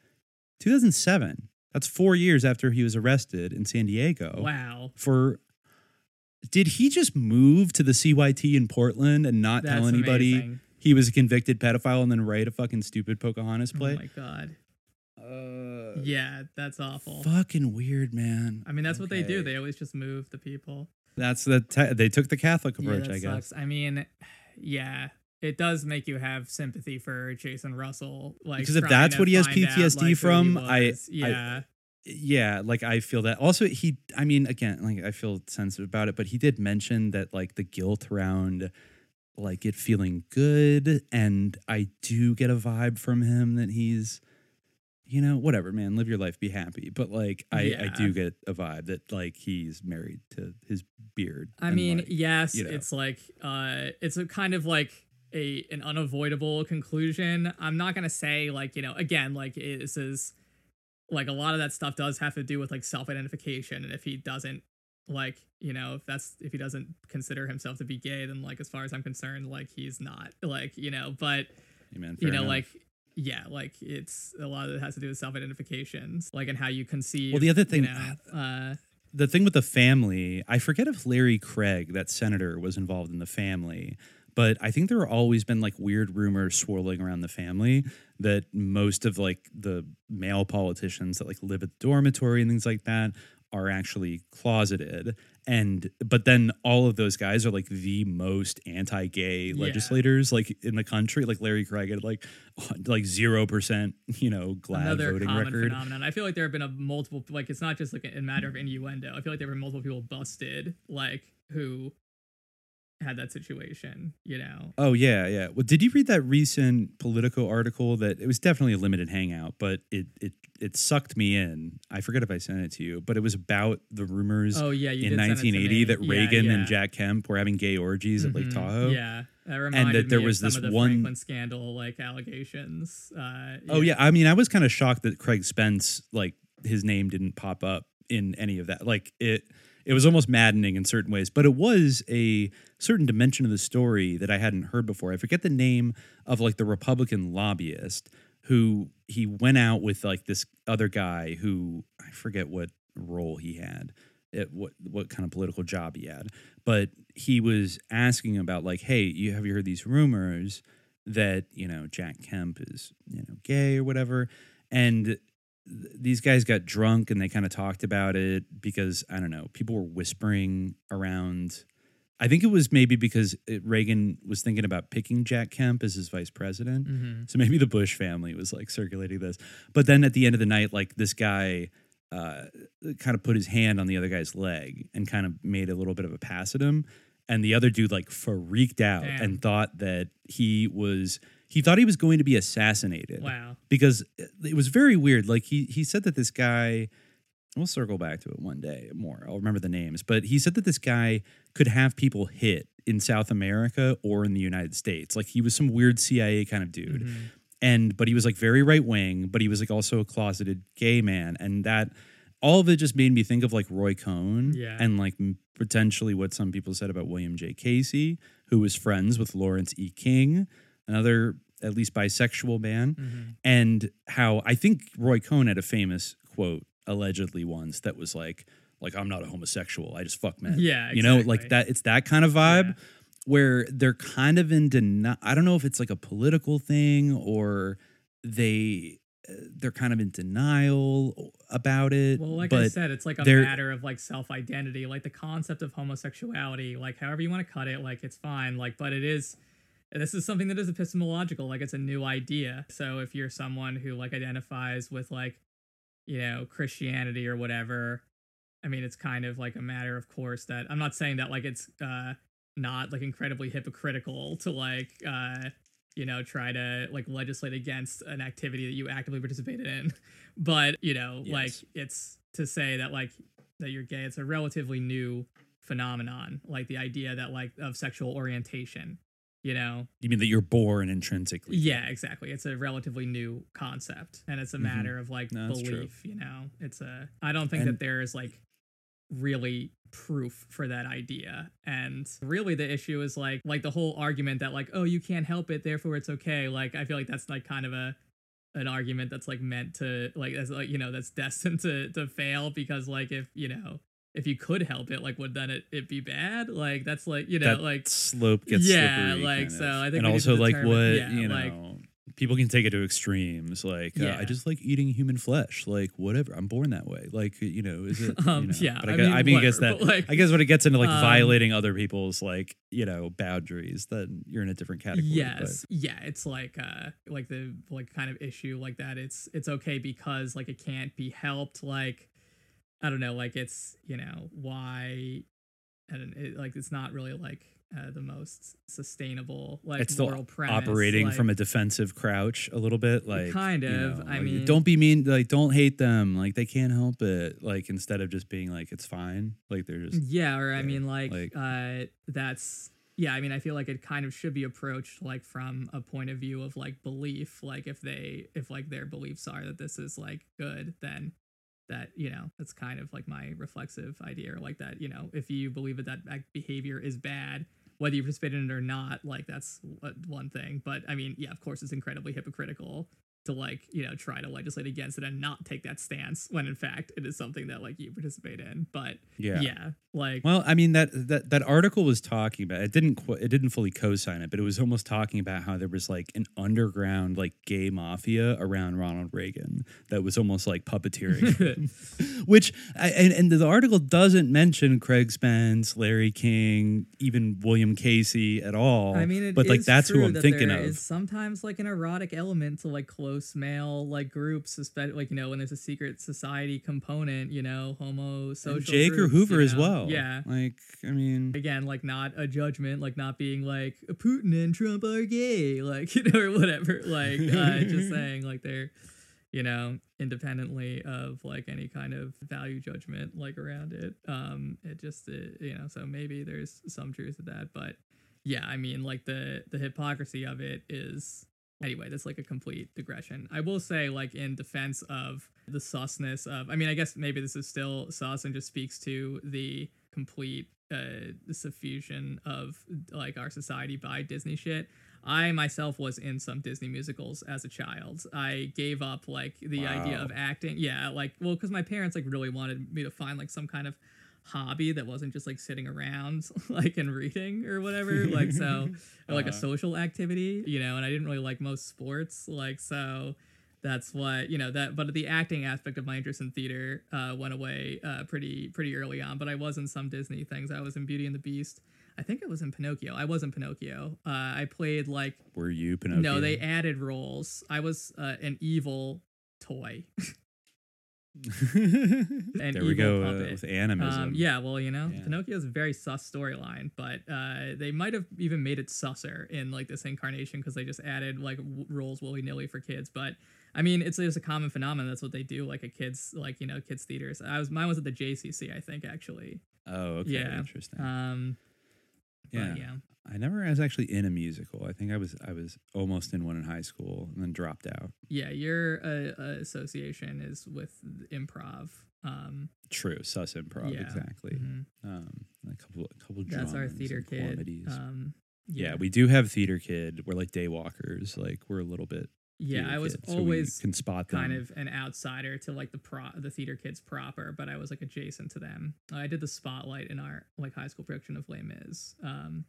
2007. That's 4 years after he was arrested in San Diego. Wow. Did he just move to the CYT in Portland and not tell anybody he was a convicted pedophile and then write a fucking stupid Pocahontas play? Oh my God. Yeah, that's awful. Fucking weird, man. I mean, that's what they do. They always just move the people. That's they took the Catholic approach, I guess. Sucks. I mean, yeah. It does make you have sympathy for Jason Russell, like, because if that's what he has PTSD from, I feel that. Also, I feel sensitive about it, but he did mention that like the guilt around like it feeling good, and I do get a vibe from him that he's, you know, whatever, man, live your life, be happy. But like, I do get a vibe that like he's married to his beard. I mean, like, yes, you know. It's like it's a kind of like an unavoidable conclusion. I'm not gonna say like, you know, again, like this is like a lot of that stuff does have to do with like self-identification, and if he doesn't like, you know, if he doesn't consider himself to be gay, then like as far as I'm concerned, like he's not, like, you know, but Amen, you know, enough. Like yeah, like it's a lot of it has to do with self-identifications, like, and how you conceive. Well, the other thing, you know, the thing with the family, I forget if Larry Craig, that senator, was involved in the family. But I think there have always been like weird rumors swirling around the family that most of like the male politicians that like live at the dormitory and things like that are actually closeted. But then all of those guys are like the most anti-gay legislators like in the country. Like Larry Craig had like 0%, you know, GLAAD another voting common record. Phenomenon. I feel like there have been multiple, like it's not just like a matter of innuendo. I feel like there were multiple people busted, like who had that situation, you know? Oh, yeah, yeah. Well, did you read that recent Politico article that it was definitely a limited hangout, but it sucked me in? I forget if I sent it to you, but it was about the rumors in 1980 that Reagan and Jack Kemp were having gay orgies at Lake Tahoe. Yeah, that reminded me that there was this one Franklin scandal, like, allegations. Yeah. I mean, I was kind of shocked that Craig Spence, like, his name didn't pop up in any of that. Like, it was almost maddening in certain ways, but it was a certain dimension of the story that I hadn't heard before. I forget the name of, like, the Republican lobbyist who he went out with, like, this other guy who I forget what role he had, what kind of political job he had, but he was asking about, like, hey, have you heard these rumors that, you know, Jack Kemp is, you know, gay or whatever? And these guys got drunk and they kind of talked about it because, I don't know, people were whispering around. I think it was maybe because Reagan was thinking about picking Jack Kemp as his vice president. Mm-hmm. So maybe the Bush family was, like, circulating this. But then at the end of the night, like, this guy kind of put his hand on the other guy's leg and kind of made a little bit of a pass at him. And the other dude, like, freaked out and thought that he thought he was going to be assassinated. Wow. Because it was very weird. Like, he said that this guy, we'll circle back to it one day more. I'll remember the names. But he said that this guy could have people hit in South America or in the United States. Like, he was some weird CIA kind of dude. Mm-hmm. But he was, like, very right wing, but he was, like, also a closeted gay man. And that, all of it just made me think of, like, Roy Cohn and, like, potentially what some people said about William J. Casey, who was friends with Lawrence E. King, another at least bisexual man, and how I think Roy Cohn had a famous quote allegedly once that was like, I'm not a homosexual, I just fuck men. Yeah, exactly. You know, like that, it's that kind of vibe where they're kind of in denial. I don't know if it's like a political thing or they're kind of in denial about it. Well, like I said, it's like a matter of, like, self-identity, like the concept of homosexuality, like, however you want to cut it, like, it's fine. Like, but it is, this is something that is epistemological, like, it's a new idea. So if you're someone who, like, identifies with, like, you know, Christianity or whatever, I mean, it's kind of like a matter of course that I'm not saying that, like, it's not, like, incredibly hypocritical to, like, you know, try to, like, legislate against an activity that you actively participated in. But, you know, like, it's to say that, like, that you're gay, it's a relatively new phenomenon, like the idea that, like, of sexual orientation. You know, you mean that you're born intrinsically? Yeah, exactly. It's a relatively new concept, and it's a matter of, like, belief. You know, it's a. I don't think that there is, like, really proof for that idea, and really the issue is like the whole argument that, like, oh, you can't help it, therefore it's okay. Like, I feel like that's, like, kind of an argument that's, like, meant to, like, as, like, you know, that's destined to fail, because, like, if you know. If you could help it, like, would then it be bad? Like, that's, like, you know, that, like, slope gets slippery, like, kind of. So I think, and also, like, what you know, like, people can take it to extremes. Like, I just like eating human flesh. Like, whatever, I'm born that way. Like, you know, is it? You know? Yeah, but I mean, I guess that, like, I guess when it gets into, like, violating other people's, like, you know, boundaries, then you're in a different category. Yes, but. Yeah, it's like the, like, kind of issue like that. It's okay because, like, it can't be helped, like. I don't know, like, it's, you know, why, and it, like, it's not really, like, the most sustainable, like, it's moral premise. It's still operating, like, from a defensive crouch a little bit, like, kind of, you know, I mean. Don't be mean, like, don't hate them, like, they can't help it, like, instead of just being, like, it's fine, like, they're just. Yeah, or, I mean, like that's, yeah, I mean, I feel like it kind of should be approached, like, from a point of view of, like, belief, like, if, like, their beliefs are that this is, like, good, then. That, you know, that's kind of, like, my reflexive idea, or, like, that, you know, if you believe that behavior is bad, whether you participate in it or not, like, that's one thing. But I mean, yeah, of course, it's incredibly hypocritical to, like, you know, try to legislate against it and not take that stance when in fact it is something that, like, you participate in. But yeah, like, well, I mean, that article was talking about, it didn't fully co-sign it, but it was almost talking about how there was, like, an underground, like, gay mafia around Ronald Reagan that was almost like puppeteering which and the article doesn't mention Craig Spence, Larry King, even William Casey at all. I mean, it but is like that's true who I'm that thinking there of is sometimes, like, an erotic element to, like, close close male like groups, especially like, you know, when there's a secret society component, you know, homosocial and Jake groups, or Hoover, you know? As well. Yeah. Like, I mean, again, like not a judgment, like not being like Putin and Trump are gay, like, you know, or whatever. Like just saying like they're, you know, independently of like any kind of value judgment like around it. It just, it, you know, so maybe there's some truth to that, but yeah, I mean, like the hypocrisy of it is, anyway, that's like a complete digression. I will say, like, in defense of the susness of, I mean, I guess maybe this is still sus and just speaks to the complete suffusion of like our society by Disney shit. I myself was in some Disney musicals as a child. I gave up like the idea of acting. Yeah, like, well, because my parents like really wanted me to find like some kind of hobby that wasn't just like sitting around like and reading or whatever, like, so or, like a social activity, you know, and I didn't really like most sports, like, so that's what, you know, that, but the acting aspect of my interest in theater went away pretty early on. But I was in some Disney things. I was in Beauty and the Beast. I think it was in Pinocchio. I was in Pinocchio. I played like... Were you Pinocchio? No, they added roles. I was an evil toy. There we go with animism. Yeah, well, you know, yeah. Pinocchio is a very sus storyline, but they might have even made it susser in like this incarnation because they just added like roles willy-nilly for kids. But I mean, it's just a common phenomenon. That's what they do, like a kids, like, you know, kids theaters. Mine was at the JCC, I think, actually. Oh, okay, yeah. Interesting. Yeah. But, yeah, I never was actually in a musical. I think I was almost in one in high school and then dropped out. Yeah, your association is with improv. True, sus improv, yeah. Exactly. Mm-hmm. A couple. That's our theater kid. Yeah, we do have theater kid. We're like day walkers. Like we're a little bit. Yeah, I was always so can spot kind of an outsider to like the theater kids proper, but I was like adjacent to them. I did the spotlight in our like high school production of Les Mis.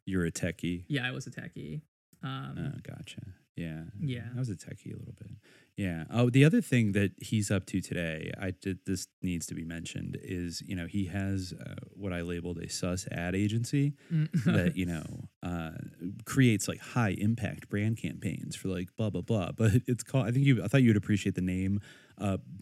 You're a techie. Yeah, I was a techie. Gotcha. Yeah. I was a techie a little bit. Yeah. Oh, the other thing that he's up to today, this needs to be mentioned, is, you know, he has what I labeled a sus ad agency that, you know, creates like high impact brand campaigns for like blah, blah, blah. But it's called, I thought you'd appreciate the name,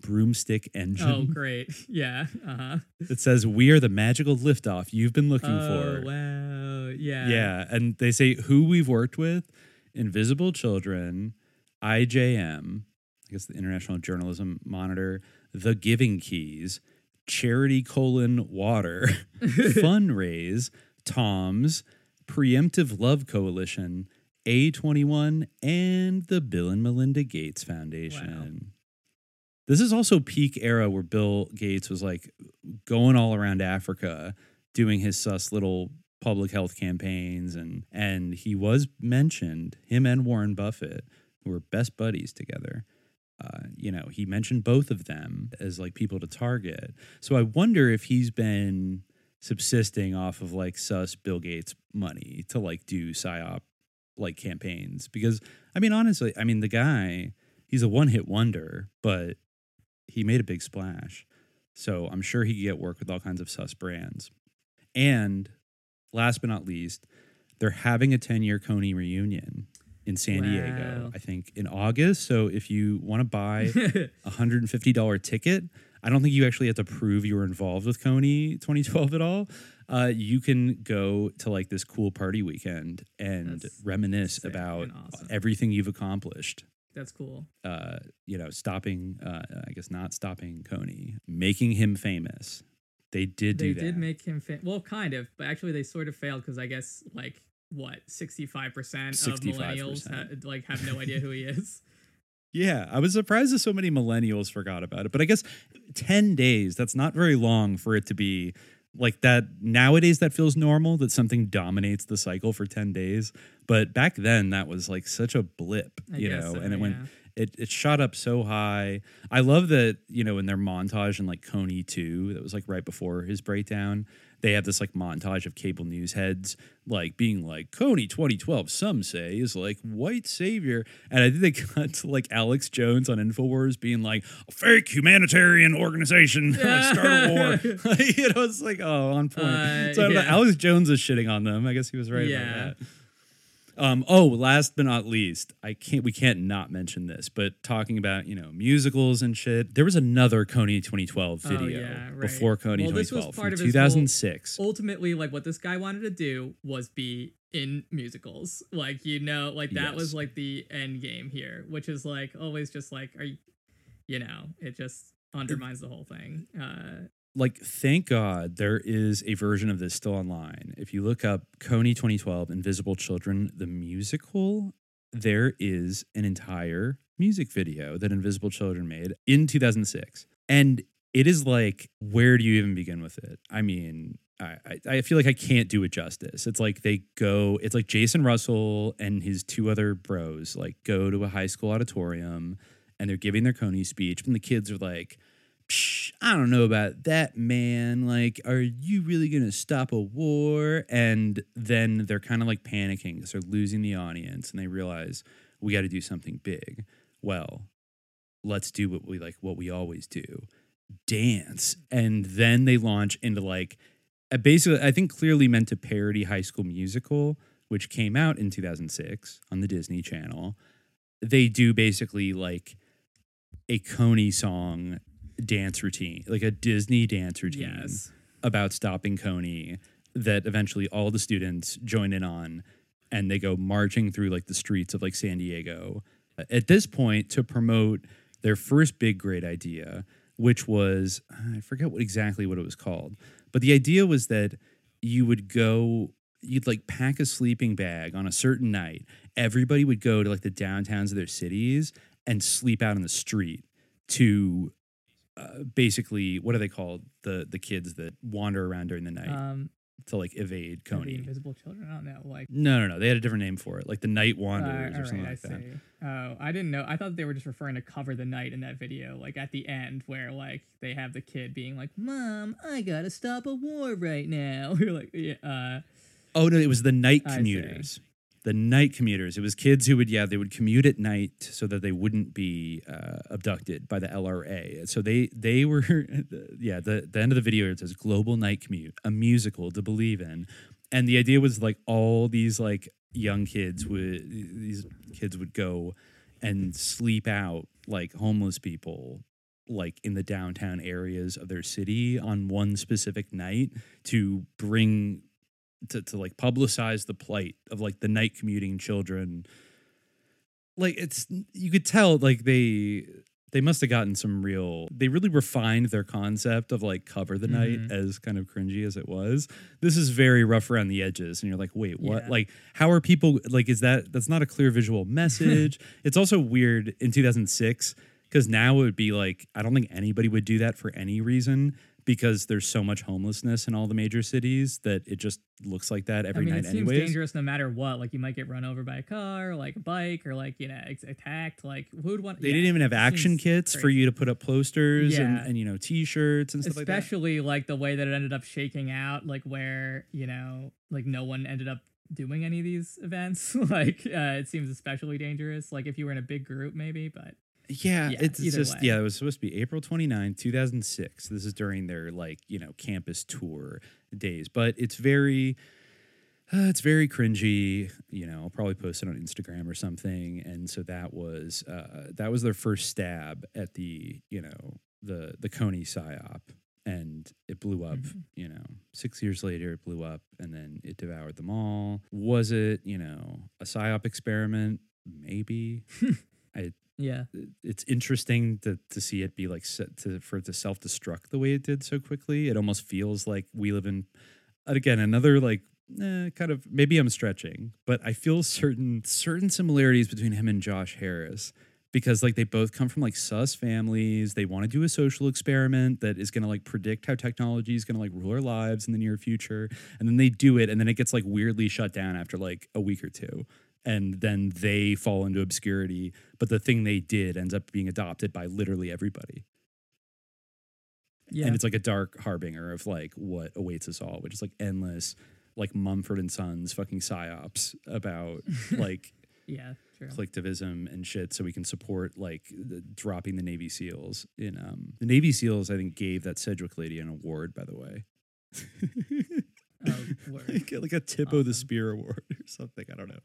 Broomstick Engine. Oh, great. Yeah. Uh-huh. It says, we are the magical liftoff you've been looking for. Oh, wow. Yeah. Yeah. And they say who we've worked with. Invisible Children, IJM, I guess the International Journalism Monitor, The Giving Keys, Charity : Water, Fundraise, Tom's, Preemptive Love Coalition, A21, and the Bill and Melinda Gates Foundation. Wow. This is also peak era where Bill Gates was like going all around Africa doing his sus little public health campaigns, and he was mentioned, him and Warren Buffett, who were best buddies together. You know, he mentioned both of them as like people to target. So I wonder if he's been subsisting off of like sus Bill Gates money to like do PSYOP like campaigns, because I mean, honestly, I mean, the guy, he's a one hit wonder, but he made a big splash. So I'm sure he could get work with all kinds of sus brands. And last but not least, they're having a 10-year Kony reunion in San Diego, I think, in August. So if you want to buy a $150 ticket, I don't think you actually have to prove you were involved with Kony 2012 at all. You can go to like this cool party weekend and reminisce about everything you've accomplished. That's cool. You know, not stopping Kony, making him famous. They did do that. They did make him well, kind of, but actually they sort of failed because I guess like what 65% of millennials have no idea who he is. Yeah, I was surprised that so many millennials forgot about it. But I guess 10 days—that's not very long for it to be like that. Nowadays, that feels normal that something dominates the cycle for 10 days. But back then, that was like such a blip, it went. It shot up so high. I love that, you know, in their montage in like Kony 2, that was like right before his breakdown, they have this like montage of cable news heads like being like, Kony 2012, some say, is like white savior. And I think they cut to like Alex Jones on InfoWars being like, a fake humanitarian organization started a war. You know, it's like, oh, on point. So I don't know, Alex Jones is shitting on them. I guess he was right about that. Last but not least, we can't not mention this, but talking about, musicals and shit, there was another Kony 2012 video before Kony 2012 from 2006. Ultimately, what this guy wanted to do was be in musicals. That was the end game here, which is always just it just undermines the whole thing. Thank God there is a version of this still online. If you look up Kony 2012, Invisible Children, the musical, there is an entire music video that Invisible Children made in 2006. And it is where do you even begin with it? I mean, I feel I can't do it justice. It's it's Jason Russell and his two other bros, go to a high school auditorium and they're giving their Kony speech. And the kids are I don't know about that, man. Are you really going to stop a war? And then they're kind of panicking because they're losing the audience and they realize we got to do something big. Well, let's do what we always do. Dance. And then they launch into basically, I think clearly meant to parody High School Musical, which came out in 2006 on the Disney Channel. They do basically a Kony song dance routine, a Disney dance routine about stopping Kony that eventually all the students join in on, and they go marching through the streets of San Diego at this point to promote their first big great idea, which was, I forget exactly what it was called, but the idea was that you'd pack a sleeping bag on a certain night. Everybody would go to the downtowns of their cities and sleep out on the street to basically, what are they called? The kids that wander around during the night to evade Kony. The Invisible Children? I don't know. No. They had a different name for it, the Night Wanderers or something that. Oh, I didn't know. I thought they were just referring to Cover the Night in that video, at the end where they have the kid being "Mom, I gotta stop a war right now." You're yeah. Oh no, it was the Night Commuters. The Night Commuters. It was kids who would commute at night so that they wouldn't be abducted by the LRA. So they were, the end of the video, it says Global Night Commute, a musical to believe in. And the idea was all these young kids would go and sleep out homeless people in the downtown areas of their city on one specific night to bring... To publicize the plight of the night commuting children. You could tell they must have gotten some real, they really refined their concept of Cover the Night, as kind of cringy as it was. This is very rough around the edges, and you're wait, what? Yeah. How are people is that's not a clear visual message? It's also weird in 2006 because now it would be I don't think anybody would do that for any reason, because there's so much homelessness in all the major cities that it just looks like that every night. It seems dangerous no matter what. You might get run over by a car, or a bike, or attacked. Who'd want? They didn't even have action kits for you to put up posters and t-shirts and stuff. Especially the way that it ended up shaking out, where no one ended up doing any of these events. It seems especially dangerous. If you were in a big group, maybe, but. Yeah, it's just way. Yeah, it was supposed to be April 29, 2006. This is during their campus tour days, but it's very cringy. I'll probably post it on Instagram or something. And so that was their first stab at the the Kony psyop, and it blew up. 6 years later, it blew up, and then it devoured them all. Was it a psyop experiment? Maybe. Yeah, it's interesting to see it be for it to self-destruct the way it did so quickly. It almost feels we live in, again, another kind of, maybe I'm stretching, but I feel certain similarities between him and Josh Harris, because they both come from sus families. They want to do a social experiment that is going to predict how technology is going to rule our lives in the near future, and then they do it, and then it gets weirdly shut down after a week or two. And then they fall into obscurity, but the thing they did ends up being adopted by literally everybody. Yeah. And it's a dark harbinger of what awaits us all, which is endless, Mumford and Sons fucking psyops about collectivism and shit, so we can support dropping the Navy SEALs. In the Navy SEALs, I think, gave that Sedgwick lady an award, by the way. Oh, word. Like a tip of the spear award. something. I don't know.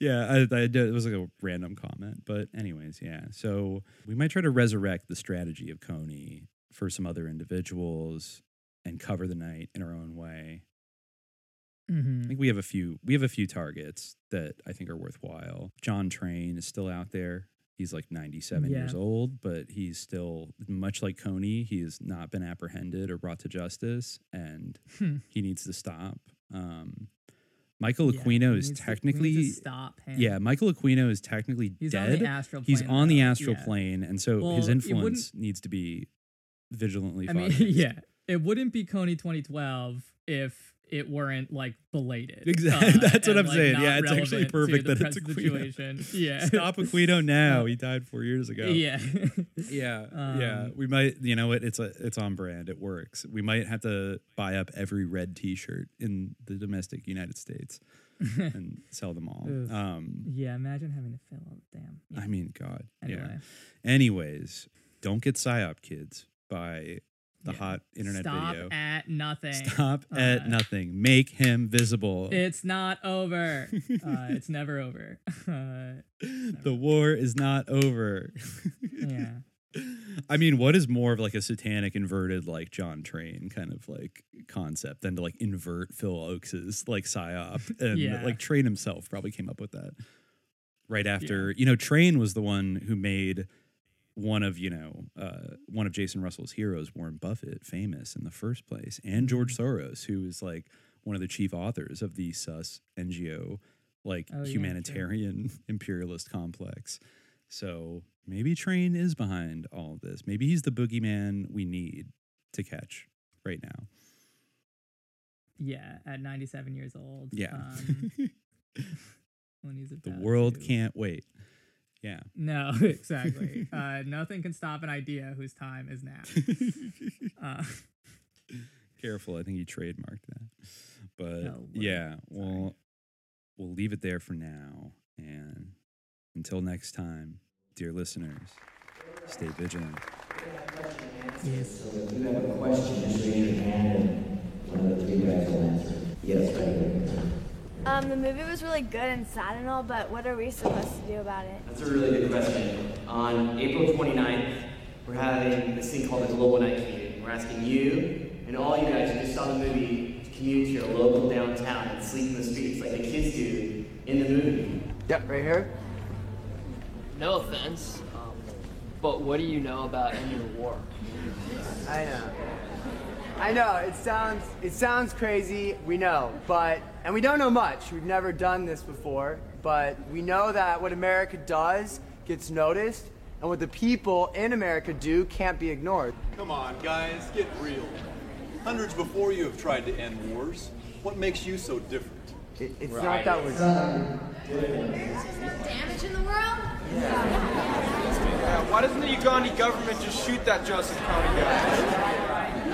Yeah, I did, it was like a random comment. But anyways, yeah. So we might try to resurrect the strategy of Kony for some other individuals and cover the night in our own way. Mm-hmm. I think we have a few targets that I think are worthwhile. John Train is still out there. He's like 97 years old, but he's still, much like Kony, he has not been apprehended or brought to justice, and he needs to stop. Michael Aquino is technically stop him. Yeah, Michael Aquino is technically dead. He's on the astral plane. And so his influence needs to be vigilantly fought. I mean, it wouldn't be Kony 2012 if it weren't like belated. Exactly. That's what I'm saying. Yeah, it's actually perfect that it's Aquino. Yeah. Stop Aquino now. He died 4 years ago. Yeah. Yeah. We might, you know what? It's on brand. It works. We might have to buy up every red T-shirt in the domestic United States and sell them all. Yeah. Imagine having to fill all the damn. Yeah. I mean, God. Anyway. Yeah. Anyways, don't get psyop kids by the hot internet video. Stop at nothing. Stop at nothing. Make him visible. It's not over. It's never over. The war is not over. Yeah. I mean, what is more of like a satanic inverted like John Train kind of like concept than to like invert Phil Oakes's like psyop? And like Train himself probably came up with that right after. You know, Train was the one who made one of Jason Russell's heroes, Warren Buffett, famous in the first place, and George Soros, who is like one of the chief authors of the SUS NGO, like humanitarian imperialist complex. So maybe Train is behind all this. Maybe he's the boogeyman we need to catch right now. Yeah, at 97 years old. Yeah. When he's the world can't wait. Yeah. No, exactly. Nothing can stop an idea whose time is now. Careful. I think you trademarked that. But we'll leave it there for now. And until next time, dear listeners, stay vigilant. Yes. So if you have a question, just raise your hand and one of the three guys will answer. Yes, right. The movie was really good and sad and all, but what are we supposed to do about it? That's a really good question. On April 29th, we're having this thing called the Global Night Commute. We're asking you and all you guys who just saw the movie to commute to your local downtown and sleep in the streets like the kids do in the movie. Yep, right here. No offense, but what do you know about ending the war? I know, it sounds crazy, we know, but, and we don't know much, we've never done this before, but we know that what America does gets noticed, and what the people in America do can't be ignored. Come on, guys, get real. Hundreds before you have tried to end wars. What makes you so different? It's right. Not that we're done. There's no damage in the world? Yeah. Why doesn't the Ugandan government just shoot that Joseph Kony guy?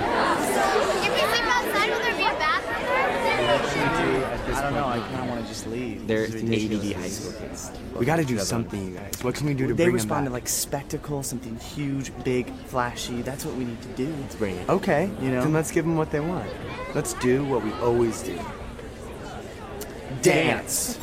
If we sleep outside, will there be a bathroom there? I don't know. I kind of want to just leave. They're ADD high school kids. We got to do something, you guys. What can we do to bring them back? They respond to like spectacle, something huge, big, flashy. That's what we need to do. Let's bring it. Okay, you know. Then let's give them what they want. Let's do what we always do. Dance.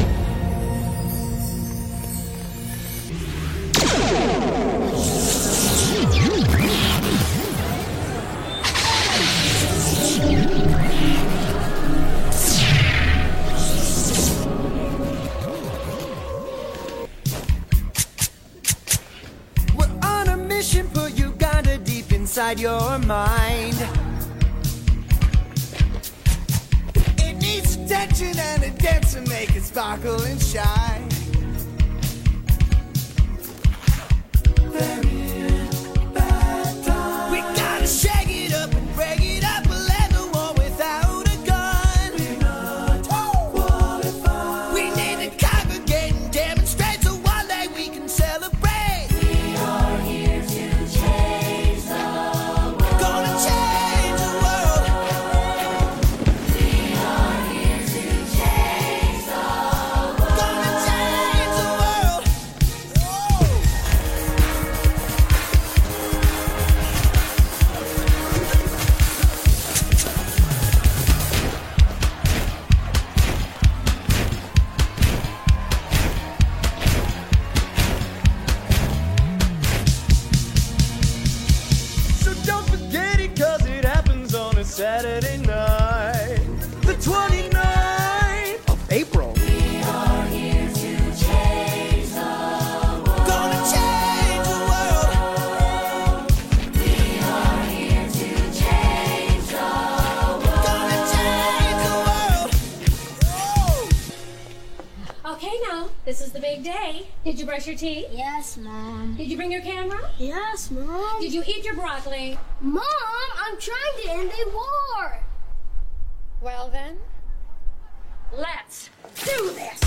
Inside your mind, it needs attention and a dance to make it sparkle and shine. There is bad time. We gotta shake it up and break it up. We'll end the war without a gun. We're not qualified. We need to congregate and demonstrate so one day we can celebrate. We are here to change. Well, this is the big day. Did you brush your teeth? Yes, Mom. Did you bring your camera? Yes, Mom. Did you eat your broccoli? Mom, I'm trying to end the war. Well, then, let's do this.